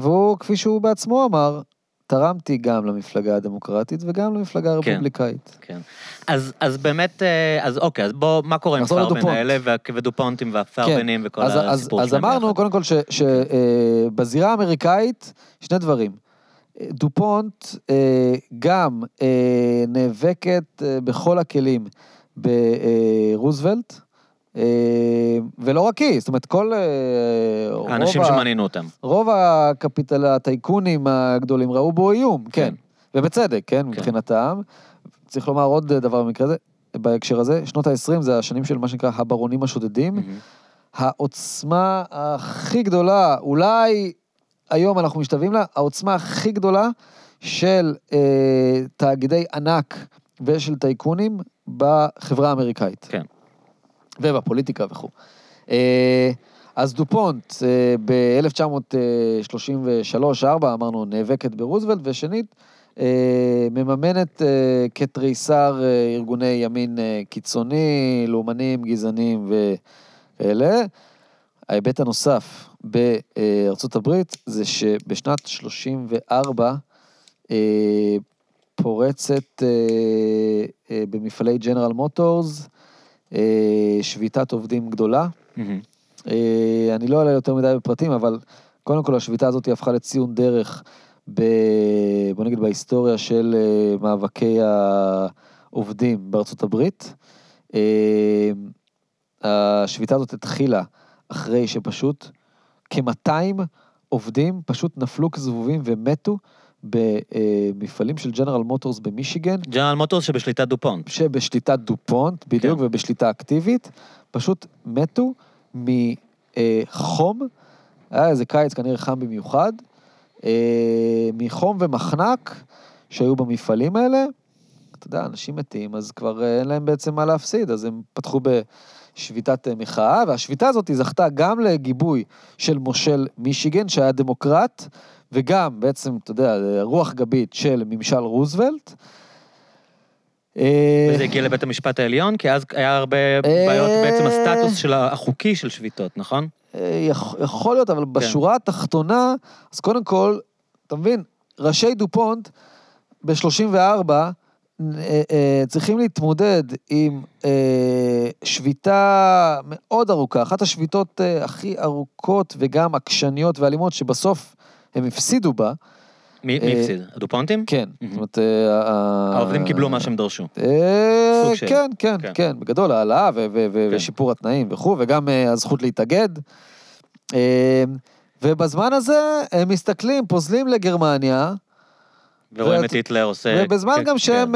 והוא, כפי שהוא בעצמו אמר, תרמתי גם למפלגה הדמוקרטית וגם למפלגה הרפובליקאית. כן, אז באמת, אז אוקיי, אז בוא, מה קורה עם פרבן האלה, ודופונטים והפרבנים וכל הסיפור שלהם? אז אמרנו, קודם כל, שבזירה האמריקאית, שני דברים, דופונט גם נאבקת בכל הכלים ברוזוולט, ולא רק היא, זאת אומרת כל האנשים שמעניינו אותם, רוב הקפיטל הטייקונים הגדולים ראו בו איום, כן, ובצדק, כן, מבחינתם. צריך לומר עוד דבר במקרה הזה, בהקשר הזה, שנות ה-20 זה השנים של מה שנקרא הברונים השודדים. העוצמה הכי גדולה, אולי היום אנחנו משתווים לה, העוצמה הכי גדולה של תאגידי ענק ושל טייקונים בחברה האמריקאית, כן, ובפוליטיקה וכו'. אז דופונט, ב-1933-4, אמרנו, נאבקת ברוזוולט, ושנית, מממנת כתריסר ארגוני ימין קיצוני, לאומנים, גזענים ואלה. ההיבט הנוסף בארצות הברית, זה שבשנת 34, פורצת במפעלי ג'נרל מוטורס, שביתת עובדים גדולה. אני לא עלה יותר מדי בפרטים, אבל קודם כל השביתה הזאת הפכה לציון דרך בוא נגיד בהיסטוריה של מאבקי העובדים בארצות הברית. השביתה הזאת התחילה אחרי שפשוט כ-200 עובדים פשוט נפלו כזבובים ומתו במפעלים של ג'נרל מוטורס במישיגן. ג'נרל מוטורס שבשליטת דופונט. שבשליטת דופונט, בדיוק, כן. ובשליטה אקטיבית, פשוט מתו מחום, היה איזה קיץ כנראה חם במיוחד, מחום ומחנק שהיו במפעלים האלה. אתה יודע, אנשים מתים, אז כבר אין להם בעצם מה להפסיד, אז הם פתחו בשביתת מחאה, והשביתה הזאת זכתה גם לגיבוי של מושל מישיגן, שהיה דמוקרט, וגם בעצם, אתה יודע, רוח גבית של ממשל רוזוולט. וזה הגיע לבית המשפט העליון, כי אז היה הרבה בעיות בעצם הסטטוס החוקי של שביתות, נכון? יכול להיות, אבל בשורה התחתונה, אז קודם כל, אתה מבין, ראשי דופונט ב-34 צריכים להתמודד עם שביתה מאוד ארוכה, אחת השביתות הכי ארוכות וגם עקשניות ואלימות שבסוף הם הפסידו בה. מי הפסיד? הדופונטים? כן. זאת אומרת, העובדים קיבלו מה שהם דרשו. כן, כן, כן. בגדול, העלאה ושיפור התנאים וכו', וגם הזכות להתאגד. ובזמן הזה הם מסתכלים, פוזלים לגרמניה, ורואים את היטלר עושה... ובזמן גם שהם,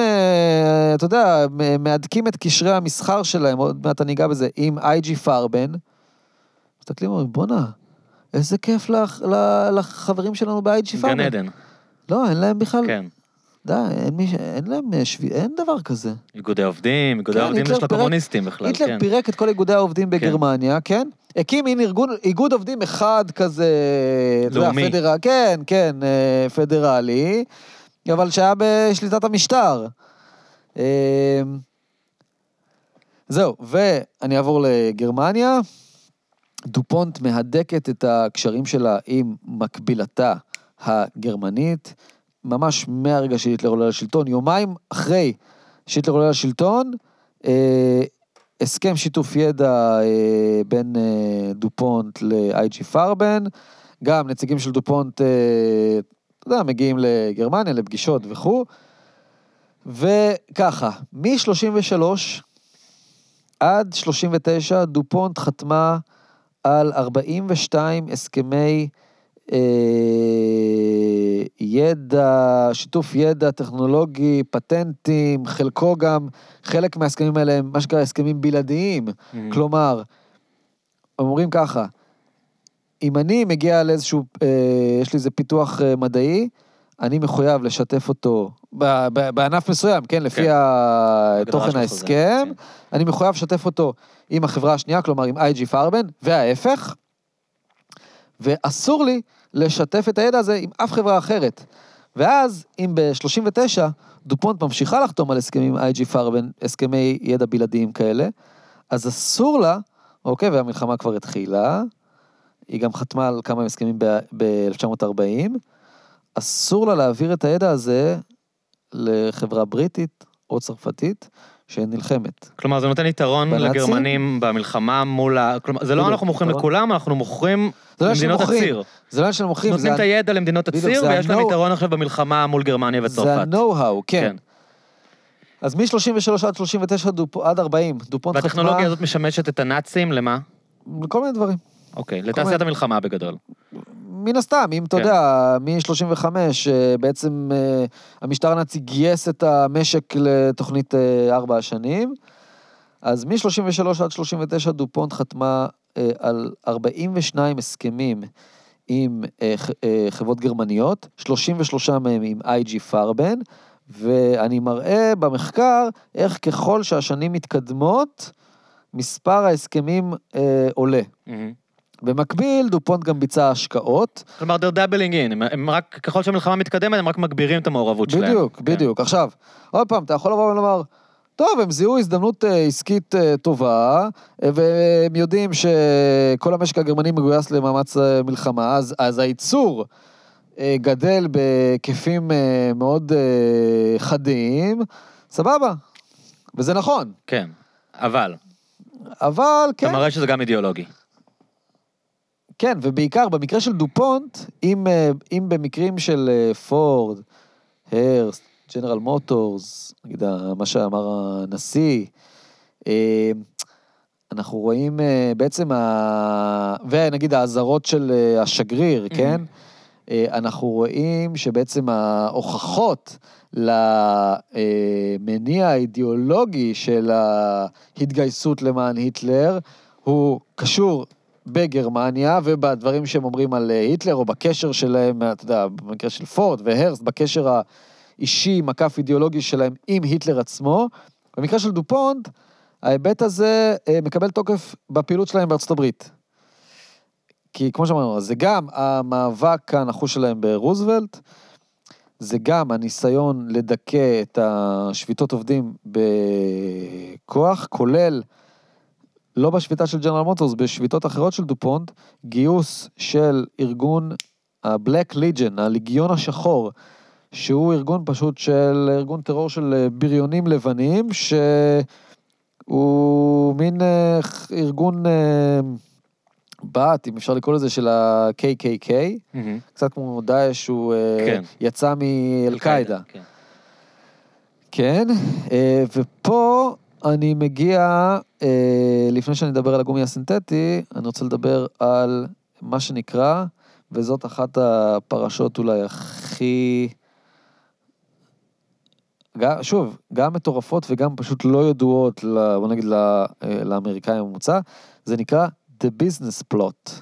אתה יודע, מעדקים את קשרי המסחר שלהם, עוד מעט אני אגע בזה, עם IG Farben, מסתכלים אומרים, בוא נע, איזה כיף לחברים שלנו ב-IG Farben. גן עדן. לא, אין להם בכלל... כן. די, אין להם... אין דבר כזה. איגודי עובדים, איגודי עובדים יש לקומוניסטים בכלל, כן. היטלר פירק את כל איגודי העובדים בגרמניה, כן? הקים איגוד עובדים אחד כזה... לאומי. כן, כן, פדרלי. אבל שהיה בשליטת המשטר. זהו, ואני אעבור לגרמניה. דופונט מהדקת את הקשרים שלה עם מקבילתה הגרמנית, ממש מהרגע שהיטלר עולה לשלטון, יומיים אחרי שהיטלר עולה לשלטון, הסכם שיתוף ידע בין דופונט ל-IG פארבן, גם נציגים של דופונט, אתה יודע, מגיעים לגרמניה, לפגישות וכו', וככה, מ-33 עד 39, דופונט חתמה על 42 הסכמי ידע, שיתוף ידע, טכנולוגי, פטנטים, חלקו גם, חלק מההסכמים האלה הם מה שקרה הסכמים בלעדיים, כלומר, אומרים ככה, אם אני מגיע לאיזשהו, יש לי איזה פיתוח מדעי, אני מחויב לשתף אותו, בענף מסוים, כן, לפי תוכן ההסכם, אני מחויב לשתף אותו עם החברה השנייה, כלומר עם IG Farben, וההפך, ואסור לי לשתף את הידע הזה עם אף חברה אחרת. ואז, אם ב-39, דופונט ממשיכה לחתום על הסכמים IG Farben, הסכמי ידע בלעדיים כאלה, אז אסור לה, אוקיי, והמלחמה כבר התחילה, היא גם חתמה על כמה הסכמים ב-1940, אסור לה להעביר את הידע הזה לחברה בריטית או צרפתית, שנלחמת. כלומר, זה נותן יתרון לגרמנים במלחמה מול ה... כלומר, זה לא אנחנו מוכרים לכולם, אנחנו מוכרים למדינות הציר. זה לא שאנחנו מוכרים. נותנים את הידע למדינות הציר, ויש להם יתרון עכשיו במלחמה מול גרמניה וצרפת. זה ה-know-how, כן. אז מ-33 עד 39 עד 40, דופונט חתמה... והטכנולוגיה הזאת משמשת את הנאצים למה? לכל מיני דברים. אוקיי, לתעשיית המלחמה בגדול. מן הסתם, אם אתה יודע, מ-35, בעצם המשטר הנאצי גייס את המשק לתוכנית 4 שנים, אז מ-33 עד 39 דופונט חתמה על 42 הסכמים עם חברות גרמניות, 33 מהם עם IG Farben, ואני מראה במחקר איך ככל שהשנים מתקדמות, מספר ההסכמים עולה. במקביל, דופונט גם ביצע השקעות. כלומר, they're doubling in. הם רק, ככל שהמלחמה מתקדמת, הם רק מגבירים את המעורבות שלהם. בדיוק, בדיוק. עכשיו, עוד פעם, אתה יכול לבוא ולומר, טוב, הם זיהו הזדמנות עסקית טובה, והם יודעים שכל המשק הגרמני מגויס למאמץ מלחמה, אז הייצור גדל בהיקפים מאוד חדים, סבבה. וזה נכון. כן, אבל. אבל, כן. אתה מראה שזה גם אידיאולוגי. כן, ובעיקר במקרה של דופונט, אם במקרים של פורד, הרסט, ג'נרל מוטורס, נגיד מה שאמר הנשיא, אנחנו רואים בעצם, ונגיד העזרות של השגריר, כן? אנחנו רואים שבעצם ההוכחות למניע האידיאולוגי של ההתגייסות למען היטלר, הוא קשור... בגרמניה, ובדברים שהם אומרים על היטלר, או בקשר שלהם, אתה יודע, במקרה של פורד והרסט, בקשר האישי, מקף אידיאולוגי שלהם עם היטלר עצמו. במקרה של דופונט, ההיבט הזה מקבל תוקף בפעילות שלהם בארצות הברית. כי כמו שאמרנו, זה גם המאבק הנחוש שלהם ברוזוולט, זה גם הניסיון לדכא את השביתות עובדים בכוח, כולל לא בשביתה של ג'נרל מוטורס, בשביתות אחרות של דופונט, גיוס של ארגון הבלק ליג'ן, הליגיון השחור, שהוא ארגון פשוט של, ארגון טרור של בריונים לבנים, שהוא מין ארגון בת, אם אפשר לקרוא לזה, של ה-KKK, קצת כמו דאעש, שהוא יצא מאל-קאידה. כן, ופה אני מגיע, לפני שאני אדבר על הגומי הסינתטי, אני רוצה לדבר על מה שנקרא, וזאת אחת הפרשות אולי הכי, שוב, גם מטורפות וגם פשוט לא ידועות, בוא נגיד לאמריקאי הממוצע, זה נקרא The Business Plot.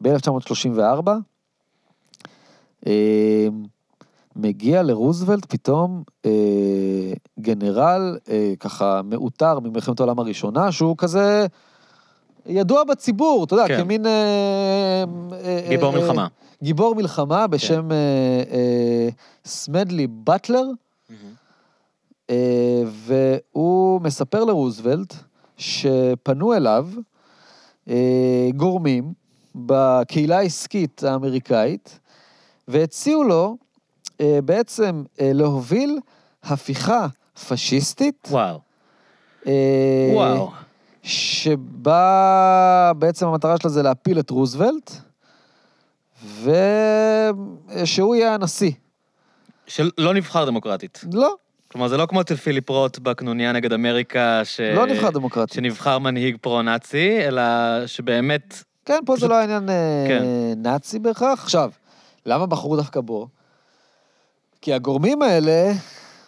ב-1934, מגיע לרוזוולט פתאום גנרל ככה מאותר ממלחמת העולם הראשונה, שהוא כזה ידוע בציבור, אתה יודע, כן. כמין גיבור מלחמה. גיבור מלחמה בשם כן. סמדלי בטלר, והוא מספר לרוזוולט שפנו אליו גורמים בקהילה העסקית האמריקאית, והציעו לו בעצם להוביל הפיכה פשיסטית. וואו. וואו. שבה בעצם המטרה שלה זה להפיל את רוזוולט, ושהוא יהיה הנשיא. שלא נבחר דמוקרטית. לא. כלומר, זה לא כמו אצל פיליפ רוט בקנוניה נגד אמריקה, לא נבחר דמוקרטית. שנבחר מנהיג פרו-נאצי, אלא שבאמת... כן, פה זה לא העניין נאצי בהכרח. עכשיו, למה בחרו דווקא בו? כי הגורמים האלה,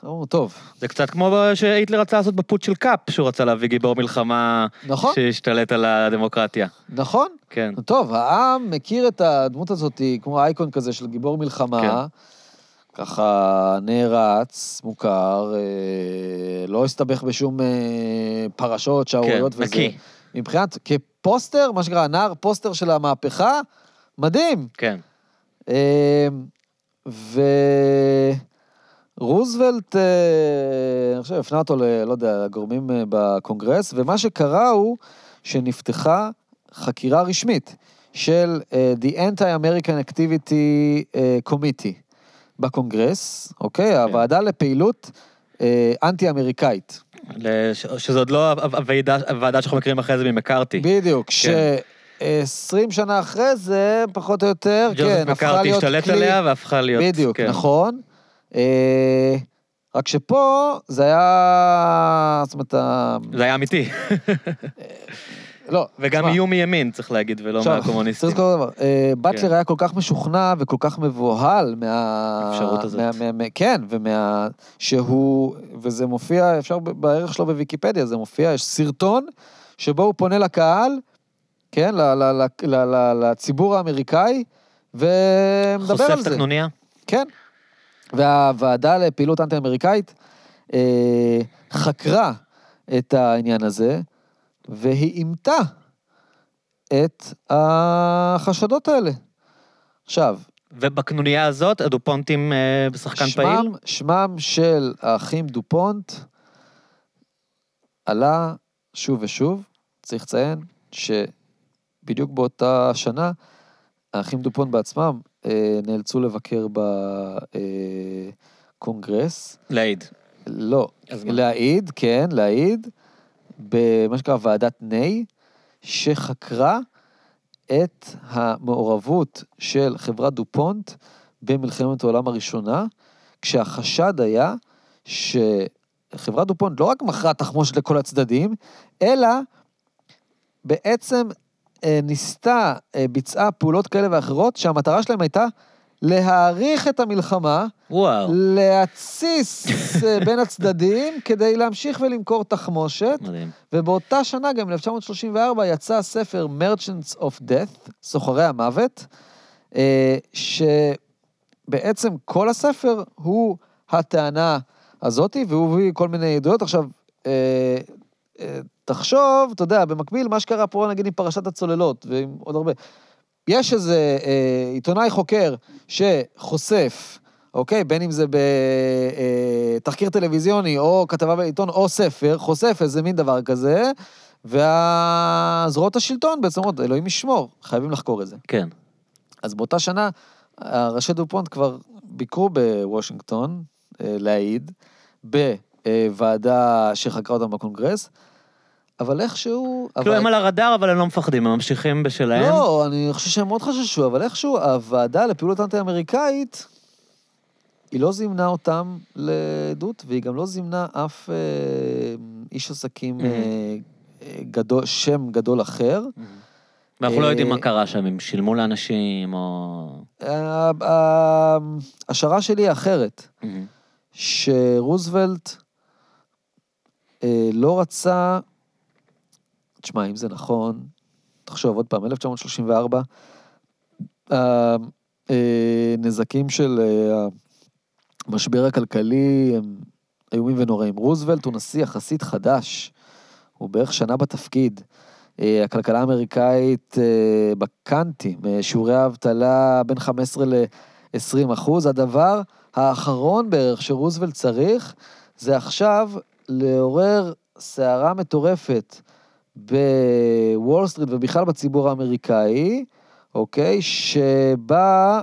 אמרו, טוב. זה קצת כמו שהיטלר רצה לעשות בפוט של קאפ, שהוא רצה להביא גיבור מלחמה, נכון? שהשתלט על הדמוקרטיה. נכון? כן. טוב, העם מכיר את הדמות הזאת, כמו האייקון כזה של גיבור מלחמה, כן. ככה נערץ, מוכר, לא הסתבך בשום פרשות, שערוריות כן, וזה. נקי. מבחינת, כפוסטר, מה שקרא, נער פוסטר של המהפכה, מדהים. כן. ורוזוולט, אני חושב, הפנה אותו לא יודע, לגורמים בקונגרס, ומה שקרה הוא שנפתחה חקירה רשמית של The Anti-American Activity Committee בקונגרס, אוקיי? הוועדה לפעילות אנטי-אמריקאית. שזה עוד לא הוועדה שאנחנו מכירים אחרי זה ממקארתי. בדיוק, ש... 20 שנה אחרי זה, פחות או יותר, כן, הפכה להיות כלי... ג'וזף מקארתי השתלט עליה והפכה להיות... בדיוק, כן. נכון. רק שפה זה היה... זאת אומרת... זה היה אמיתי. לא. וגם איום מימין, צריך להגיד, ולא מהקומוניסטים. צריך לזכור דבר. בטלר היה כל כך משוכנע וכל כך מבוהל מה... אפשרות הזאת. כן, ומה... שהוא... וזה מופיע, אפשר בערך שלו בוויקיפדיה, זה מופיע, יש סרטון שבו הוא פונה לקהל, כן, לציבור האמריקאי, ומדבר על זה. חושף תקנוניה. כן. והוועדה לפעילות אנטי-אמריקאית חקרה את העניין הזה, והיא אימתה את החשדות האלה. עכשיו... ובקנוניה הזאת, הדופונטים בשחקן פעיל? שמם של האחים דופונט עלה שוב ושוב, צריך לציין ש... בדיוק באותה שנה, האחים דופון בעצמם נאלצו לבקר בקונגרס. להעיד. לא, להעיד, כן, להעיד, במה שקרה ועדת ני, שחקרה את המעורבות של חברת דופונט במלחמת העולם הראשונה, כשהחשד היה שחברת דופונט לא רק מכרה תחמושת לכל הצדדים, אלא בעצם... ניסתה, ביצעה פעולות כאלה ואחרות, שהמטרה שלהם הייתה להאריך את המלחמה, להציס בין הצדדים, כדי להמשיך ולמכור תחמושת, מדהים. ובאותה שנה, גם 1934, יצא הספר Merchants of Death, סוחרי המוות, שבעצם כל הספר הוא הטענה הזאת, והוא הביא כל מיני עדויות. עכשיו, תחשוב, אתה יודע, במקביל, מה שקרה פה, נגיד, עם פרשת הצוללות, ועם עוד הרבה. יש איזה עיתונאי חוקר שחושף אוקיי? בין אם זה בתחקיר טלוויזיוני, או כתבה בעיתון, או ספר, חושף איזה מין דבר כזה, והזרועות השלטון בעצם אומרות, אלוהים ישמור, חייבים לחקור את זה. כן. אז באותה שנה, ראשי דופונט כבר ביקרו בוושינגטון, להעיד, בוועדה שחקרה אותם בקונגרס, אבל איכשהו... כאילו הם על הרדאר, אבל הם לא מפחדים, הם ממשיכים בשלהם. לא, אני חושב שהם מאוד חששו, אבל איכשהו הוועדה לפעילות אנטי-אמריקאית, היא לא זימנה אותם לעדות, והיא גם לא זימנה אף איש עסקים גדול, שם גדול אחר. ואנחנו לא יודעים מה קרה שם, אם שילמו לאנשים או... השערה שלי היא אחרת, שרוזוולט לא רצה... תשמע, אם זה נכון, תחשוב עוד פעם, 1934, הנזקים של המשבר הכלכלי הם איומים ונוראים. רוזוולט הוא נשיא יחסית חדש, הוא בערך שנה בתפקיד. הכלכלה האמריקאית בקנטים, שיעורי האבטלה בין 15 ל-20%, הדבר האחרון בערך שרוזוולט צריך, זה עכשיו לעורר סערה מטורפת, בוול סטריט ובכלל בציבור האמריקאי, אוקיי, שבה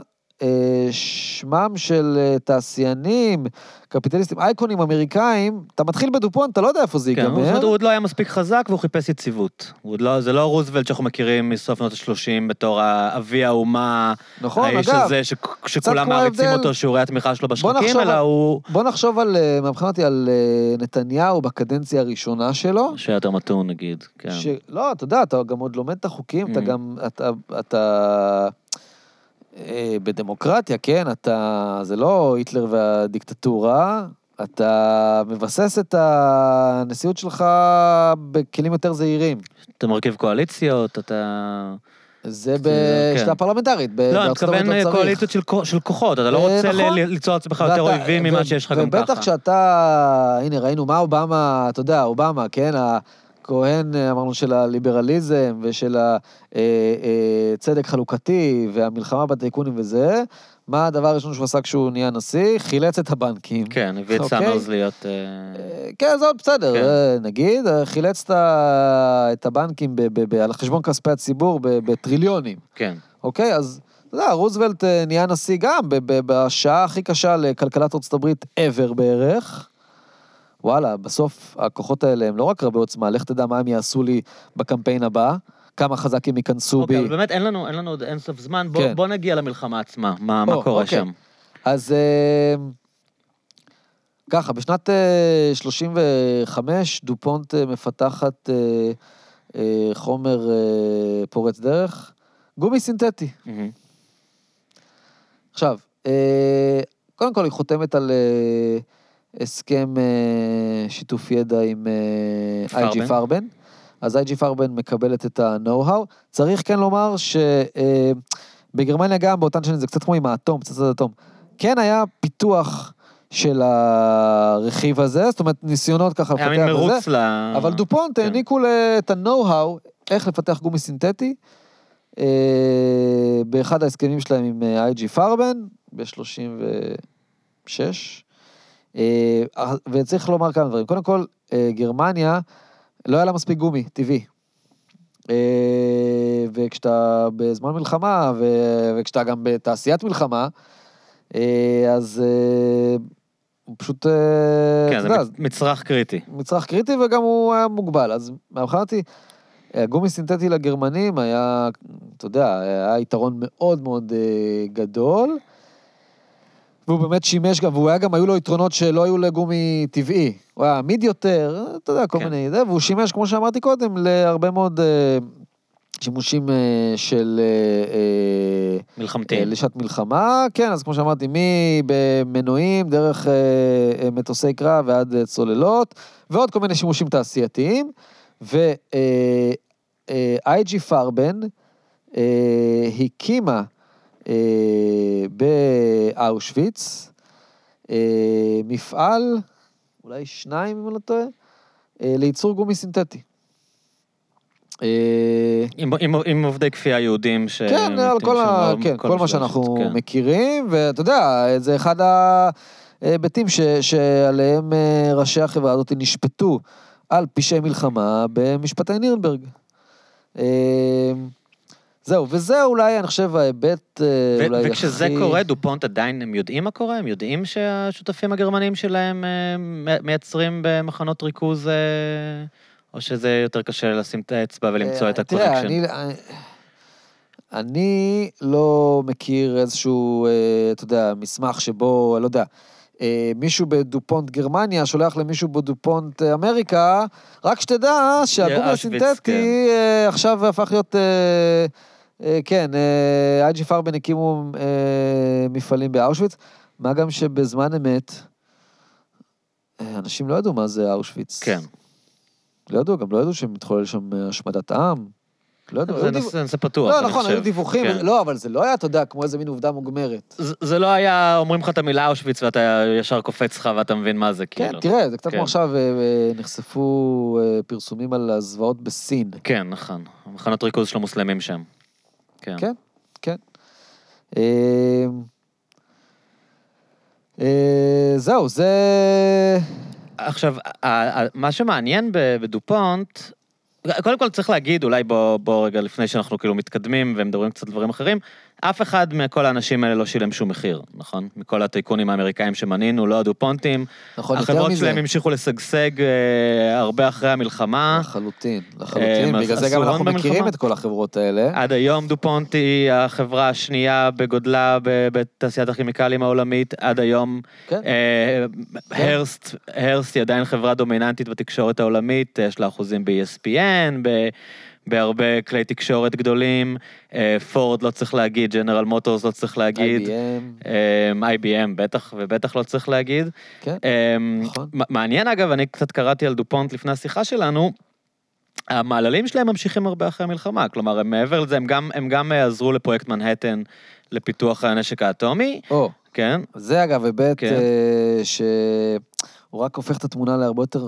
שמם של תעשיינים, קפיטליסטים, אייקונים אמריקאים, אתה מתחיל בדופון, אתה לא יודע איפה זה ייגמר. כן, הוא עוד לא היה מספיק חזק והוא חיפש יציבות. זה לא רוזוולט שאנחנו מכירים מסוף שנות ה-30 בתור אבי האומה, האיש הזה שכולם מעריצים אותו, שיעורי התמיכה שלו בשחקים, אלא הוא... בוא נחשוב על, מבחינתי, על נתניהו בקדנציה הראשונה שלו. שהיה יותר מתון, נגיד. לא, אתה יודע, אתה גם עוד לומד את החוקים, אתה גם, אתה... בדמוקרטיה, כן, אתה, זה לא היטלר והדיקטטורה, אתה מבסס את הנשיאות שלך בכלים יותר זהירים. אתה מרכיב קואליציות, אתה... זה בשיטה פרלמנטרית. לא, אני מתכוון קואליציות של כוחות, אתה לא רוצה ליצור עצמך יותר אויבים ממה שיש לך גם ככה. ובטח שאתה, הנה, ראינו מה אובמה, אתה יודע, אובמה, כן, כהן, אמרנו, של הליברליזם ושל הצדק חלוקתי והמלחמה בטייקונים וזה, מה הדבר הראשון שהוא עשה כשהוא נהיה נשיא? חילץ את הבנקים. כן, הביא את סאמרס להיות... כן, זה עוד בסדר, נגיד, חילץ את הבנקים על חשבון כספי הציבור בטריליונים. כן. אוקיי, אז רוזוולט נהיה נשיא גם בשעה הכי קשה לכלכלת ארצות הברית ever בערך, וואלה, בסוף הכוחות האלה הם לא רק רבי עוצמה, לך תדע מה הם יעשו לי בקמפיין הבא, כמה חזק הם ייכנסו בי. אוקיי, באמת אין לנו עוד אין סוף זמן, בוא נגיע למלחמה עצמה, מה קורה שם. אז ככה, בשנת 35 דופונט מפתחת חומר פורץ דרך, גומי סינתטי. עכשיו, קודם כל היא חותמת על... הסכם שיתוף ידע עם IG פרבן, אז IG פרבן מקבלת את ה-know-how, צריך כן לומר שבגרמניה גם באותן שנים, זה קצת כמו עם האטום, פצצת האטום, כן היה פיתוח של הרכיב הזה, זאת אומרת ניסיונות ככה לפתח את זה, אבל דופונט העניקו את ה-know-how, איך לפתח גומי סינתטי, באחד ההסכמים שלהם עם IG פרבן, ב-36, וצריך לומר כמה דברים. קודם כל, גרמניה לא היה לה מספיק גומי, טבעי. וכשאתה בזמן מלחמה, וכשאתה גם בתעשיית מלחמה, אז הוא פשוט... כן, זה מצרך קריטי. מצרך קריטי, וגם הוא היה מוגבל. אז מבחינתי, הגומי סינתטי לגרמנים היה, אתה יודע, היה יתרון מאוד מאוד גדול, והוא באמת שימש גם, והוא היה גם, היו לו יתרונות שלא היו לגומי טבעי, הוא היה עמיד יותר, אתה יודע, כל מיני ידע, והוא שימש, כמו שאמרתי קודם, להרבה מאוד שימושים של... מלחמתיים. לשעת מלחמה, כן, אז כמו שאמרתי, מי במנועים, דרך מטוסי קרב ועד צוללות, ועוד כל מיני שימושים תעשייתיים, ו-IG פרבן הקימה, באושוויץ, מפעל, אולי שניים אם אני לא טועה, לייצור גומי סינתטי. עם עובדי כפייה יהודים, כן, כל מה שאנחנו מכירים, ואתה יודע, זה אחד הביטים שעליהם ראשי החברה הזאת נשפטו על פשעי מלחמה במשפטי נירנברג. זהו, וזה אולי, אני חושב, ההיבט אולי הכי... וכשזה קורה, דופונט עדיין, הם יודעים מה קורה? הם יודעים שהשותפים הגרמנים שלהם מייצרים במחנות ריכוז, או שזה יותר קשה לשים את האצבע ולמצוא את הקונקשן? תראה, אני לא מכיר איזשהו, אתה יודע, מסמך שבו, לא יודע, מישהו בדופונט גרמניה שולח למישהו בדופונט אמריקה, רק שתדע שהגומי הסינתטי עכשיו הפך להיות... כן, IG Farben הקימו מפעלים באושוויץ, מה גם שבזמן אמת אנשים לא ידעו מה זה אושוויץ. כן. לא ידעו, גם לא ידעו שמתחולל שם השמדת עם. לא ידעו. זה נושא פתוח, אני חושב. לא, נכון, היו דיווחים. לא, אבל זה לא היה, אתה יודע, כמו איזה מין עובדה מוגמרת. זה לא היה, אומרים לך את המילה אושוויץ, ואתה ישר קופץ לך, ואתה מבין מה זה. כן, תראה, זה קצת כמו עכשיו, נחשפו פרסומים על הזוועות בסין. כן, נכון. מחנות ריכוז של המוסלמים שם. כן, כן. זהו, זה... עכשיו, מה שמעניין בדופונט, קודם כל צריך להגיד, אולי בוא רגע לפני שאנחנו כאילו מתקדמים ומדברים קצת דברים אחרים, אף אחד מכל האנשים האלה לא שילם שום מחיר, נכון? מכל הטייקונים האמריקאים שמנינו, לא הדופונטים, נכון, החברות שלהם המשיכו לסגסג הרבה אחרי המלחמה. לחלוטין, לחלוטין, בגלל זה גם אנחנו במלחמה. מכירים את כל החברות האלה. עד היום דופונט היא החברה השנייה בגודלה בתעשיית הכימיקלים העולמית, עד היום כן. הרסט, הרסט היא עדיין חברה דומיננטית בתקשורת העולמית, יש לה אחוזים ב-ESPN, בהרבה כלי תקשורת גדולים, פורד לא צריך להגיד, ג'נרל מוטורס לא צריך להגיד, IBM בטח ובטח לא צריך להגיד. כן, נכון. מעניין אגב, אני קצת קראתי על דופונט לפני השיחה שלנו, המעללים שלהם ממשיכים הרבה אחרי המלחמה, כלומר, מעבר לזה, הם גם עזרו לפרויקט מנהטן, לפיתוח הנשק האטומי. או, כן. זה אגב היבט שהוא רק הופך את התמונה להרבה יותר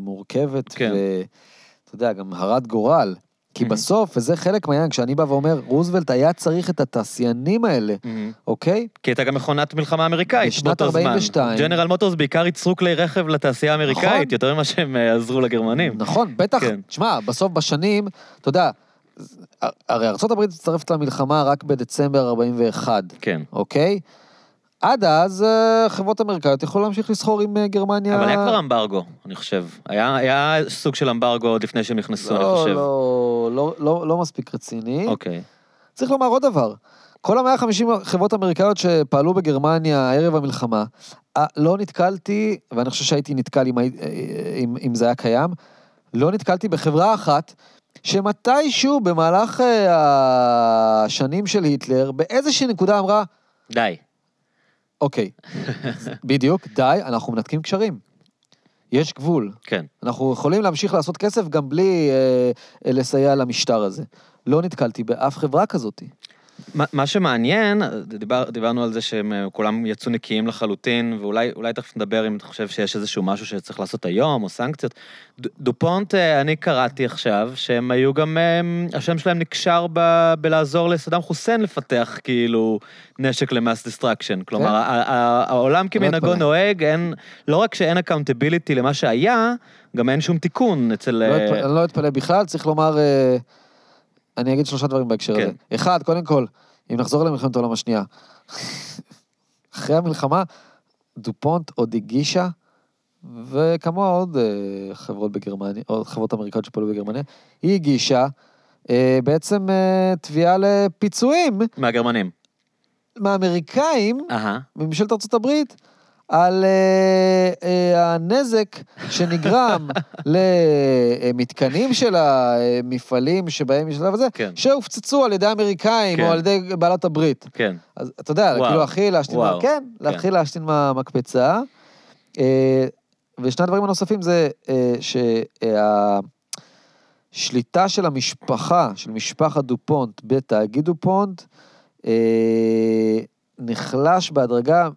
מורכבת, כן. אתה יודע, גם הרד גורל, כי בסוף, וזה חלק מהעניין, כשאני בא ואומר, רוזוולט היה צריך את התעשיינים האלה, אוקיי? כי הייתה גם מכונת מלחמה אמריקאית, בשנת 42. ג'נרל מוטורס בעיקר ייצרו כלי רכב לתעשייה האמריקאית, יותר ממה שהם עזרו לגרמנים. נכון, בטח, תשמע, בסוף בשנים, אתה יודע, הרי ארצות הברית מצטרפת למלחמה רק בדצמבר 41, אוקיי? עד אז חברות אמריקאיות יכולו להמשיך לסחור עם גרמניה... אבל היה כבר אמברגו, אני חושב. היה סוג של אמברגו עוד לפני שהם נכנסו, אני חושב. לא מספיק רציני. אוקיי. צריך לומר עוד דבר. כל ה-150 חברות אמריקאיות שפעלו בגרמניה ערב המלחמה, לא נתקלתי, ואני חושב שהייתי נתקל אם זה היה קיים, לא נתקלתי בחברה אחת, שמתישהו במהלך השנים של היטלר, באיזושהי נקודה אמרה... די. אוקיי, בדיוק, די, אנחנו מנתקים קשרים. יש גבול. כן. אנחנו יכולים להמשיך לעשות כסף גם בלי לסייע למשטר הזה. לא נתקלתי באף חברה כזאת. מה שמעניין, דיברנו על זה שכולם יצאו נקיים לחלוטין, ואולי תכף נדבר אם אתה חושב שיש איזשהו משהו שצריך לעשות היום, או סנקציות. דופונט, אני קראתי עכשיו, שהם היו גם, השם שלהם נקשר בלעזור לסדאם חוסיין לפתח כאילו נשק למאס דיסטרקשן, כלומר, העולם כמנהגו נוהג, לא רק שאין אקאונטביליטי למה שהיה, גם אין שום תיקון אצל... אני לא אתפלא בכלל, צריך לומר... אני אגיד 3 דברים בהקשר הזה. אחד, קודם כל, אם נחזור למלחמת העולם השנייה, אחרי המלחמה, דופונט עוד הגישה, וכמוה עוד חברות בגרמניה, או חברות אמריקאיות שפעלו בגרמניה, היא הגישה בעצם תביעה לפיצויים. מהגרמנים. מהאמריקאים, ממשלת ארצות הברית, על הנזק שנגרם למתקנים של המפעלים שבהם יש לב הזה, שהופצצו על ידי האמריקאים או על ידי בעלת הברית. אז אתה יודע, כאילו להתחיל להשתין מהמקפצה. ושני הדברים הנוספים זה שהשליטה של המשפחה, של משפחת דופונט בתאגיד דופונט, נחלש בהדרגה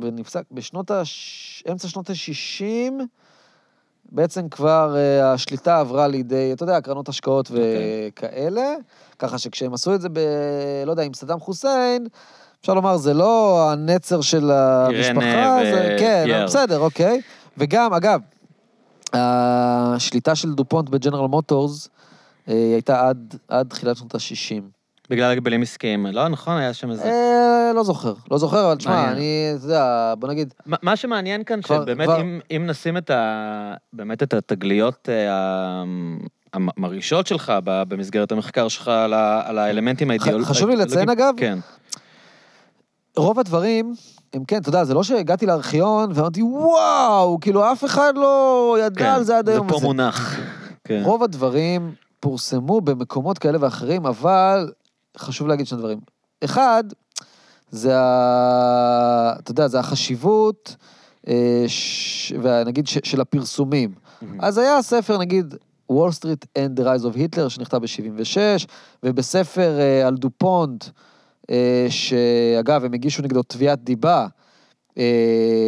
ונפסק באמצע שנות ה-60, בעצם כבר השליטה עברה לידי, אתה יודע, קרנות השקעות וכאלה, ככה שכשהם עשו את זה, לא יודע, עם סדאם חוסיין, אפשר לומר, זה לא הנצר של המשפחה, כן, בסדר, אוקיי. וגם, אגב, השליטה של דופונט בג'נרל מוטורס, היא הייתה עד תחילת שנות ה-60. בגלל הגבלים עסקיים, לא? נכון, היה שם איזה... לא זוכר, אבל תשמע, אני, אתה יודע, בוא נגיד... מה שמעניין כאן, שבאמת, אם נשים באמת את התגליות המרישות שלך, במסגרת המחקר שלך, על האלמנטים האידיאולוגיים... חשוב לי לציין, אגב, רוב הדברים... אם כן, אתה יודע, זה לא שהגעתי לארכיון, ואמרתי, וואו, כאילו אף אחד לא ידע על זה עד היום. זה פה מונח. רוב הדברים פורסמו במקומות כאלה ואחרים, אבל חשוב להגיד שני דברים. אחד, זה אתה יודע, זה החשיבות, נגיד, של הפרסומים. אז היה ספר, נגיד, Wall Street and the Rise of Hitler, שנכתב ב-76, ובספר על דופונט, שאגב, הם הגישו נגדו תביעת דיבה,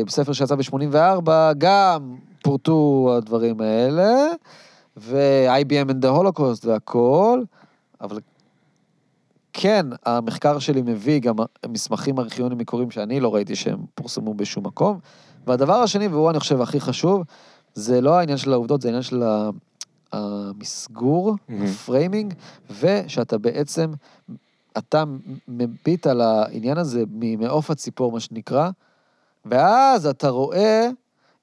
בספר שיצא ב-84, גם פורטו הדברים האלה, ו-IBM and the Holocaust והכל, אבל כן, המחקר שלי מביא גם מסמכים ארכיונים מקוריים שאני לא ראיתי שהם פורסמו בשום מקום, והדבר השני, והוא אני חושב הכי חשוב, זה לא העניין של העובדות, זה העניין של המסגור, הפריימינג, ושאתה בעצם... אתה מביט על העניין הזה ממעוף הציפור, מה שנקרא, ואז אתה רואה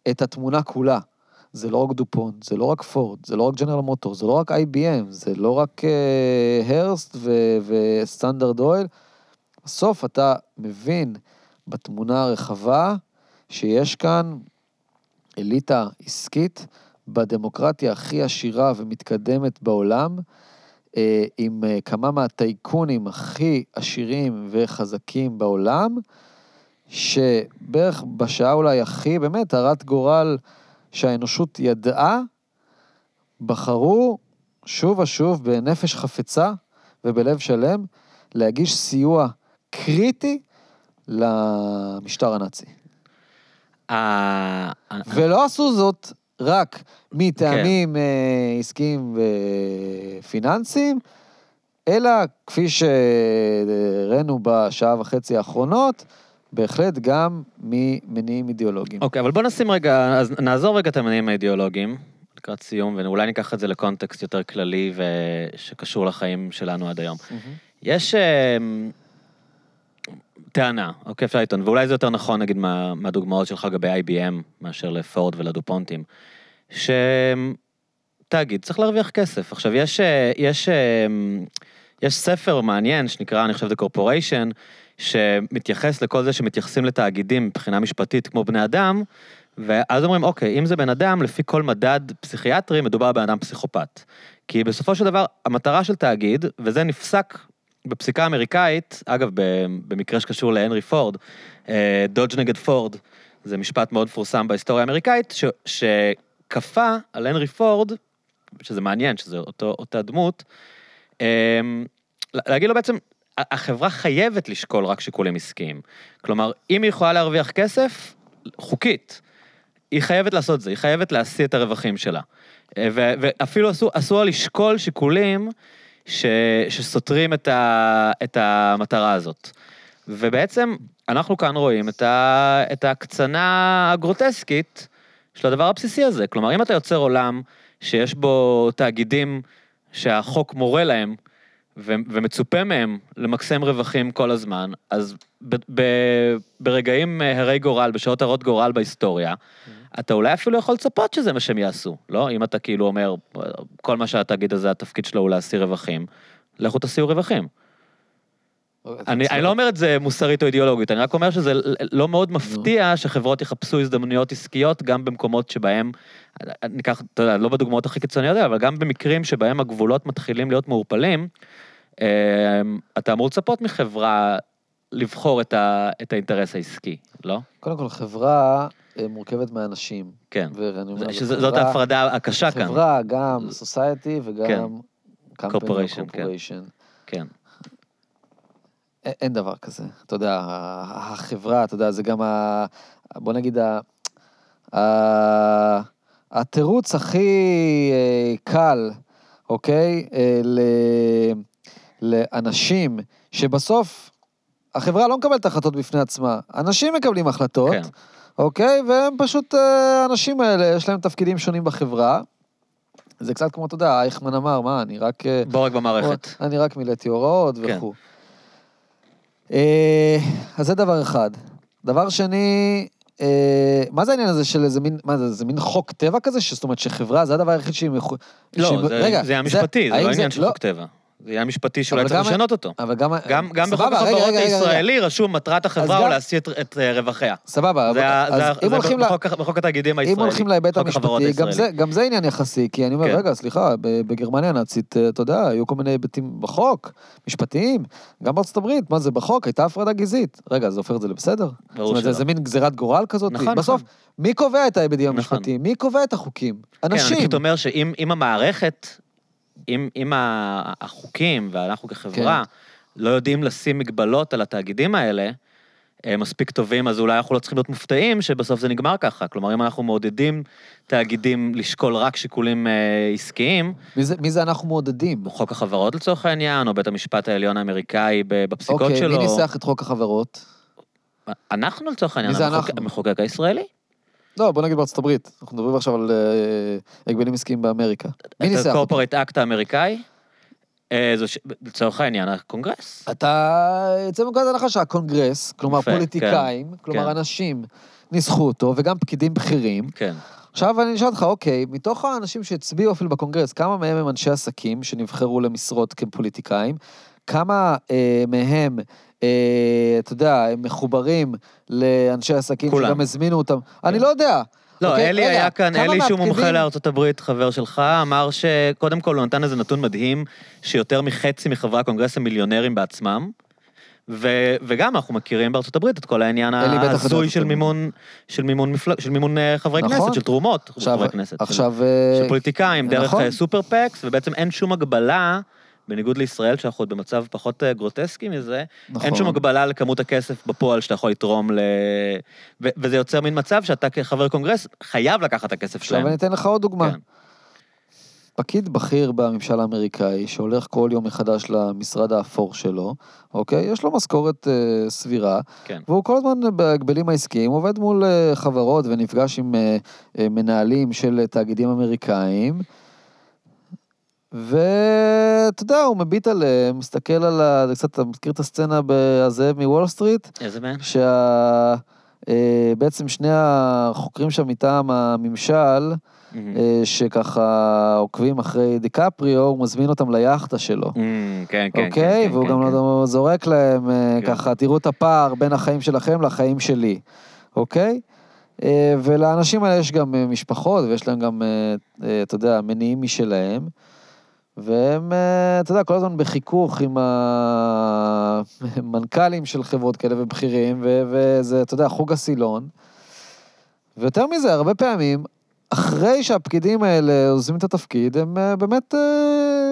את התמונה כולה. זה לא רק דופונט, זה לא רק פורד, זה לא רק ג'נרל מוטור, זה לא רק IBM, זה לא רק הרסט וסטנדרד אויל. בסוף אתה מבין בתמונה הרחבה שיש כאן אליטה עסקית בדמוקרטיה הכי עשירה ומתקדמת בעולם, עם כמה מהטייקונים הכי עשירים וחזקים בעולם, שבערך בשעה אולי הכי, באמת, הרת גורל שהאנושות ידעה, בחרו שוב ושוב בנפש חפצה ובלב שלם, להגיש סיוע קריטי למשטר הנאצי. ולא עשו זאת, רק מטעמים עסקיים ופיננסיים, אלא כפי שראינו בשעה וחצי האחרונות, בהחלט גם ממניעים אידיאולוגיים. אוקיי, אבל בוא נשים רגע, אז נעזור רגע את המניעים האידיאולוגיים, לקראת סיום, ואולי ניקח את זה לקונטקסט יותר כללי, שקשור לחיים שלנו עד היום. יש טענה, אוקיי, אפשר לטעון, ואולי זה יותר נכון, נגיד, מהדוגמאות שלך לגבי IBM, מאשר לפורד ולדופונטים, שתגיד, צריך להרוויח כסף. עכשיו, יש ספר מעניין, שנקרא, אני חושב, The Corporation, שמתייחס לכל זה שמתייחסים לתאגידים מבחינה משפטית כמו בני אדם, ואז אומרים, אוקיי, אם זה בן אדם, לפי כל מדד פסיכיאטרי, מדובר בן אדם פסיכופת. כי בסופו של דבר, המטרה של תאגיד, וזה נפסק בפסיקה האמריקאית, אגב, במקרה שקשור להנרי פורד, דודג' נגד פורד, זה משפט מאוד פורסם בהיסטוריה האמריקאית, שכפה על הנרי פורד, שזה מעניין, שזה אותה דמות, להגיד לו בעצם, החברה חייבת לשקול רק שיקולים עסקיים. כלומר, אם היא יכולה להרוויח כסף, חוקית, היא חייבת לעשות זה, היא חייבת להשיא את הרווחים שלה. ואפילו עשו על לשקול שיקולים, שסותרים את המטרה הזאת. ובעצם אנחנו כאן רואים את הקצנה הגרוטסקית של הדבר הבסיסי הזה. כלומר, אם אתה יוצר עולם שיש בו תאגידים שהחוק מורה להם ומצופה מהם למקסם רווחים כל הזמן, אז ברגעים הרי גורל, בשעות הרות גורל בהיסטוריה, אתה אולי אפילו יכול לצפות שזה מה שהם יעשו, לא? אם אתה כאילו אומר, כל מה שאתה תגיד הזה, התפקיד שלו הוא להשיא רווחים, לכו תשיאו רווחים. אני לא אומר את זה מוסרית או אידיאולוגית, אני רק אומר שזה לא מאוד מפתיע שחברות יחפשו הזדמנויות עסקיות, גם במקומות שבהם, ניקח, אתה יודע, לא בדוגמאות הכי קיצוניות, אבל גם במקרים שבהם הגבולות מתחילים להיות מעורפלים, אתה אמור לצפות מחברה לבחור את האינטרס העסקי, לא? קודם כל, חברה מורכבת מאנשים. כן. זאת ההפרדה הקשה כאן. חברה, גם סוסייטי וגם קורפוריישן. כן. אין דבר כזה. אתה יודע, החברה, אתה יודע, זה גם, בוא נגיד, התירוץ הכי קל, אוקיי, לאנשים שבסוף החברה לא מקבלת החלטות בפני עצמה, אנשים מקבלים החלטות, כן. אוקיי, והם פשוט, אנשים האלה, יש להם תפקידים שונים בחברה, זה קצת כמו, אתה יודע, אייכמן אמר, מה, אני רק... בורג במערכת. אני רק מילאתי הוראות וכו'. אז זה דבר אחד. דבר שני, מה זה העניין הזה של איזה מין, מה זה, זה מין חוק טבע כזה? זאת אומרת שחברה, זה הדבר היחיד שהיא... לא, זה המשפטי, זה לא העניין של חוק טבע. זה היה משפטי שאולי צריך לשנות אותו. אבל גם בחוק החברות הישראלי רשום מטרת החברה הוא להשיא את רווחיה. סבבה. זה בחוק התאגידים הישראלי. אם הולכים להיבט המשפטי, גם זה עניין יחסי, כי אני אומר, רגע, סליחה, בגרמניה הנאצית, אתה יודע, היו כל מיני היבטים בחוק, משפטיים, גם בארצות הברית, מה זה בחוק? הייתה הפרדה גזעית. רגע, זה הופך את זה לבסדר? זה מין גזירת גורל כזאת. בסוף, מי קובע את ההיבטים המשפטיים? מי קובע את החוקים? אנשים. אני אומר שאם המערכת אם החוקים ואנחנו כחברה לא יודעים לשים מגבלות על התאגידים האלה, מספיק טובים, אז אולי אנחנו לא צריכים להיות מופתעים שבסוף זה נגמר ככה. כלומר, אם אנחנו מעודדים תאגידים לשקול רק שיקולים עסקיים... מי זה אנחנו מעודדים? חוק החברות לצורך העניין, או בית המשפט העליון האמריקאי בפסיקות שלו. אוקיי, מי ניסח את חוק החברות? אנחנו לצורך העניין, המחוקק הישראלי. לא, בוא נגיד בארצות הברית. אנחנו מדברים עכשיו על הגבלים עסקיים באמריקה. מי ניסח? את הקורפורט אקט האמריקאי, לצורך העניין, הקונגרס. אתה יוצא מנקודת הנחה שהקונגרס, כלומר פוליטיקאים, כלומר אנשים, ניסחו אותו, וגם פקידים בכירים. כן. עכשיו אני נשאל אותך, אוקיי, מתוך האנשים שהצביעו אפילו בקונגרס, כמה מהם הם אנשי עסקים שנבחרו למשרות כפוליטיקאים, כמה מהם... אתה יודע, הם מחוברים לאנשי עסקים שגם הזמינו אותם. אני לא יודע. לא, אלי היה כאן, אלי שהוא מומחה לארצות הברית, חבר שלך, אמר שקודם כל הוא נתן איזה נתון מדהים, שיותר מחצי מחברי הקונגרס הם מיליונרים בעצמם, וגם אנחנו מכירים בארצות הברית את כל העניין הזוי של מימון חברי כנסת, של תרומות חברי כנסת, של פוליטיקאים דרך סופר פקס, ובעצם אין שום הגבלה, בניגוד לישראל, שאנחנו עוד במצב פחות גרוטסקי מזה, נכון. אין שום הגבלה לכמות הכסף בפועל שאתה יכול לתרום וזה יוצר מין מצב שאתה כחבר קונגרס חייב לקחת את הכסף שלהם. עכשיו אני אתן לך עוד דוגמה. כן. פקיד בכיר בממשל האמריקאי, שהולך כל יום מחדש למשרד האפור שלו, אוקיי? יש לו משכורת סבירה, כן. והוא כל הזמן בהגבלים העסקיים, עובד מול חברות ונפגש עם מנהלים של תאגידים אמריקאים, ואתה יודע, הוא מביט עליהם, מסתכל על ה... קצת, אתה מכיר את הסצנה הזה מוול סטריט? איזה מן? שבעצם שני החוקרים שם איתם, הממשל, שככה עוקבים אחרי דיקפריו, הוא מזמין אותם ליאכטה שלו. כן, כן. אוקיי? והוא גם זורק להם ככה, תראו את הפער בין החיים שלכם לחיים שלי. אוקיי? ולאנשים האלה יש גם משפחות, ויש להם גם, אתה יודע, מניעים משלהם. והם, אתה יודע, כל הזמן בחיכוך עם המנכ"לים של חברות כאלה ובכירים, וזה, אתה יודע, חוג הסילון. ויותר מזה, הרבה פעמים, אחרי שהפקידים האלה עוזבים את התפקיד, הם באמת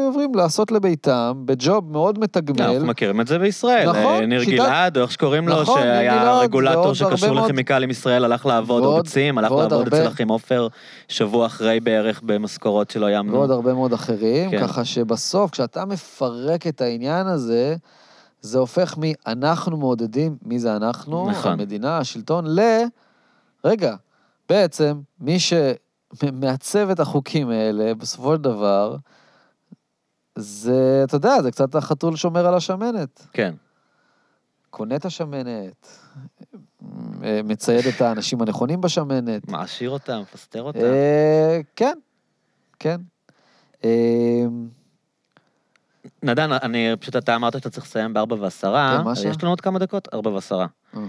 עוברים לעשות לביתם, בג'וב מאוד מתגמל. אנחנו מכירים את זה בישראל. נכון. ניר גלעד, או איך שקוראים לו, שהיה רגולטור שקשור לכימיקלים ישראל, הלך לעבוד, או ביצים, הלך לעבוד אצל אחים עופר, שבוע אחרי בערך במשכורות שלא יאמנו. ועוד הרבה מאוד אחרים, ככה שבסוף, כשאתה מפרק את העניין הזה, זה הופך מאנחנו מעודדים, מי זה אנחנו, המדינה, השלטון, רגע, בעצם, מי שמעצב את החוקים האלה, בסופו של דבר, זה, אתה יודע, זה קצת החתול שומר על השמנת. כן. קונה את השמנת, מצייד את האנשים הנכונים בשמנת. מעשיר אותם, פסטר אותם. כן, כן. נדן, פשוט אתה אמרת שאתה צריך לסיים ב4:10, יש לנו עוד כמה דקות, 4:10.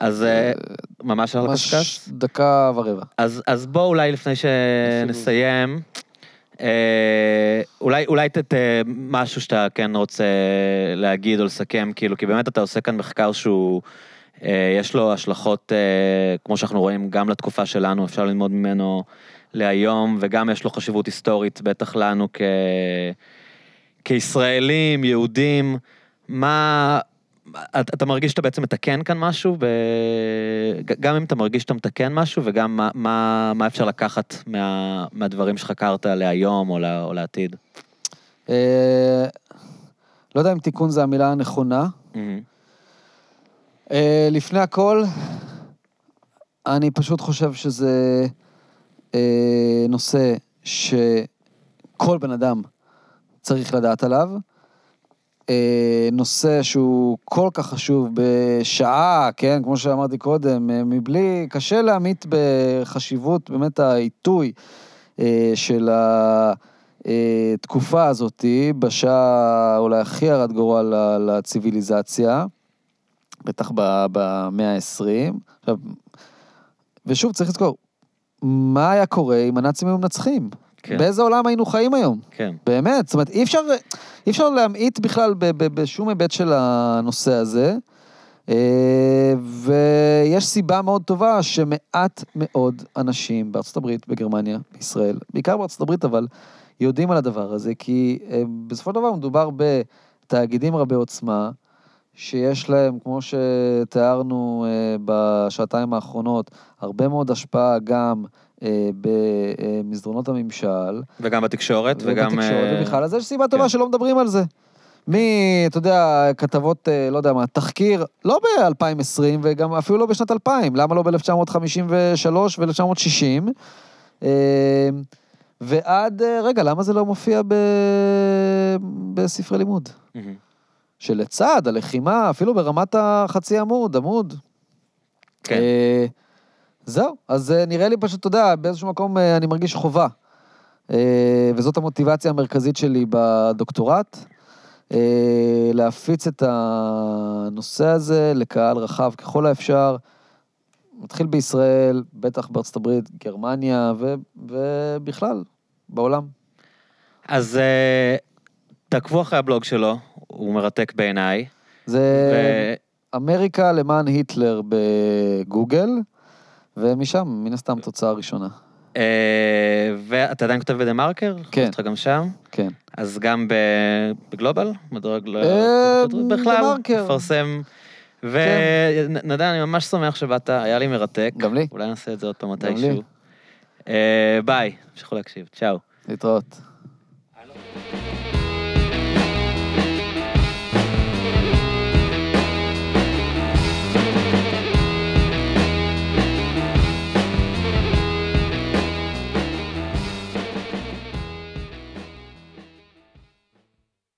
אז ממש על הקשקש? דקה ורבע. אז בוא אולי לפני שנסיים, אולי משהו שאתה כן רוצה להגיד או לסכם, כאילו, כי באמת אתה עושה כאן מחקר שהוא, יש לו השלכות, כמו שאנחנו רואים, גם לתקופה שלנו, אפשר ללמוד ממנו להיום, וגם יש לו חשיבות היסטורית, בטח לנו כישראלים, יהודים, מה אתה מרגיש שאתה בעצם מתקן כאן משהו, גם אם אתה מרגיש שאתה מתקן משהו, וגם מה אפשר לקחת מהדברים שחקרת להיום או לעתיד? לא יודע אם תיקון זה המילה הנכונה. לפני הכל, אני פשוט חושב שזה נושא שכל בן אדם צריך לדעת עליו, נושא שהוא כל כך חשוב בשעה, כן, כמו שאמרתי קודם, מבלי, קשה להמית בחשיבות באמת העיתוי של התקופה הזאת, בשעה אולי הכי הרת גורל לציוויליזציה, בטח במאה ה-20. עכשיו, ושוב, צריך לזכור, מה היה קורה אם הנאצים היו מנצחים? כן. באיזה עולם היינו חיים היום? כן. באמת, זאת אומרת, אי אפשר להמעיט בכלל בשום היבט של הנושא הזה, ויש סיבה מאוד טובה שמעט מאוד אנשים בארצות הברית, בגרמניה, בישראל, בעיקר בארצות הברית, אבל יודעים על הדבר הזה, כי בסופו של דבר מדובר בתאגידים רבי עוצמה, שיש להם, כמו שתיארנו בשעתיים האחרונות, הרבה מאוד השפעה גם במסדרונות הממשל. וגם בתקשורת. ובכלל, אז יש סיבה טובה שלא מדברים על זה. אתה יודע, כתבות, לא יודע מה, תחקיר, לא ב-2020 וגם אפילו לא בשנת 2000, למה לא ב-1953 ו-1960? ועד, רגע, למה זה לא מופיע בספרי לימוד? שלצד, הלחימה, אפילו ברמת החצי עמוד. כן. זהו, אז נראה לי פשוט, אתה יודע, באיזשהו מקום אני מרגיש חובה, וזאת המוטיבציה המרכזית שלי בדוקטורט, להפיץ את הנושא הזה לקהל רחב ככל האפשר, מתחיל בישראל, בטח בארצות הברית, גרמניה, ובכלל, בעולם. אז תעקבו אחרי הבלוג שלו, הוא מרתק בעיניי. זה אמריקה למען היטלר בגוגל, ומשם, מן הסתם, תוצאה ראשונה. ואתה עדיין כותב בדמרקר? כן. אותך גם שם? כן. אז גם בגלובל? מדרג לא... בכלל, מפרסם. ונדע, אני ממש שמח שבאת, היה לי מרתק. גם לי. אולי נעשה את זה עוד פעם מתישהו. ביי, תמשיכו להקשיב. צ'או. להתראות.